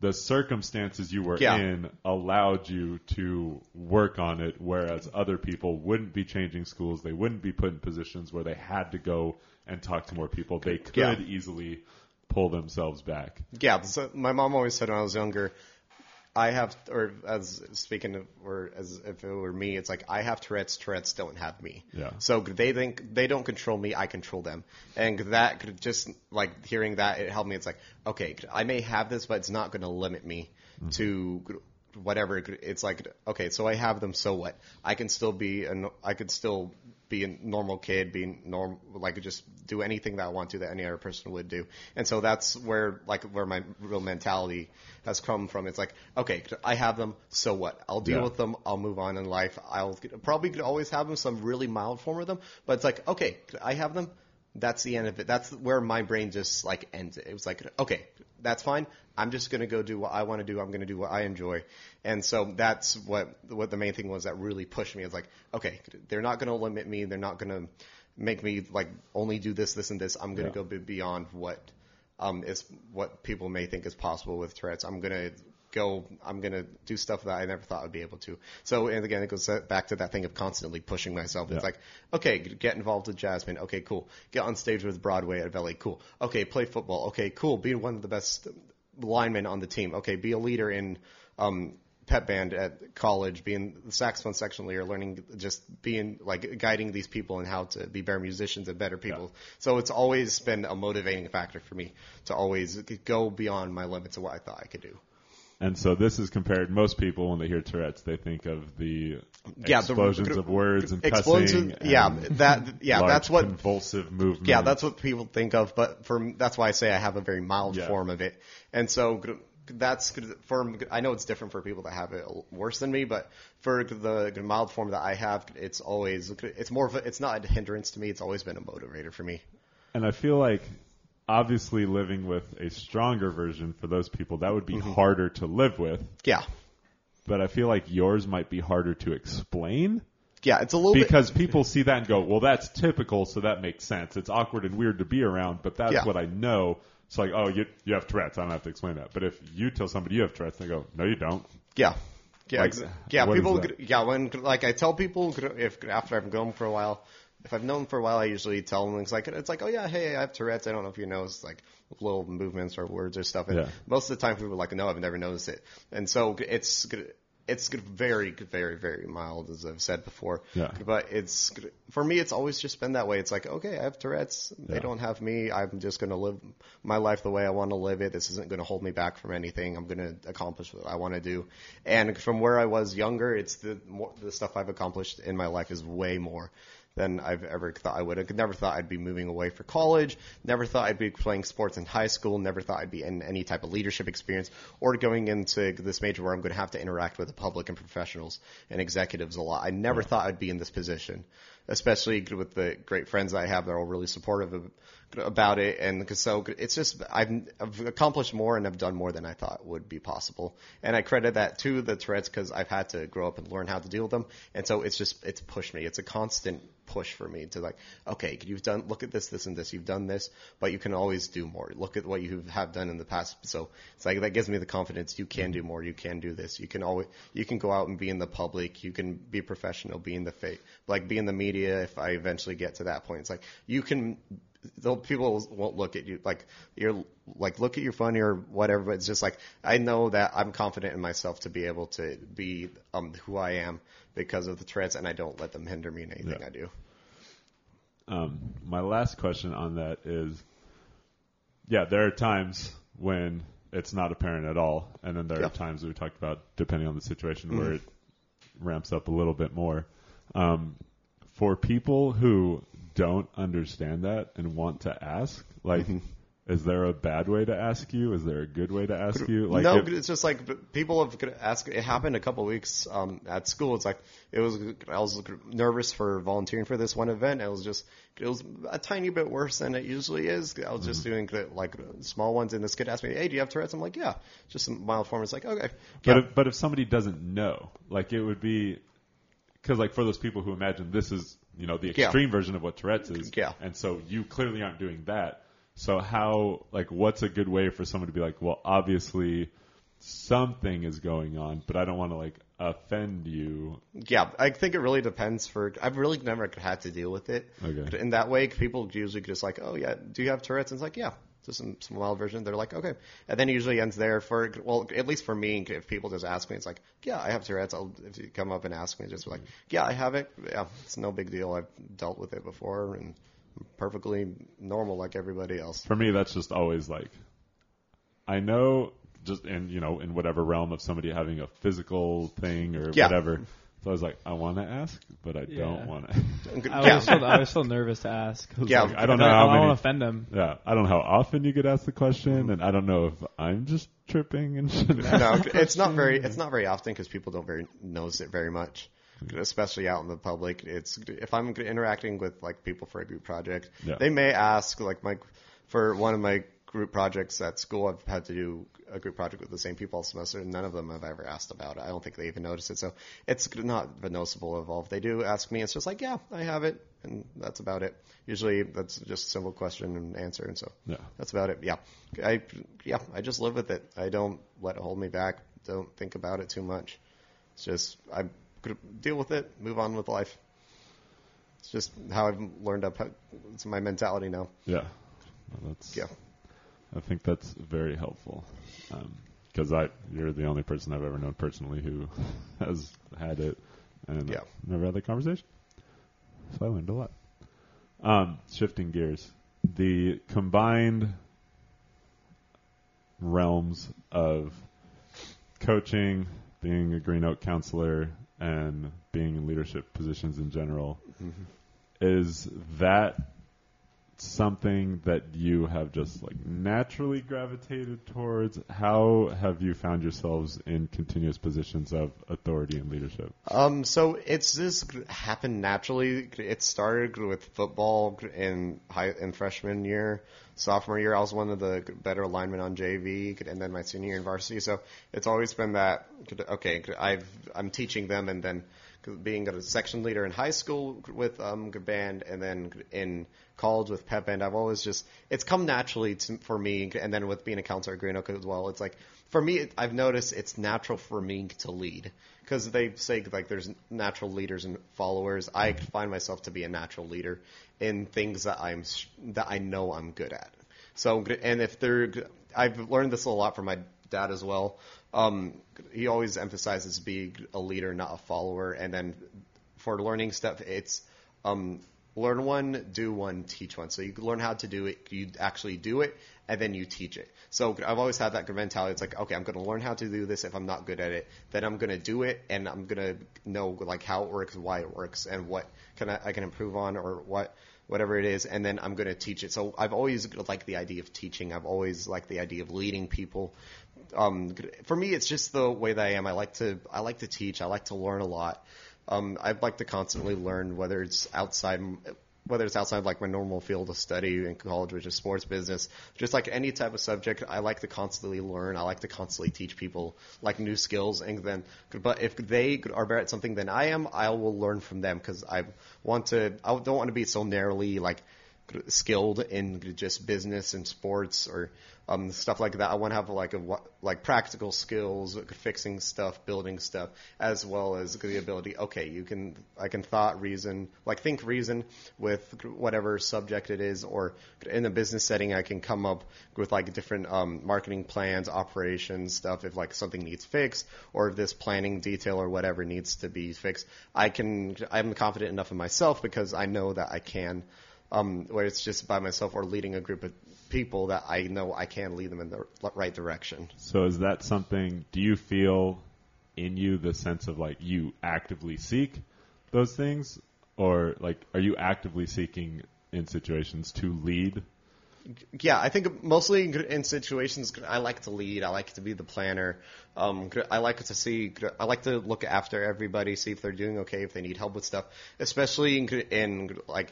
the circumstances you were in allowed you to work on it, whereas other people wouldn't be changing schools. They wouldn't be put in positions where they had to go and talk to more people. They could easily pull themselves back. Yeah, so my mom always said when I was younger, I have, or as speaking of, or as if it were me, it's like I have Tourette's. Tourette's don't have me. Yeah. So they think they don't control me. I control them. And that could just like hearing that it helped me. It's like okay, I may have this, but it's not going to limit me to whatever. It's like okay, so I have them. So what? I can still be an. I could still be a normal kid, being normal, like just do anything that I want to that any other person would do. And so that's where like where my real mentality has come from. It's like, okay, I have them. So what? I'll deal with them. I'll move on in life. I'll probably could always have them, some really mild form of them, but it's like, okay, I have them. That's the end of it. That's where my brain just like ends it. It was like, okay, that's fine. I'm just going to go do what I want to do. I'm going to do what I enjoy. And so that's what the main thing was that really pushed me. It's like, okay, they're not going to limit me. They're not going to make me like only do this, this, and this. I'm going to go beyond what people may think is possible with Tourette's. I'm going to do stuff that I never thought I'd be able to. So, and again, it goes back to that thing of constantly pushing myself. It's like, okay, get involved with Jasmine. Okay, cool. Get on stage with Broadway at Valley. Cool. Okay, play football. Okay, cool. Be one of the best linemen on the team. Okay, be a leader in pep band at college, being the saxophone section leader, learning, just being like guiding these people and how to be better musicians and better people. So it's always been a motivating factor for me to always go beyond my limits of what I thought I could do. And so this is compared. Most people, when they hear Tourette's, they think of the explosions of words and cussing. That's what convulsive movement. Yeah, that's what people think of. But that's why I say I have a very mild form of it. And so that's for I know it's different for people that have it worse than me, but for the mild form that I have, it's not a hindrance to me. It's always been a motivator for me. And I feel like, obviously, living with a stronger version for those people, that would be harder to live with. Yeah. But I feel like yours might be harder to explain. Yeah, it's a little bit. Because people see that and go, well, that's typical, so that makes sense. It's awkward and weird to be around, but that's what I know. It's like, oh, you have Tourette's. I don't have to explain that. But if you tell somebody you have Tourette's, they go, no, you don't. Yeah. Yeah, like, people. Yeah, when like I tell people if after I've gone for a while. If I've known them for a while, I usually tell them it's like, oh yeah, hey, I have Tourette's. I don't know if you notice like little movements or words or stuff. And most of the time, people are like, no, I've never noticed it. And so it's very, very, very mild, as I've said before. Yeah. But it's for me, it's always just been that way. It's like, okay, I have Tourette's. They don't have me. I'm just going to live my life the way I want to live it. This isn't going to hold me back from anything. I'm going to accomplish what I want to do. And from where I was younger, it's the stuff I've accomplished in my life is way more than I've ever thought I would. I never thought I'd be moving away for college, never thought I'd be playing sports in high school, never thought I'd be in any type of leadership experience or going into this major where I'm going to have to interact with the public and professionals and executives a lot. I never thought I'd be in this position, especially with the great friends I have that are all really supportive about it. And so it's just I've accomplished more and I've done more than I thought would be possible. And I credit that to the Tourette's because I've had to grow up and learn how to deal with them. And so it's pushed me. It's a constant push for me to like, okay, you've done, look at this, this, and this. You've done this, but you can always do more. Look at what you have done in the past. So it's like that gives me the confidence you can do more. You can do this. You can go out and be in the public. You can be professional, be in the media. If I eventually get to that point, it's like you can. People won't look at you like you're like look at your funny or whatever. But it's just like I know that I'm confident in myself to be able to be who I am because of the Tourette's, and I don't let them hinder me in anything I do. My last question on that is, there are times when it's not apparent at all, and then there are times we talked about depending on the situation where it ramps up a little bit more. For people who don't understand that and want to ask, like, is there a bad way to ask you? Is there a good way to ask you? Like, no, it's just like people have asked. It happened a couple of weeks at school. It's like I was nervous for volunteering for this one event. It was a tiny bit worse than it usually is. I was just doing like small ones, and this kid asked me, "Hey, do you have Tourette's?" I'm like, "Yeah," just some mild form. It's like, okay, but if somebody doesn't know, like, it would be because like for those people who imagine this is the extreme version of what Tourette's is, and so you clearly aren't doing that. So how, like, what's a good way for someone to be like, well, obviously something is going on, but I don't want to, like, offend you? Yeah, I think it really depends I've really never had to deal with it. Okay. In that way, people usually just like, oh, yeah, do you have Tourette's? And it's like, yeah. just some mild version. They're like, okay. And then it usually ends there for, well, at least for me, if people just ask me, it's like, yeah, I have Tourette's. If you come up and ask me, just be like, yeah, I have it. Yeah, it's no big deal. I've dealt with it before and I'm perfectly normal like everybody else. For me, that's just always like, I know just in, you know, in whatever realm of somebody having a physical thing or whatever. So I was like, I want to ask, but I don't want to. I was still nervous to ask. Like, I don't know how many. I don't want to offend them. Yeah, I don't know how often you could ask the question, and I don't know if I'm just tripping and shit. It's not very often because people don't notice it very much, especially out in the public. It's if I'm interacting with like people for a group project, they may ask like for one of my group projects at school. I've had to do a group project with the same people all semester, and none of them have ever asked about it. I don't think they even noticed it. So it's not noticeable at all. If they do ask me, it's just like, yeah, I have it, and that's about it. Usually that's just a simple question and answer, and so that's about it. I just live with it. I don't let it hold me back. Don't think about it too much. It's just I deal with it, move on with life. It's just how I've learned up. It's my mentality now. Yeah. Well, I think that's very helpful because you're the only person I've ever known personally who has had it and never had that conversation. So I learned a lot. Shifting gears, the combined realms of coaching, being a Green Oak counselor, and being in leadership positions in general, is that something that you have just like naturally gravitated towards? How have you found yourselves in continuous positions of authority and leadership? So it's this happened naturally. It started with football in freshman year, sophomore year. I was one of the better linemen on JV, and then my senior year in varsity. So it's always been that, okay, I'm teaching them, and then being a section leader in high school with band, and then in college with pep band, I've always just it's come naturally for me. And then with being a counselor at Green Oak as well, it's like for me, I've noticed it's natural for me to lead because they say like there's natural leaders and followers. I find myself to be a natural leader in things that I know I'm good at. So I've learned this a lot from my dad as well. He always emphasizes being a leader, not a follower. And then for learning stuff, it's learn one, do one, teach one. So you learn how to do it, you actually do it, and then you teach it. So I've always had that mentality. It's like, okay, I'm going to learn how to do this. If I'm not good at it, then I'm going to do it, and I'm going to know like how it works, why it works, and what I can improve on, or whatever it is, and then I'm going to teach it. So I've always liked the idea of teaching. I've always liked the idea of leading people. For me, it's just the way that I am. I like to teach. I like to learn a lot. I'd like to constantly learn, whether it's outside like my normal field of study in college, which is sports business, just like any type of subject. I like to constantly learn. I like to constantly teach people like new skills. But if they are better at something than I am, I will learn from them because I don't want to be so narrowly like skilled in just business and sports or stuff like that. I want to have like practical skills, fixing stuff, building stuff, as well as the ability. Okay, I can think, reason with whatever subject it is, or in a business setting, I can come up with like different marketing plans, operations stuff. If like something needs fixed, or if this planning detail or whatever needs to be fixed, I'm confident enough in myself because I know that I can. Where it's just by myself or leading a group of people that I know I can lead them in the right direction. So is that something, do you feel in you the sense of like you actively seek those things, or like are you actively seeking in situations to lead? Yeah, I think mostly in situations I like to lead. I like to be the planner. I like to look after everybody, see if they're doing okay, if they need help with stuff, especially in like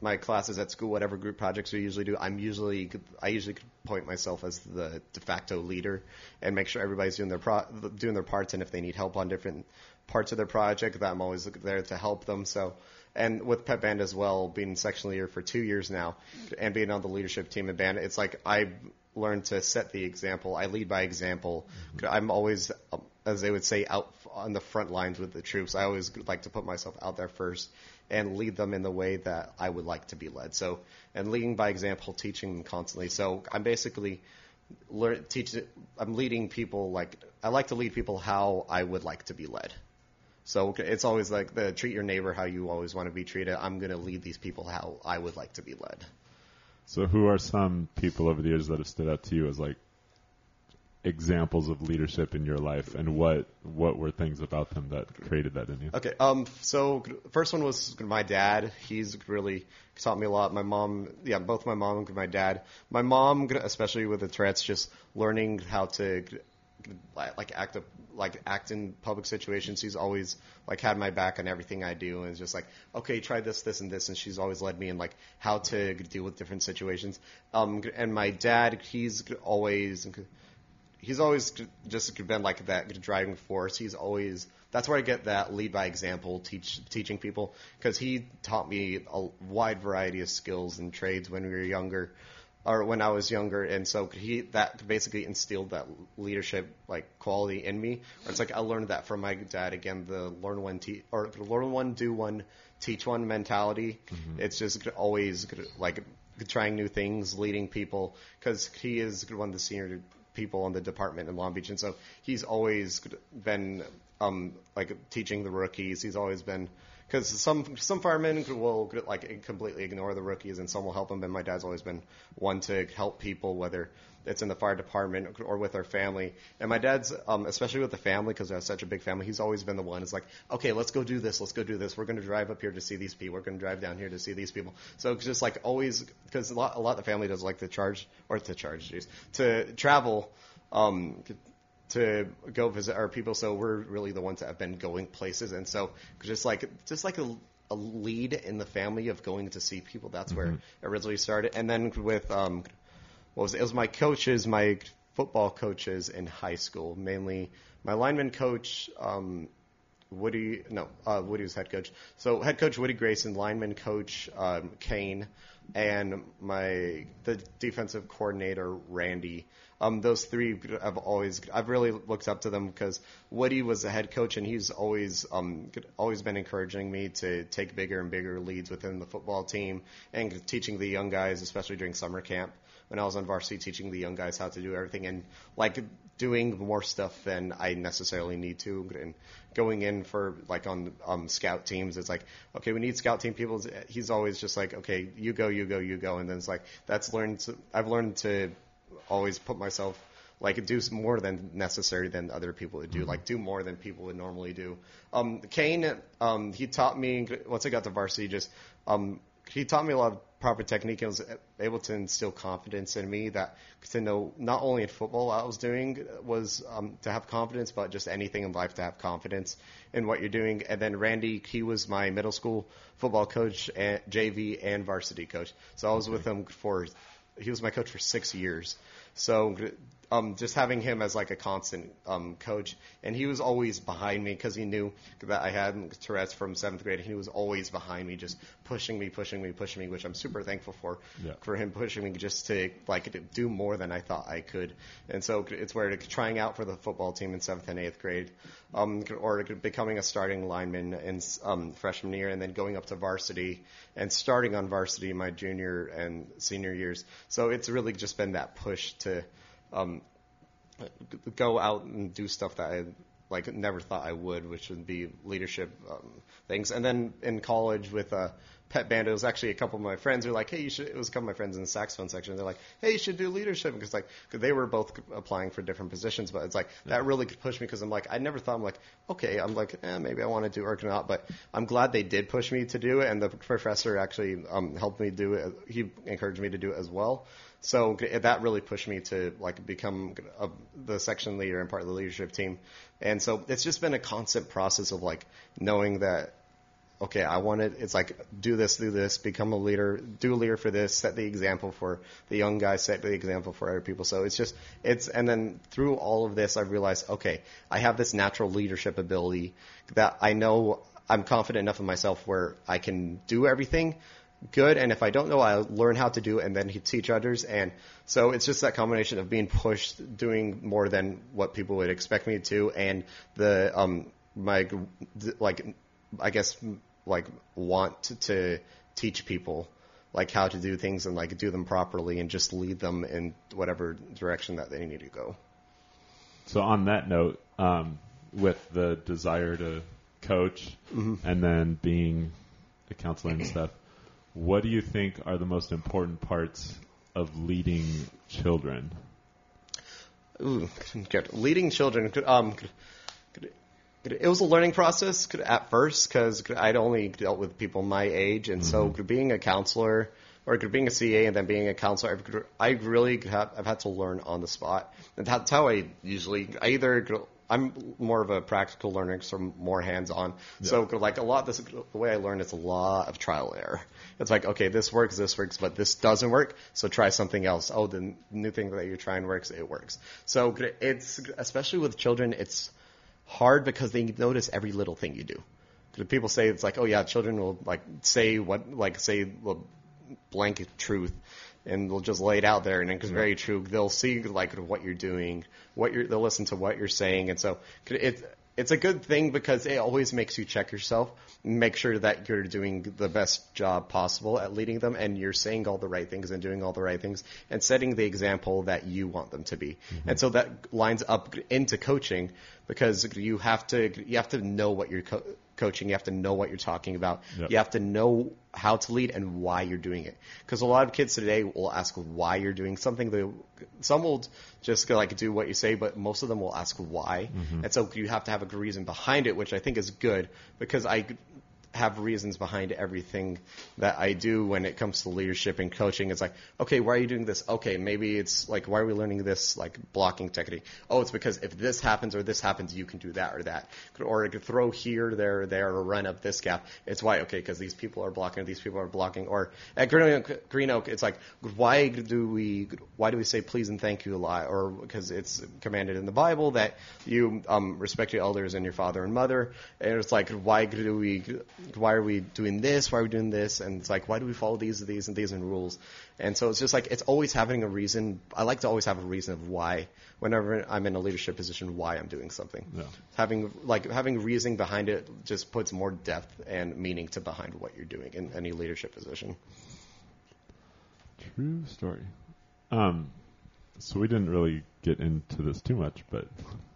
my classes at school, whatever group projects we usually do, I usually point myself as the de facto leader and make sure everybody's doing their parts, and if they need help on different parts of their project, that I'm always there to help them. So, and with pep band as well, being section leader for 2 years now and being on the leadership team in band, it's like I learned to set the example. I lead by example. I'm always as they would say, out on the front lines with the troops. I always like to put myself out there first and lead them in the way that I would like to be led. So, and leading by example, teaching them constantly. So I'm basically I'm leading people, like, I like to lead people how I would like to be led. So it's always like the treat your neighbor how you always want to be treated. I'm going to lead these people how I would like to be led. So who are some people over the years that have stood out to you as, like, examples of leadership in your life, and what were things about them that created that in you? Okay, so first one was my dad. He's really taught me a lot. My mom, yeah, both my mom and my dad. My mom, especially with the Tourette's, just learning how to act in public situations. She's always had my back on everything I do, and it's just okay, try this, this, and this, and she's always led me in how to deal with different situations. And my dad, he's always just been that driving force. He's always, that's where I get that lead by example, teaching people, because he taught me a wide variety of skills and trades when we were younger, or when I was younger. And so that basically instilled that leadership quality in me. It's I learned that from my dad. Again, the learn one, do one, teach one mentality. Mm-hmm. It's just always trying new things, leading people, because he is one of the senior people in the department in Long Beach, and so he's always been teaching the rookies. He's always been, because some firemen will completely ignore the rookies, and some will help them. And my dad's always been one to help people, whether it's in the fire department or with our family. And my dad's, especially with the family, because I have such a big family, he's always been the one. It's okay, let's go do this. Let's go do this. We're going to drive up here to see these people. We're going to drive down here to see these people. So it's just always, because a lot of the family does to travel, to go visit our people. So we're really the ones that have been going places. And so just a lead in the family of going to see people. That's where it originally started. And then with, it was my coaches, my football coaches in high school, mainly my lineman coach, Woody was head coach. So head coach Woody Grayson, lineman coach Kane, and the defensive coordinator Randy. Those three I've really looked up to them, because Woody was the head coach, and he's always been encouraging me to take bigger and bigger leads within the football team, and teaching the young guys, especially during summer camp. When I was on varsity, teaching the young guys how to do everything, and doing more stuff than I necessarily need to, and going in for on scout teams. It's okay, we need scout team people. He's always just okay, you go, you go, you go, and then it's I've learned to always put myself do more than necessary than other people would do, do more than people would normally do. Kane, he taught me once I got to varsity, just he taught me a lot of proper technique, and was able to instill confidence in me that to know not only in football I was doing was to have confidence, but just anything in life to have confidence in what you're doing. And then Randy, he was my middle school football coach, and JV and varsity coach. So I was with him he was my coach for 6 years. So just having him as a constant coach, and he was always behind me because he knew that I had Tourette's from 7th grade. He was always behind me, just pushing me, which I'm super thankful for him pushing me just to do more than I thought I could. And so it's where trying out for the football team in 7th and 8th grade, or becoming a starting lineman in freshman year, and then going up to varsity and starting on varsity my junior and senior years. So it's really just been that push to go out and do stuff that I never thought I would, which would be leadership things. And then in college with pet band, it was actually a couple of my friends who were hey, you should, it was a couple of my friends in the saxophone section. They're hey, you should do leadership. Because cause they were both applying for different positions, but it's that really pushed me. Cause I'm I never thought okay, I'm maybe I want to do or not, but I'm glad they did push me to do it. And the professor actually helped me do it. He encouraged me to do it as well. So that really pushed me to become the section leader and part of the leadership team. And so it's just been a constant process of knowing that, okay, I want it. It's do this, become a leader, do a leader for this, set the example for the young guys, set the example for other people. So and then through all of this, I've realized, okay, I have this natural leadership ability that I know I'm confident enough in myself where I can do everything. good, and if I don't know, I'll learn how to do, and then he'd teach others. And so it's just that combination of being pushed, doing more than what people would expect me to, and the want to teach people like how to do things and like do them properly and just lead them in whatever direction that they need to go. So on that note, with the desire to coach and then being a counselor and stuff, what do you think are the most important parts of leading children? Ooh, good. Leading children. It was a learning process at first because I'd only dealt with people my age. And so being a counselor or being a CA and then being a counselor, I've had to learn on the spot. And that's how I usually – I'm more of a practical learner, so more hands-on. Yeah. So, the way I learn is a lot of trial and error. It's like, okay, this works, but this doesn't work, so try something else. Oh, the new thing that you're trying works, it works. So, it's especially with children, it's hard because they notice every little thing you do. People say it's like, oh, yeah, children will, say the blanket truth, and they'll just lay it out there, and it's very true. They'll see what you're doing, they'll listen to what you're saying, and so it's a good thing because it always makes you check yourself, make sure that you're doing the best job possible at leading them, and you're saying all the right things and doing all the right things and setting the example that you want them to be. And so that lines up into coaching because you have to know what you're coaching, you have to know what you're talking about, you have to know how to lead and why you're doing it. Because a lot of kids today will ask why you're doing something. Some will just do what you say, but most of them will ask why. And so you have to have a reason behind it, which I think is good because I have reasons behind everything that I do when it comes to leadership and coaching. It's like, okay, why are you doing this? Okay, maybe it's why are we learning this blocking technique? Oh, it's because if this happens or this happens, you can do that or that. Or you could throw here, there, or run up this gap. It's why, okay, because these people are blocking, Or at Green Oak, it's like, why do we say please and thank you a lot? Or because it's commanded in the Bible that you respect your elders and your father and mother. And it's like, why are we doing this? Why are we doing this? And it's like, why do we follow these and rules? And so it's just it's always having a reason. I like to always have a reason of why, whenever I'm in a leadership position, why I'm doing something. Yeah. Having reason behind it just puts more depth and meaning to behind what you're doing in any leadership position. True story. So we didn't really get into this too much, but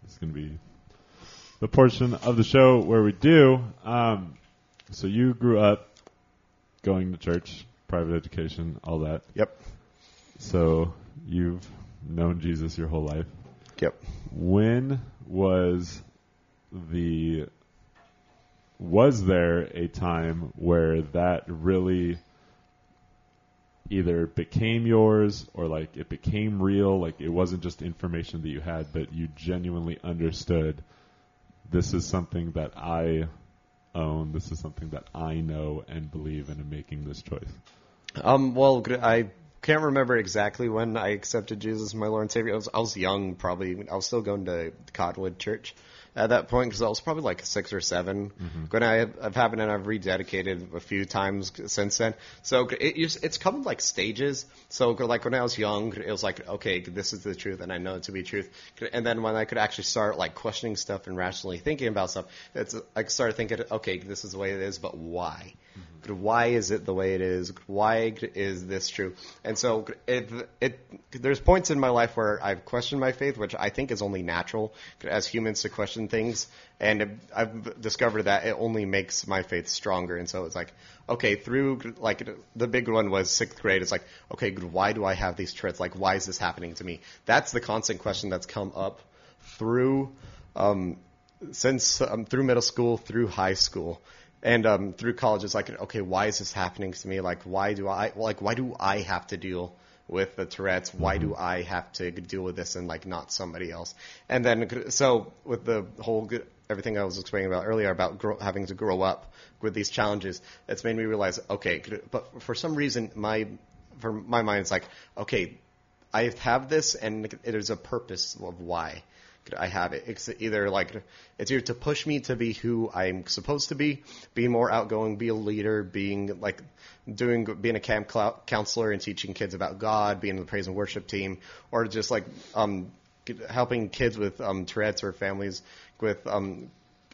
it's going to be the portion of the show where we do. So you grew up going to church, private education, all that. Yep. So you've known Jesus your whole life. Yep. When was there a time where that really either became yours or it became real? It wasn't just information that you had, but you genuinely understood this is something that I own, this is something that I know and believe in making this choice? Well, I can't remember exactly when I accepted Jesus as my Lord and Savior. I was young, probably. I was still going to Cottonwood Church at that point because I was probably 6 or 7. When I've happened, and I've rededicated a few times since then. So it's come in stages. So when I was young, it was okay, this is the truth and I know it to be truth. And then when I could actually start questioning stuff and rationally thinking about stuff, I started thinking, okay, this is the way it is, but why? Why is it the way it is? Why is this true? And so there's points in my life where I've questioned my faith, which I think is only natural as humans to question things. And I've discovered that it only makes my faith stronger. And so it's okay, through the big one was 6th grade. It's okay, why do I have these traits? Why is this happening to me? That's the constant question that's come up through through middle school, through high school. And through college, it's okay, why is this happening to me? Why do I have to deal with the Tourette's? Why do I have to deal with this and not somebody else? And then, so with the whole everything I was explaining about earlier about having to grow up with these challenges, it's made me realize, okay, but for some reason, my mind is okay, I have this, and there's a purpose of why. I have it. It's either like it's either to push me to be who I'm supposed to be more outgoing, be a leader, being a camp counselor and teaching kids about God, being in the praise and worship team, or just like helping kids with Tourette's or families with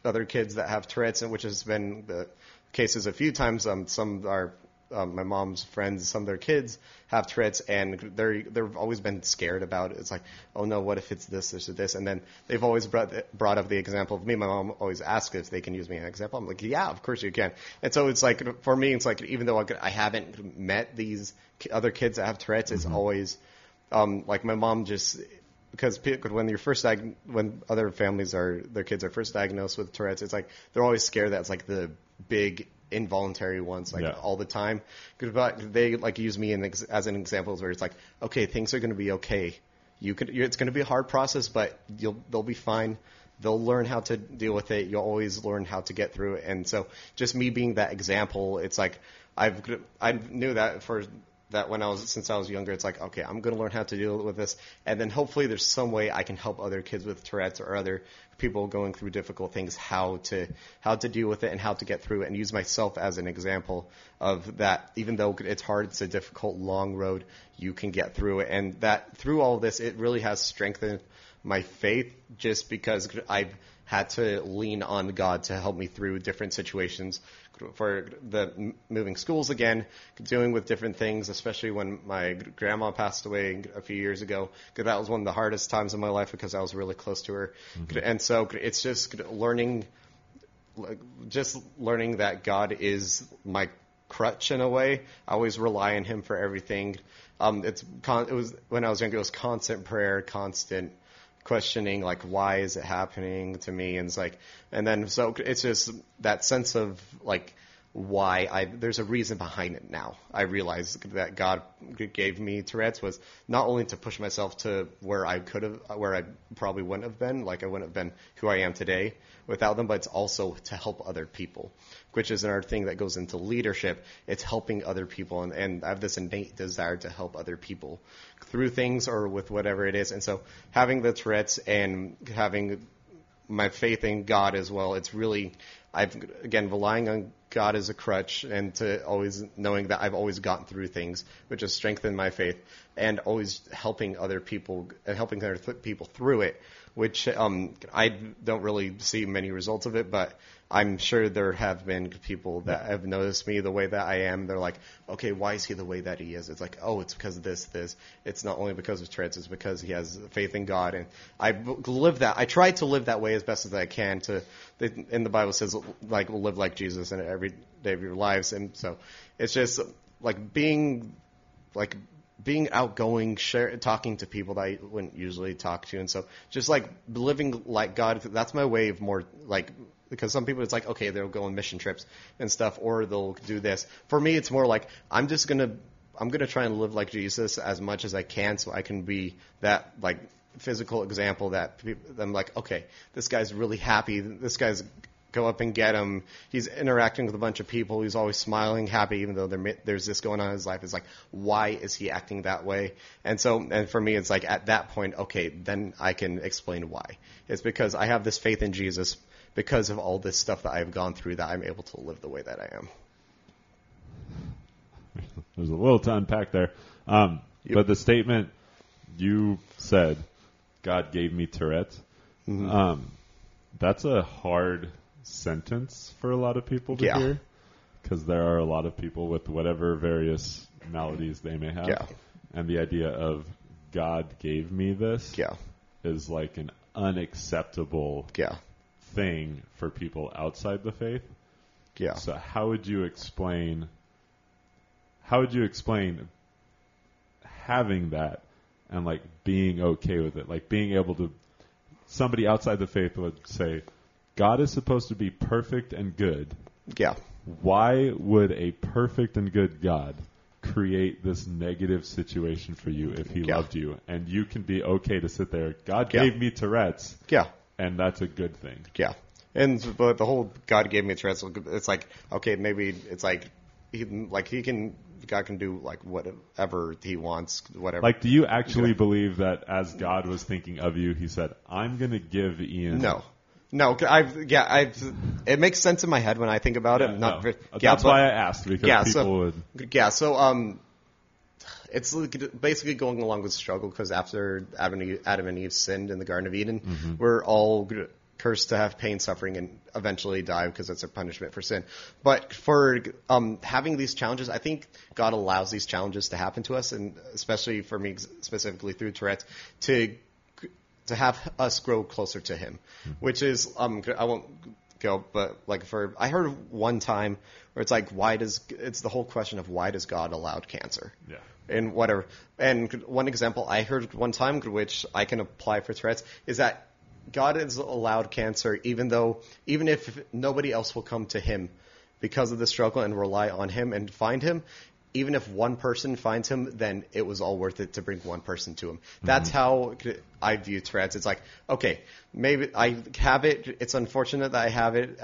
other kids that have Tourette's, which has been the cases a few times. Some are my mom's friends, some of their kids have Tourette's, and they've always been scared about it. It's like, oh no, what if it's this or this? And then they've always brought up the example of me. My mom always asks if they can use me as an example. I'm like, yeah, of course you can. And so it's like, for me, it's like, even though I haven't met these other kids that have Tourette's, mm-hmm. It's always like my mom just, because when other families their kids are first diagnosed with Tourette's, it's like, they're always scared that it's like the big involuntary ones, like all the time. But they like use me as an example where it's like, okay, things are going to be okay. It's going to be a hard process, but they'll be fine. They'll learn how to deal with it. You'll always learn how to get through it. And so just me being that example, it's like, I knew that since I was younger, it's like, okay, I'm going to learn how to deal with this. And then hopefully there's some way I can help other kids with Tourette's or other people going through difficult things, how to deal with it and how to get through it, and use myself as an example of that. Even though it's hard, it's a difficult, long road, you can get through it. And that through all this, it really has strengthened my faith, just because I've had to lean on God to help me through different situations, for the moving schools again, dealing with different things, especially when my grandma passed away a few years ago, because that was one of the hardest times in my life, because I was really close to her. Mm-hmm. And so it's just learning that God is my crutch in a way. I always rely on him for everything. It was when I was younger, it was constant prayer, constant questioning, like, why is it happening to me? And it's like, and then so it's just that sense of like, why there's a reason behind it now. I realized that God gave me Tourette's was not only to push myself to where I probably wouldn't have been, like I wouldn't have been who I am today without them, but it's also to help other people, which is another thing that goes into leadership. It's helping other people, and I have this innate desire to help other people through things or with whatever it is. And so having the Tourette's and having my faith in God as well, it's really, again, relying on God as a crutch, and to always knowing that I've always gotten through things, which has strengthened my faith, and always helping other people and helping other people through it, which I don't really see many results of it, but I'm sure there have been people that have noticed me the way that I am. They're like, okay, why is he the way that he is? It's like, oh, it's because of this. It's not only because of Tourette's, it's because he has faith in God. And I live that. I try to live that way as best as I can. And the Bible says, like, live like Jesus in every day of your lives. And so it's just like being outgoing, talking to people that I wouldn't usually talk to. And so just like living like God, that's my way of more like, because some people it's like, okay, they'll go on mission trips and stuff, or they'll do this. For me, it's more like, I'm going to try and live like Jesus as much as I can, so I can be that like physical example that people, I'm like, okay, this guy's really happy. This guy's go up and get him. He's interacting with a bunch of people. He's always smiling, happy, even though there's this going on in his life. It's like, why is he acting that way? And so, and for me, it's like at that point, okay, then I can explain why. It's because I have this faith in Jesus because of all this stuff that I've gone through, that I'm able to live the way that I am. There's a little to unpack there. But the statement you said, God gave me Tourette's, mm-hmm. That's a hard sentence for a lot of people to hear, because there are a lot of people with whatever various maladies they may have, and the idea of God gave me this is like an unacceptable thing for people outside the faith. So how would you explain having that and like being okay with it, like being able to, somebody outside the faith would say, God is supposed to be perfect and good. Yeah. Why would a perfect and good God create this negative situation for you if he loved you? And you can be okay to sit there, God gave me Tourette's. Yeah. And that's a good thing. Yeah. And but the whole God gave me Tourette's, it's like, okay, maybe it's like he can God can do like whatever he wants, whatever. Like, do you actually believe that as God was thinking of you, he said, "I'm gonna give Ian"? No, it makes sense in my head when I think about it. That's why I asked, because people would. Yeah, so it's basically going along with struggle, because after Adam and Eve sinned in the Garden of Eden, mm-hmm. we're all cursed to have pain, suffering, and eventually die, because that's a punishment for sin. But for having these challenges, I think God allows these challenges to happen to us, and especially for me specifically through Tourette's, to have us grow closer to him, which is, I won't go, but like I heard one time where it's like, it's the whole question of why does God allow cancer? Yeah. And whatever. And one example I heard one time, which I can apply for Tourette's, is that God has allowed cancer, even if nobody else will come to him because of the struggle and rely on him and find him, even if one person finds him, then it was all worth it to bring one person to him. That's how I view Tourette's. It's like, okay, maybe I have it. It's unfortunate that I have it.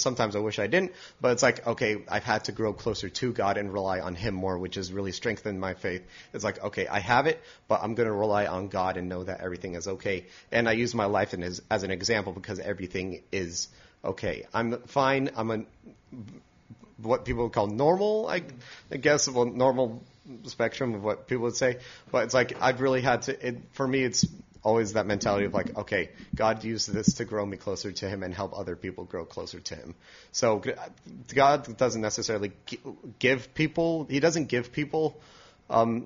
Sometimes I wish I didn't, but it's like, okay, I've had to grow closer to God and rely on him more, which has really strengthened my faith. It's like, okay, I have it, but I'm going to rely on God and know that everything is okay. And I use my life as an example, because everything is okay. I'm fine. I'm what people would call normal, I guess, normal spectrum of what people would say. But it's like, I've really had to, for me, it's always that mentality of like, okay, God used this to grow me closer to him and help other people grow closer to him. So God doesn't necessarily give people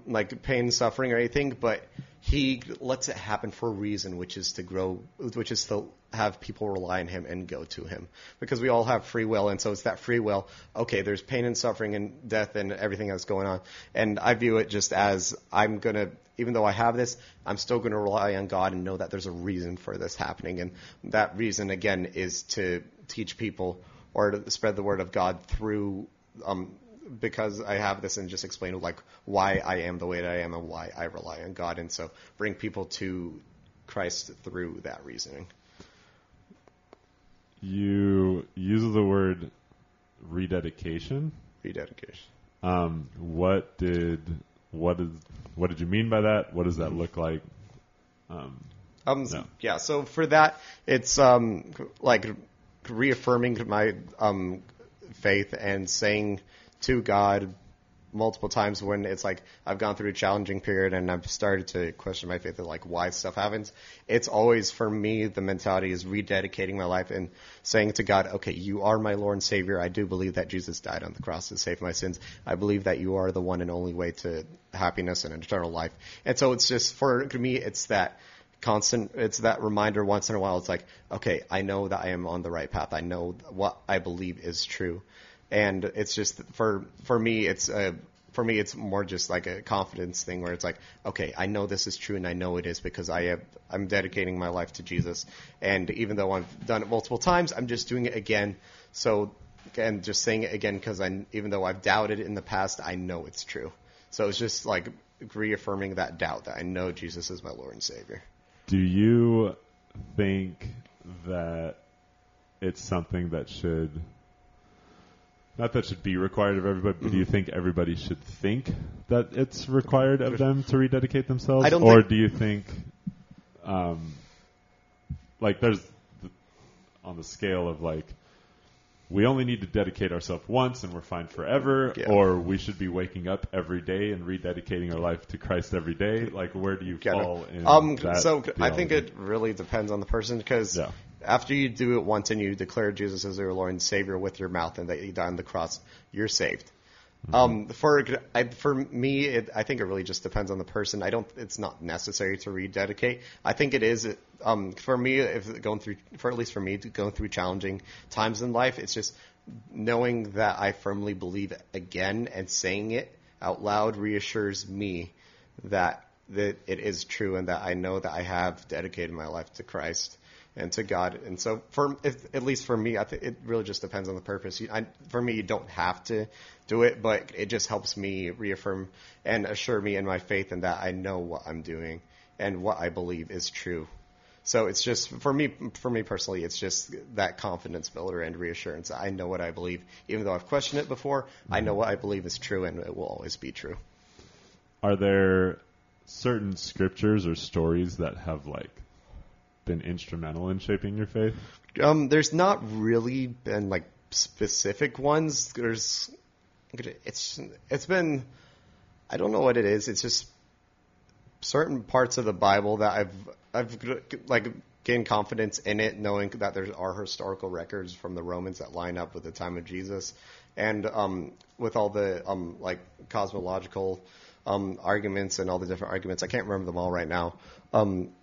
like pain, suffering, or anything, but he lets it happen for a reason, which is to grow, which is to have people rely on him and go to him, because we all have free will. And so it's that free will. Okay, there's pain and suffering and death and everything that's going on. And I view it just as, even though I have this, I'm still going to rely on God and know that there's a reason for this happening. And that reason, again, is to teach people or to spread the word of God through, because I have this, and just explain like why I am the way that I am and why I rely on God. And so bring people to Christ through that reasoning. You use the word rededication. What did you mean by that? What does that look like? Yeah. So for that, it's like reaffirming my faith and saying to God multiple times when it's like I've gone through a challenging period and I've started to question my faith and like why stuff happens. It's always, for me, the mentality is rededicating my life and saying to God, okay, you are my Lord and Savior. I do believe that Jesus died on the cross to save my sins. I believe that you are the one and only way to happiness and eternal life. And so it's just, for me, it's that constant, it's that reminder once in a while. It's like, okay, I know that I am on the right path. I know what I believe is true. And it's just, for me, it's more just like a confidence thing where it's like, okay, I know this is true and I know it is because I'm dedicating my life to Jesus. And even though I've done it multiple times, I'm just doing it again. So, and just saying it again, because even though I've doubted it in the past, I know it's true. So it's just like reaffirming that doubt that I know Jesus is my Lord and Savior. Do you think that it's something that should... Not that should be required of everybody, but do you think everybody should think that it's required of them to rededicate themselves? Do you think, like, there's on the scale of, like, we only need to dedicate ourselves once and we're fine forever, or we should be waking up every day and rededicating our life to Christ every day? Like, where do you fall in that theology? I think it really depends on the person, because... Yeah. After you do it once and you declare Jesus as your Lord and Savior with your mouth and that he died on the cross, you're saved. Mm-hmm. For me, I think it really just depends on the person. It's not necessary to rededicate. I think it is. For me, going through challenging times in life, it's just knowing that I firmly believe it again and saying it out loud reassures me that it is true and that I know that I have dedicated my life to Christ and to God. And so, at least for me, I think it really just depends on the purpose. For me, you don't have to do it, but it just helps me reaffirm and assure me in my faith and that I know what I'm doing and what I believe is true. So it's just, for me personally, it's just that confidence builder and reassurance. I know what I believe. Even though I've questioned it before, mm-hmm. I know what I believe is true, and it will always be true. Are there certain scriptures or stories that have, like, been instrumental in shaping your faith? There's not really been, like, specific ones. It's been, I don't know what it is. It's just certain parts of the Bible that I've like gained confidence in it, knowing that there are historical records from the Romans that line up with the time of Jesus, and with all the like cosmological arguments and all the different arguments. I can't remember them all right now.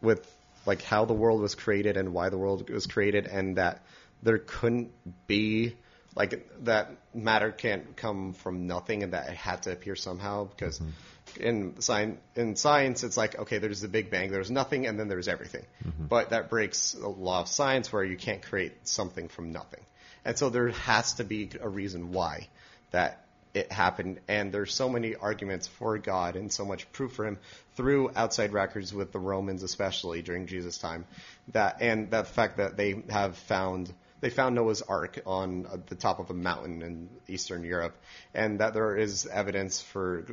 With like how the world was created and why the world was created, and that there couldn't be like that matter can't come from nothing, and that it had to appear somehow because. Mm-hmm. In science, it's like, okay, there's the Big Bang, there's nothing, and then there's everything. Mm-hmm. But that breaks the law of science where you can't create something from nothing. And so there has to be a reason why that it happened. And there's so many arguments for God and so much proof for him through outside records with the Romans, especially during Jesus' time, and the fact that they have found... They found Noah's Ark on the top of a mountain in Eastern Europe, and that there is evidence for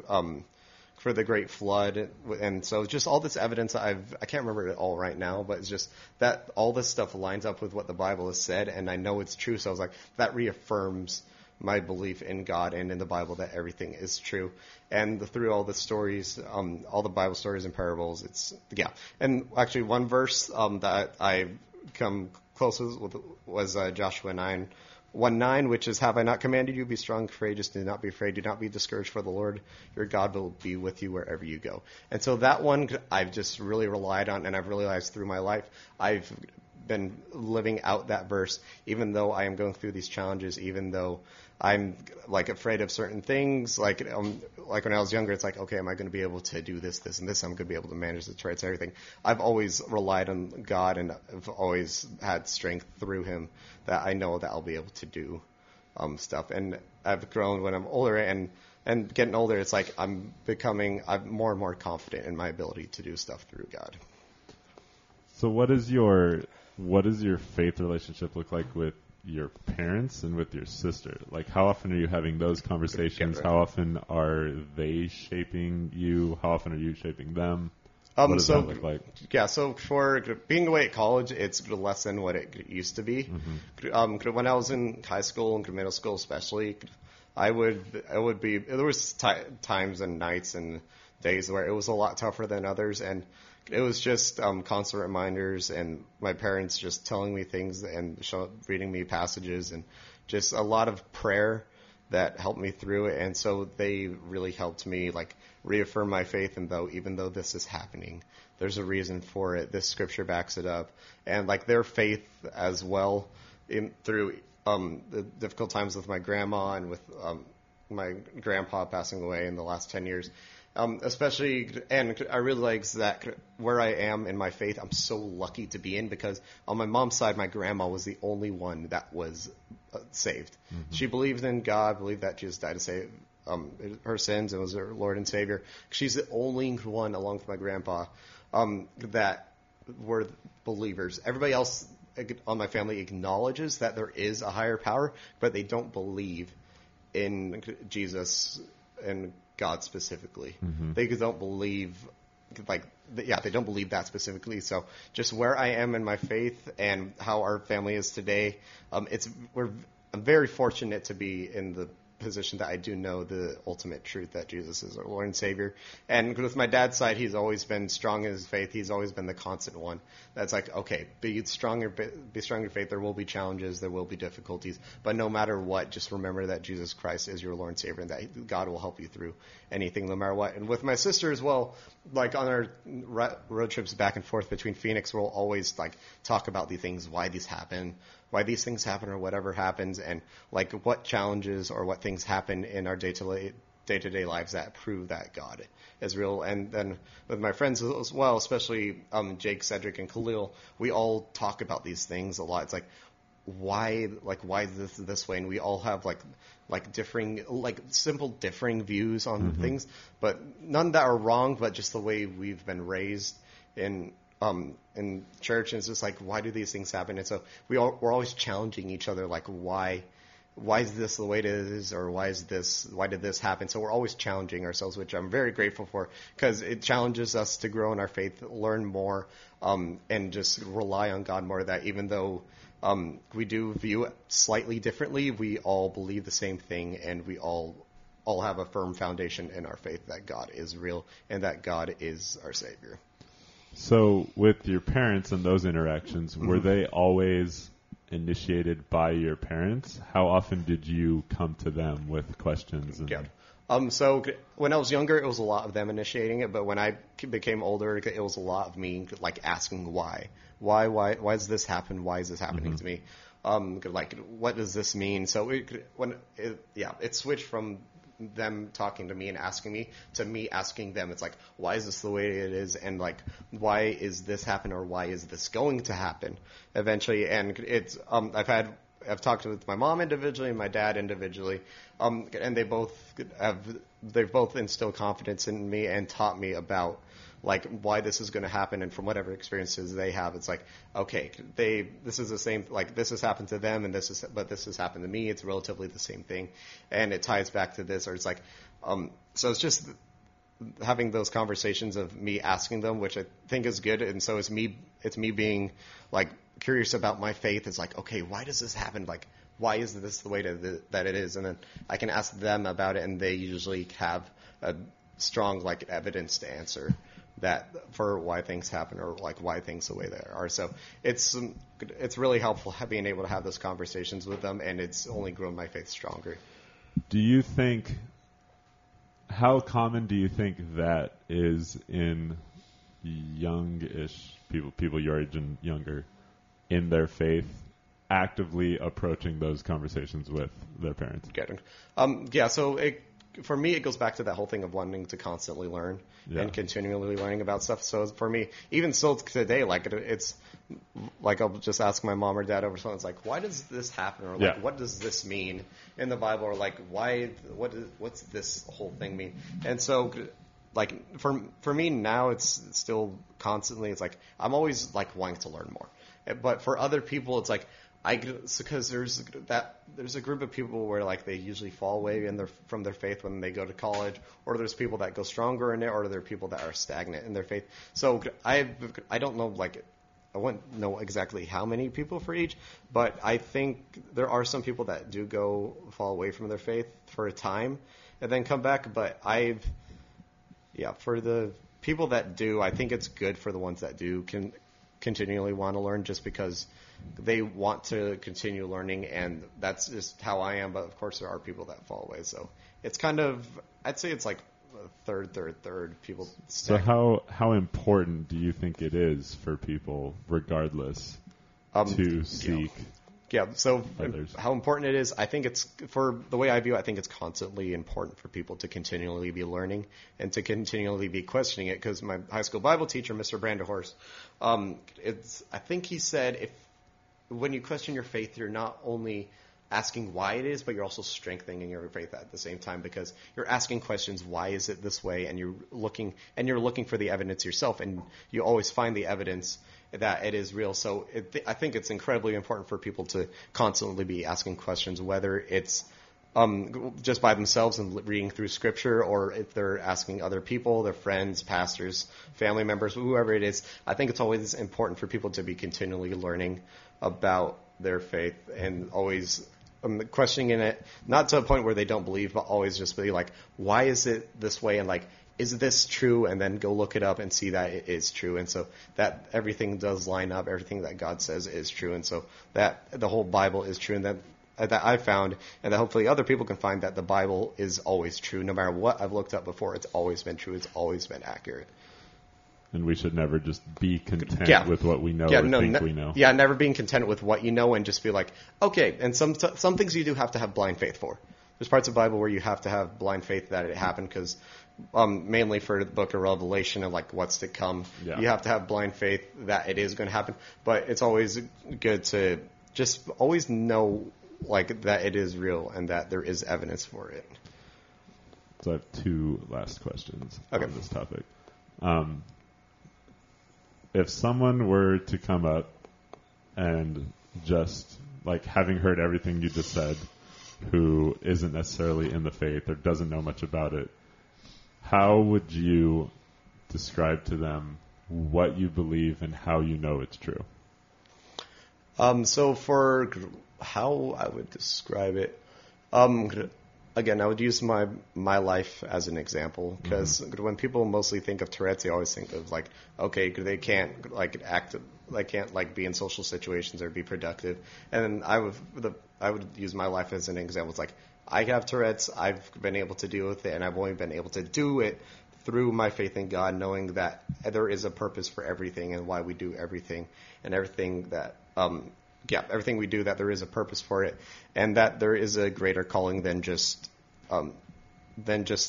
the Great Flood, and so just all this evidence I can't remember it all right now, but it's just that all this stuff lines up with what the Bible has said, and I know it's true, so I was like, that reaffirms my belief in God and in the Bible that everything is true. And through all the stories, all the Bible stories and parables, And actually one verse that I've come closest with was Joshua 9:1-9, which is, "Have I not commanded you? Be strong, courageous, do not be afraid, do not be discouraged, for the Lord your God will be with you wherever you go." And so that one I've just really relied on, and I've realized through my life I've been living out that verse, even though I am going through these challenges, even though I'm like afraid of certain things. Like when I was younger, it's like, okay, am I going to be able to do this, and this? I'm going to be able to manage the traits, everything. I've always relied on God, and I've always had strength through him that I know that I'll be able to do stuff. And I've grown when I'm older, and getting older, it's like I'm more and more confident in my ability to do stuff through God. So what does your faith relationship look like with your parents and with your sister? Like, how often are you having those conversations? How often are they shaping you? How often are you shaping them? What does that look like? Yeah, so for being away at college, it's less than what it used to be. Mm-hmm. When I was in high school and middle school especially, I would be, there was times and nights and days where it was a lot tougher than others, and it was just constant reminders, and my parents just telling me things and reading me passages, and just a lot of prayer that helped me through it. And so they really helped me, like, reaffirm my faith, and even though this is happening, there's a reason for it. This scripture backs it up, and like their faith as well through the difficult times with my grandma and with my grandpa passing away in the last 10 years. Especially, and I realize that where I am in my faith, I'm so lucky to be in, because on my mom's side, my grandma was the only one that was saved. Mm-hmm. She believed in God, believed that Jesus died to save her sins and was her Lord and Savior. She's the only one, along with my grandpa, that were believers. Everybody else on my family acknowledges that there is a higher power, but they don't believe in Jesus and God specifically. Mm-hmm. They don't believe, they don't believe that specifically. So just where I am in my faith and how our family is today, I'm very fortunate to be in the position that I do know the ultimate truth, that Jesus is our Lord and Savior. And with my dad's side, he's always been strong in his faith. He's always been the constant one that's like, okay, be strong in your faith. There will be challenges, there will be difficulties, but no matter what, just remember that Jesus Christ is your Lord and Savior, and that God will help you through anything, no matter what. And with my sister as well, like on our road trips back and forth between Phoenix, we'll always like talk about the things, why these things happen or whatever happens, and like what challenges or what things happen in our day-to-day lives that prove that God is real. And then with my friends as well, especially Jake, Cedric, and Khalil, we all talk about these things a lot. It's like, why is this way? And we all have like differing, like simple differing views on mm-hmm. things, but none that are wrong, but just the way we've been raised in in church, and it's just like, why do these things happen? And so we're always challenging each other, like, why is this the way it is, or why did this happen? So we're always challenging ourselves, which I'm very grateful for, because it challenges us to grow in our faith, learn more, and just rely on God more. That even though we do view it slightly differently, we all believe the same thing, and we all have a firm foundation in our faith that God is real and that God is our Savior. So with your parents and those interactions, were they always initiated by your parents? How often did you come to them with questions? Yeah. So when I was younger, it was a lot of them initiating it. But when I became older, it was a lot of me like asking why does this happen? Why is this happening to me? Like, what does this mean? So it switched from them talking to me and asking me to me asking them. It's like, why is this the way it is, and like, why is this happen, or why is this going to happen eventually? And it's I've talked with my mom individually and my dad individually, and they've both instilled confidence in me and taught me about like why this is going to happen. And from whatever experiences they have, it's like, okay, this is the same, like this has happened to them, and but this has happened to me. It's relatively the same thing, and it ties back to this, or it's like, so it's just having those conversations of me asking them, which I think is good. And so it's me being like curious about my faith. It's like, okay, why does this happen? Like, why is this the way that it is? And then I can ask them about it, and they usually have a strong like evidence to answer that for why things happen, or like why things the way they are. So it's really helpful being able to have those conversations with them, and it's only grown my faith stronger. How common do you think that is in youngish people your age and younger in their faith, actively approaching those conversations with their parents? For me, it goes back to that whole thing of wanting to constantly learn and continually learning about stuff. So for me, even still today, like it's like I'll just ask my mom or dad over something. It's like, why does this happen? Or like, what does this mean in the Bible? Or like, what's this whole thing mean? And so like for me now, it's still constantly, it's like I'm always like wanting to learn more. But for other people, it's like, because there's a group of people where like they usually fall away from their faith when they go to college, or there's people that go stronger in it, or there are people that are stagnant in their faith. So I don't know, like I wouldn't know exactly how many people for each, but I think there are some people that do fall away from their faith for a time and then come back. But for the people that do, I think it's good for the ones that do can continually want to learn, just because they want to continue learning, and that's just how I am. But of course there are people that fall away, so it's kind of, I'd say it's like third people stack. So how important do you think it is for people regardless to seek so others? How important it is, I think it's, for the way I view it, I think it's constantly important for people to continually be learning and to continually be questioning it, because my high school Bible teacher, Mr. Brandehorst, I think he said, when you question your faith, you're not only asking why it is, but you're also strengthening your faith at the same time, because you're asking questions, why is it this way? And you're looking for the evidence yourself, and you always find the evidence that it is real. So I think it's incredibly important for people to constantly be asking questions, whether it's just by themselves and reading through scripture, or if they're asking other people, their friends, pastors, family members, whoever it is. I think it's always important for people to be continually learning about their faith and always questioning it, not to a point where they don't believe, but always just be like, why is it this way? And like, is this true? And then go look it up and see that it is true. And so that everything does line up. Everything that God says is true. And so that the whole Bible is true. And that I found, and that hopefully other people can find, that the Bible is always true. No matter what I've looked up before, it's always been true. It's always been accurate. And we should never just be content with what we know we know. Yeah, never being content with what you know, and just be like, okay. And some things you do have to have blind faith for. There's parts of the Bible where you have to have blind faith that it happened, because mainly for the book of Revelation and like what's to come, you have to have blind faith that it is going to happen. But it's always good to just always know like that it is real and that there is evidence for it. So I have two last questions on this topic. if someone were to come up and just, like, having heard everything you just said, who isn't necessarily in the faith or doesn't know much about it, how would you describe to them what you believe and how you know it's true? So for how I would describe it, again, I would use my life as an example, because when people mostly think of Tourette's, they always think of, like, okay, they can't, like, act, they can't, like, be in social situations or be productive. And I would use my life as an example. It's like, I have Tourette's, I've been able to deal with it, and I've only been able to do it through my faith in God, knowing that there is a purpose for everything and why we do everything, and everything we do, that there is a purpose for it, and that there is a greater calling than just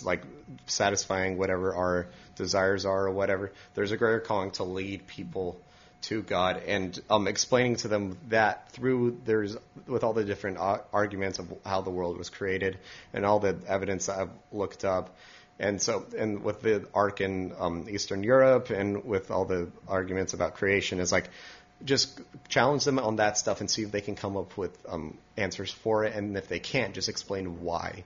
like satisfying whatever our desires are or whatever. There's a greater calling to lead people to God, and explaining to them that with all the different arguments of how the world was created and all the evidence that I've looked up. And so, and with the arc in Eastern Europe, and with all the arguments about creation, is like, just challenge them on that stuff and see if they can come up with answers for it. And if they can't, just explain why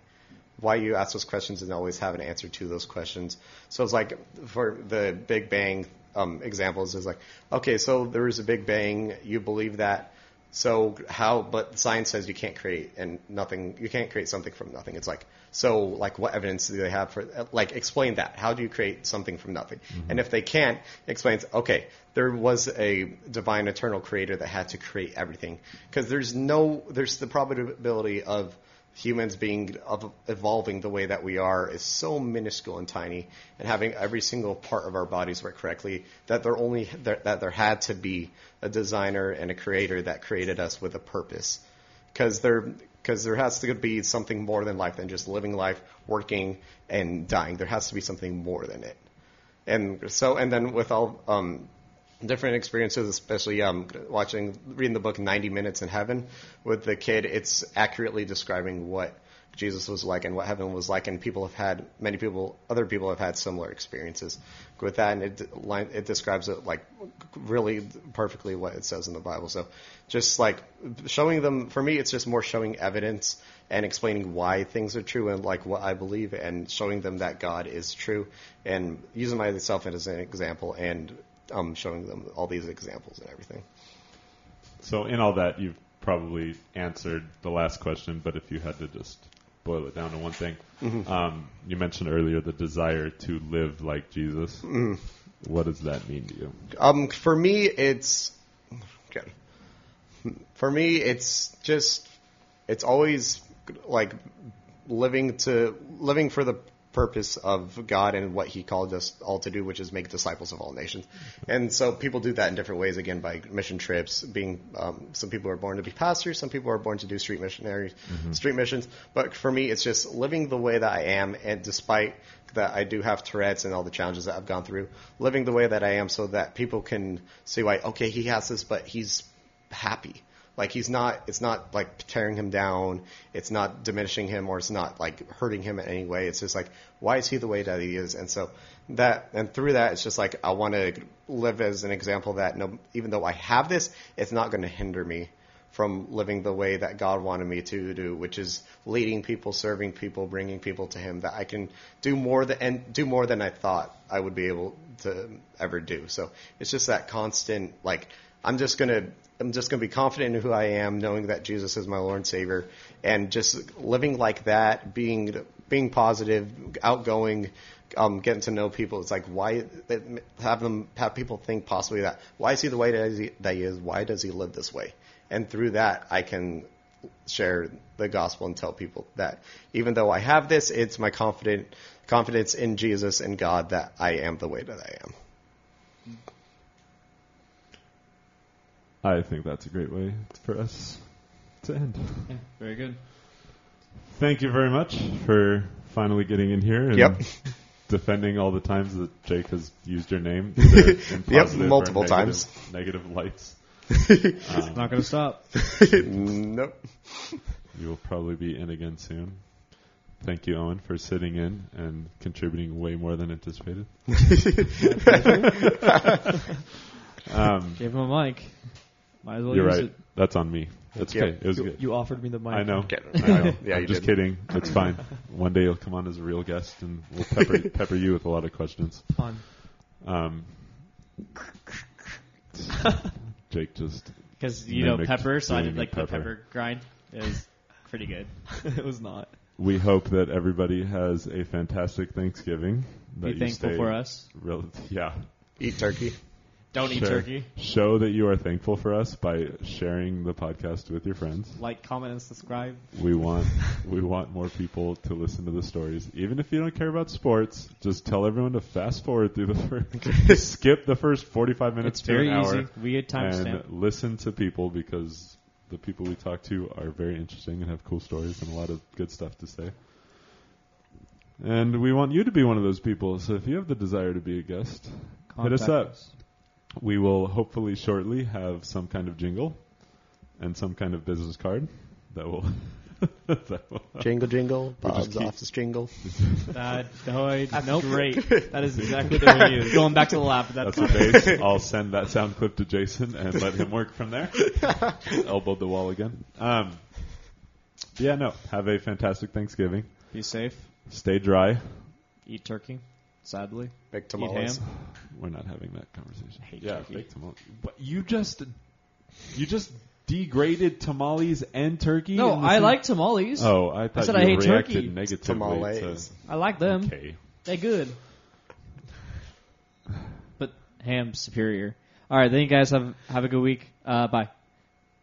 you ask those questions and always have an answer to those questions. So it's like, for the Big Bang examples, is like, okay, so there is a Big Bang. You believe that. So but science says you can't create you can't create something from nothing. It's like, so, like, what evidence do they have for, like, explain that. How do you create something from nothing? Mm-hmm. And if they can't, explain, okay, there was a divine eternal creator that had to create everything. Because there's the probability of humans evolving the way that we are is so minuscule and tiny, and having every single part of our bodies work correctly, that there had to be a designer and a creator that created us with a purpose, because there has to be something more than life than just living life, working, and dying. There has to be something more than it. And so, and then with all different experiences, especially reading the book 90 Minutes in Heaven with the kid, it's accurately describing what Jesus was like and what heaven was like, and other people have had similar experiences with that, and it describes it, like, really perfectly what it says in the Bible. So just, like, showing them, for me, it's just more showing evidence and explaining why things are true and, like, what I believe, and showing them that God is true, and using myself as an example, and showing them all these examples and everything. So in all that, you've probably answered the last question, but if you had to just boil it down to one thing, you mentioned earlier the desire to live like Jesus. Mm. What does that mean to you? For me, it's just, it's always, like, living for the purpose of God and what he called us all to do, which is make disciples of all nations. And so people do that in different ways, again, by mission trips, being some people are born to be pastors, some people are born to do street missions. But for me, it's just living the way that I am, and despite that I do have Tourette's and all the challenges that I've gone through, living the way that I am so that people can see why, okay, he has this, but he's happy. Like, it's not, like, tearing him down, it's not diminishing him, or it's not, like, hurting him in any way. It's just like, why is he the way that he is? And so that, and through that, it's just like, I want to live as an example that, no, even though I have this, it's not going to hinder me from living the way that God wanted me to do, which is leading people, serving people, bringing people to him, that I can do more than I thought I would be able to ever do. So it's just that constant, like, I'm just going to be confident in who I am, knowing that Jesus is my Lord and Savior, and just living like that, being positive, outgoing, getting to know people. It's like, why have people think possibly that, why is he the way that he is? Why does he live this way? And through that, I can share the gospel and tell people that even though I have this, it's my confidence in Jesus and God that I am the way that I am. I think that's a great way for us to end. Yeah, very good. Thank you very much for finally getting in here and defending all the times that Jake has used your name. Multiple times. Negative lights. It's not going to stop. Nope. You will probably be in again soon. Thank you, Owen, for sitting in and contributing way more than anticipated. Gave him a mic. Might as well use it. That's on me. That's okay. It was good. You offered me the mic. I know. Yeah, I'm just kidding. It's fine. One day you'll come on as a real guest, and we'll pepper you with a lot of questions. Fun. Jake just... Because, you know, pepper, so I did like the pepper grind. It was pretty good. It was not. We hope that everybody has a fantastic Thanksgiving. That Be thankful for us. Yeah. Eat turkey. Don't eat turkey. Show that you are thankful for us by sharing the podcast with your friends. Like, comment, and subscribe. We want more people to listen to the stories. Even if you don't care about sports, just tell everyone to fast forward through skip the first 45 minutes to an hour. It's very easy. We get timestamp. And listen to people, because the people we talk to are very interesting and have cool stories and a lot of good stuff to say. And we want you to be one of those people. So if you have the desire to be a guest, hit us up. We will hopefully shortly have some kind of jingle and some kind of business card that will... Jingle, jingle, Bob's office jingle. That's great. That is exactly what they use. Going back to the lab. That's the base. I'll send that sound clip to Jason and let him work from there. Elbowed the wall again. Have a fantastic Thanksgiving. Be safe. Stay dry. Eat turkey. Sadly. Big tamales. We're not having that conversation. Big tamales. But you just degraded tamales and turkey? No, I like tamales. Oh, I thought I hate reacted turkey. Negatively. Tamales. I like them. Okay. They're good. But ham's superior. All right, then you guys have a good week. Bye.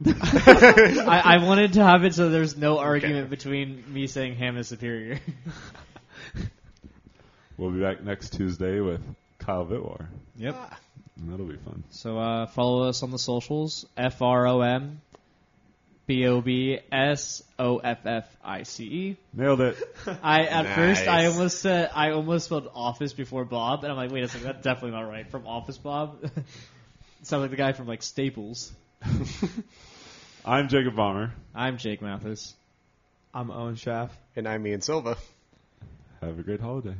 I wanted to have it so there's no argument between me saying ham is superior. We'll be back next Tuesday with Kyle Vitwar. Yep. And that'll be fun. So follow us on the socials, FROMBOBSOFFICE. Nailed it. First I almost spelled office before Bob, and I'm like, wait a second, that's definitely not right. From Office Bob. Sounds like the guy from like Staples. I'm Jacob Bomber. I'm Jake Mathis. I'm Owen Schaff. And I'm Ian Silva. Have a great holiday.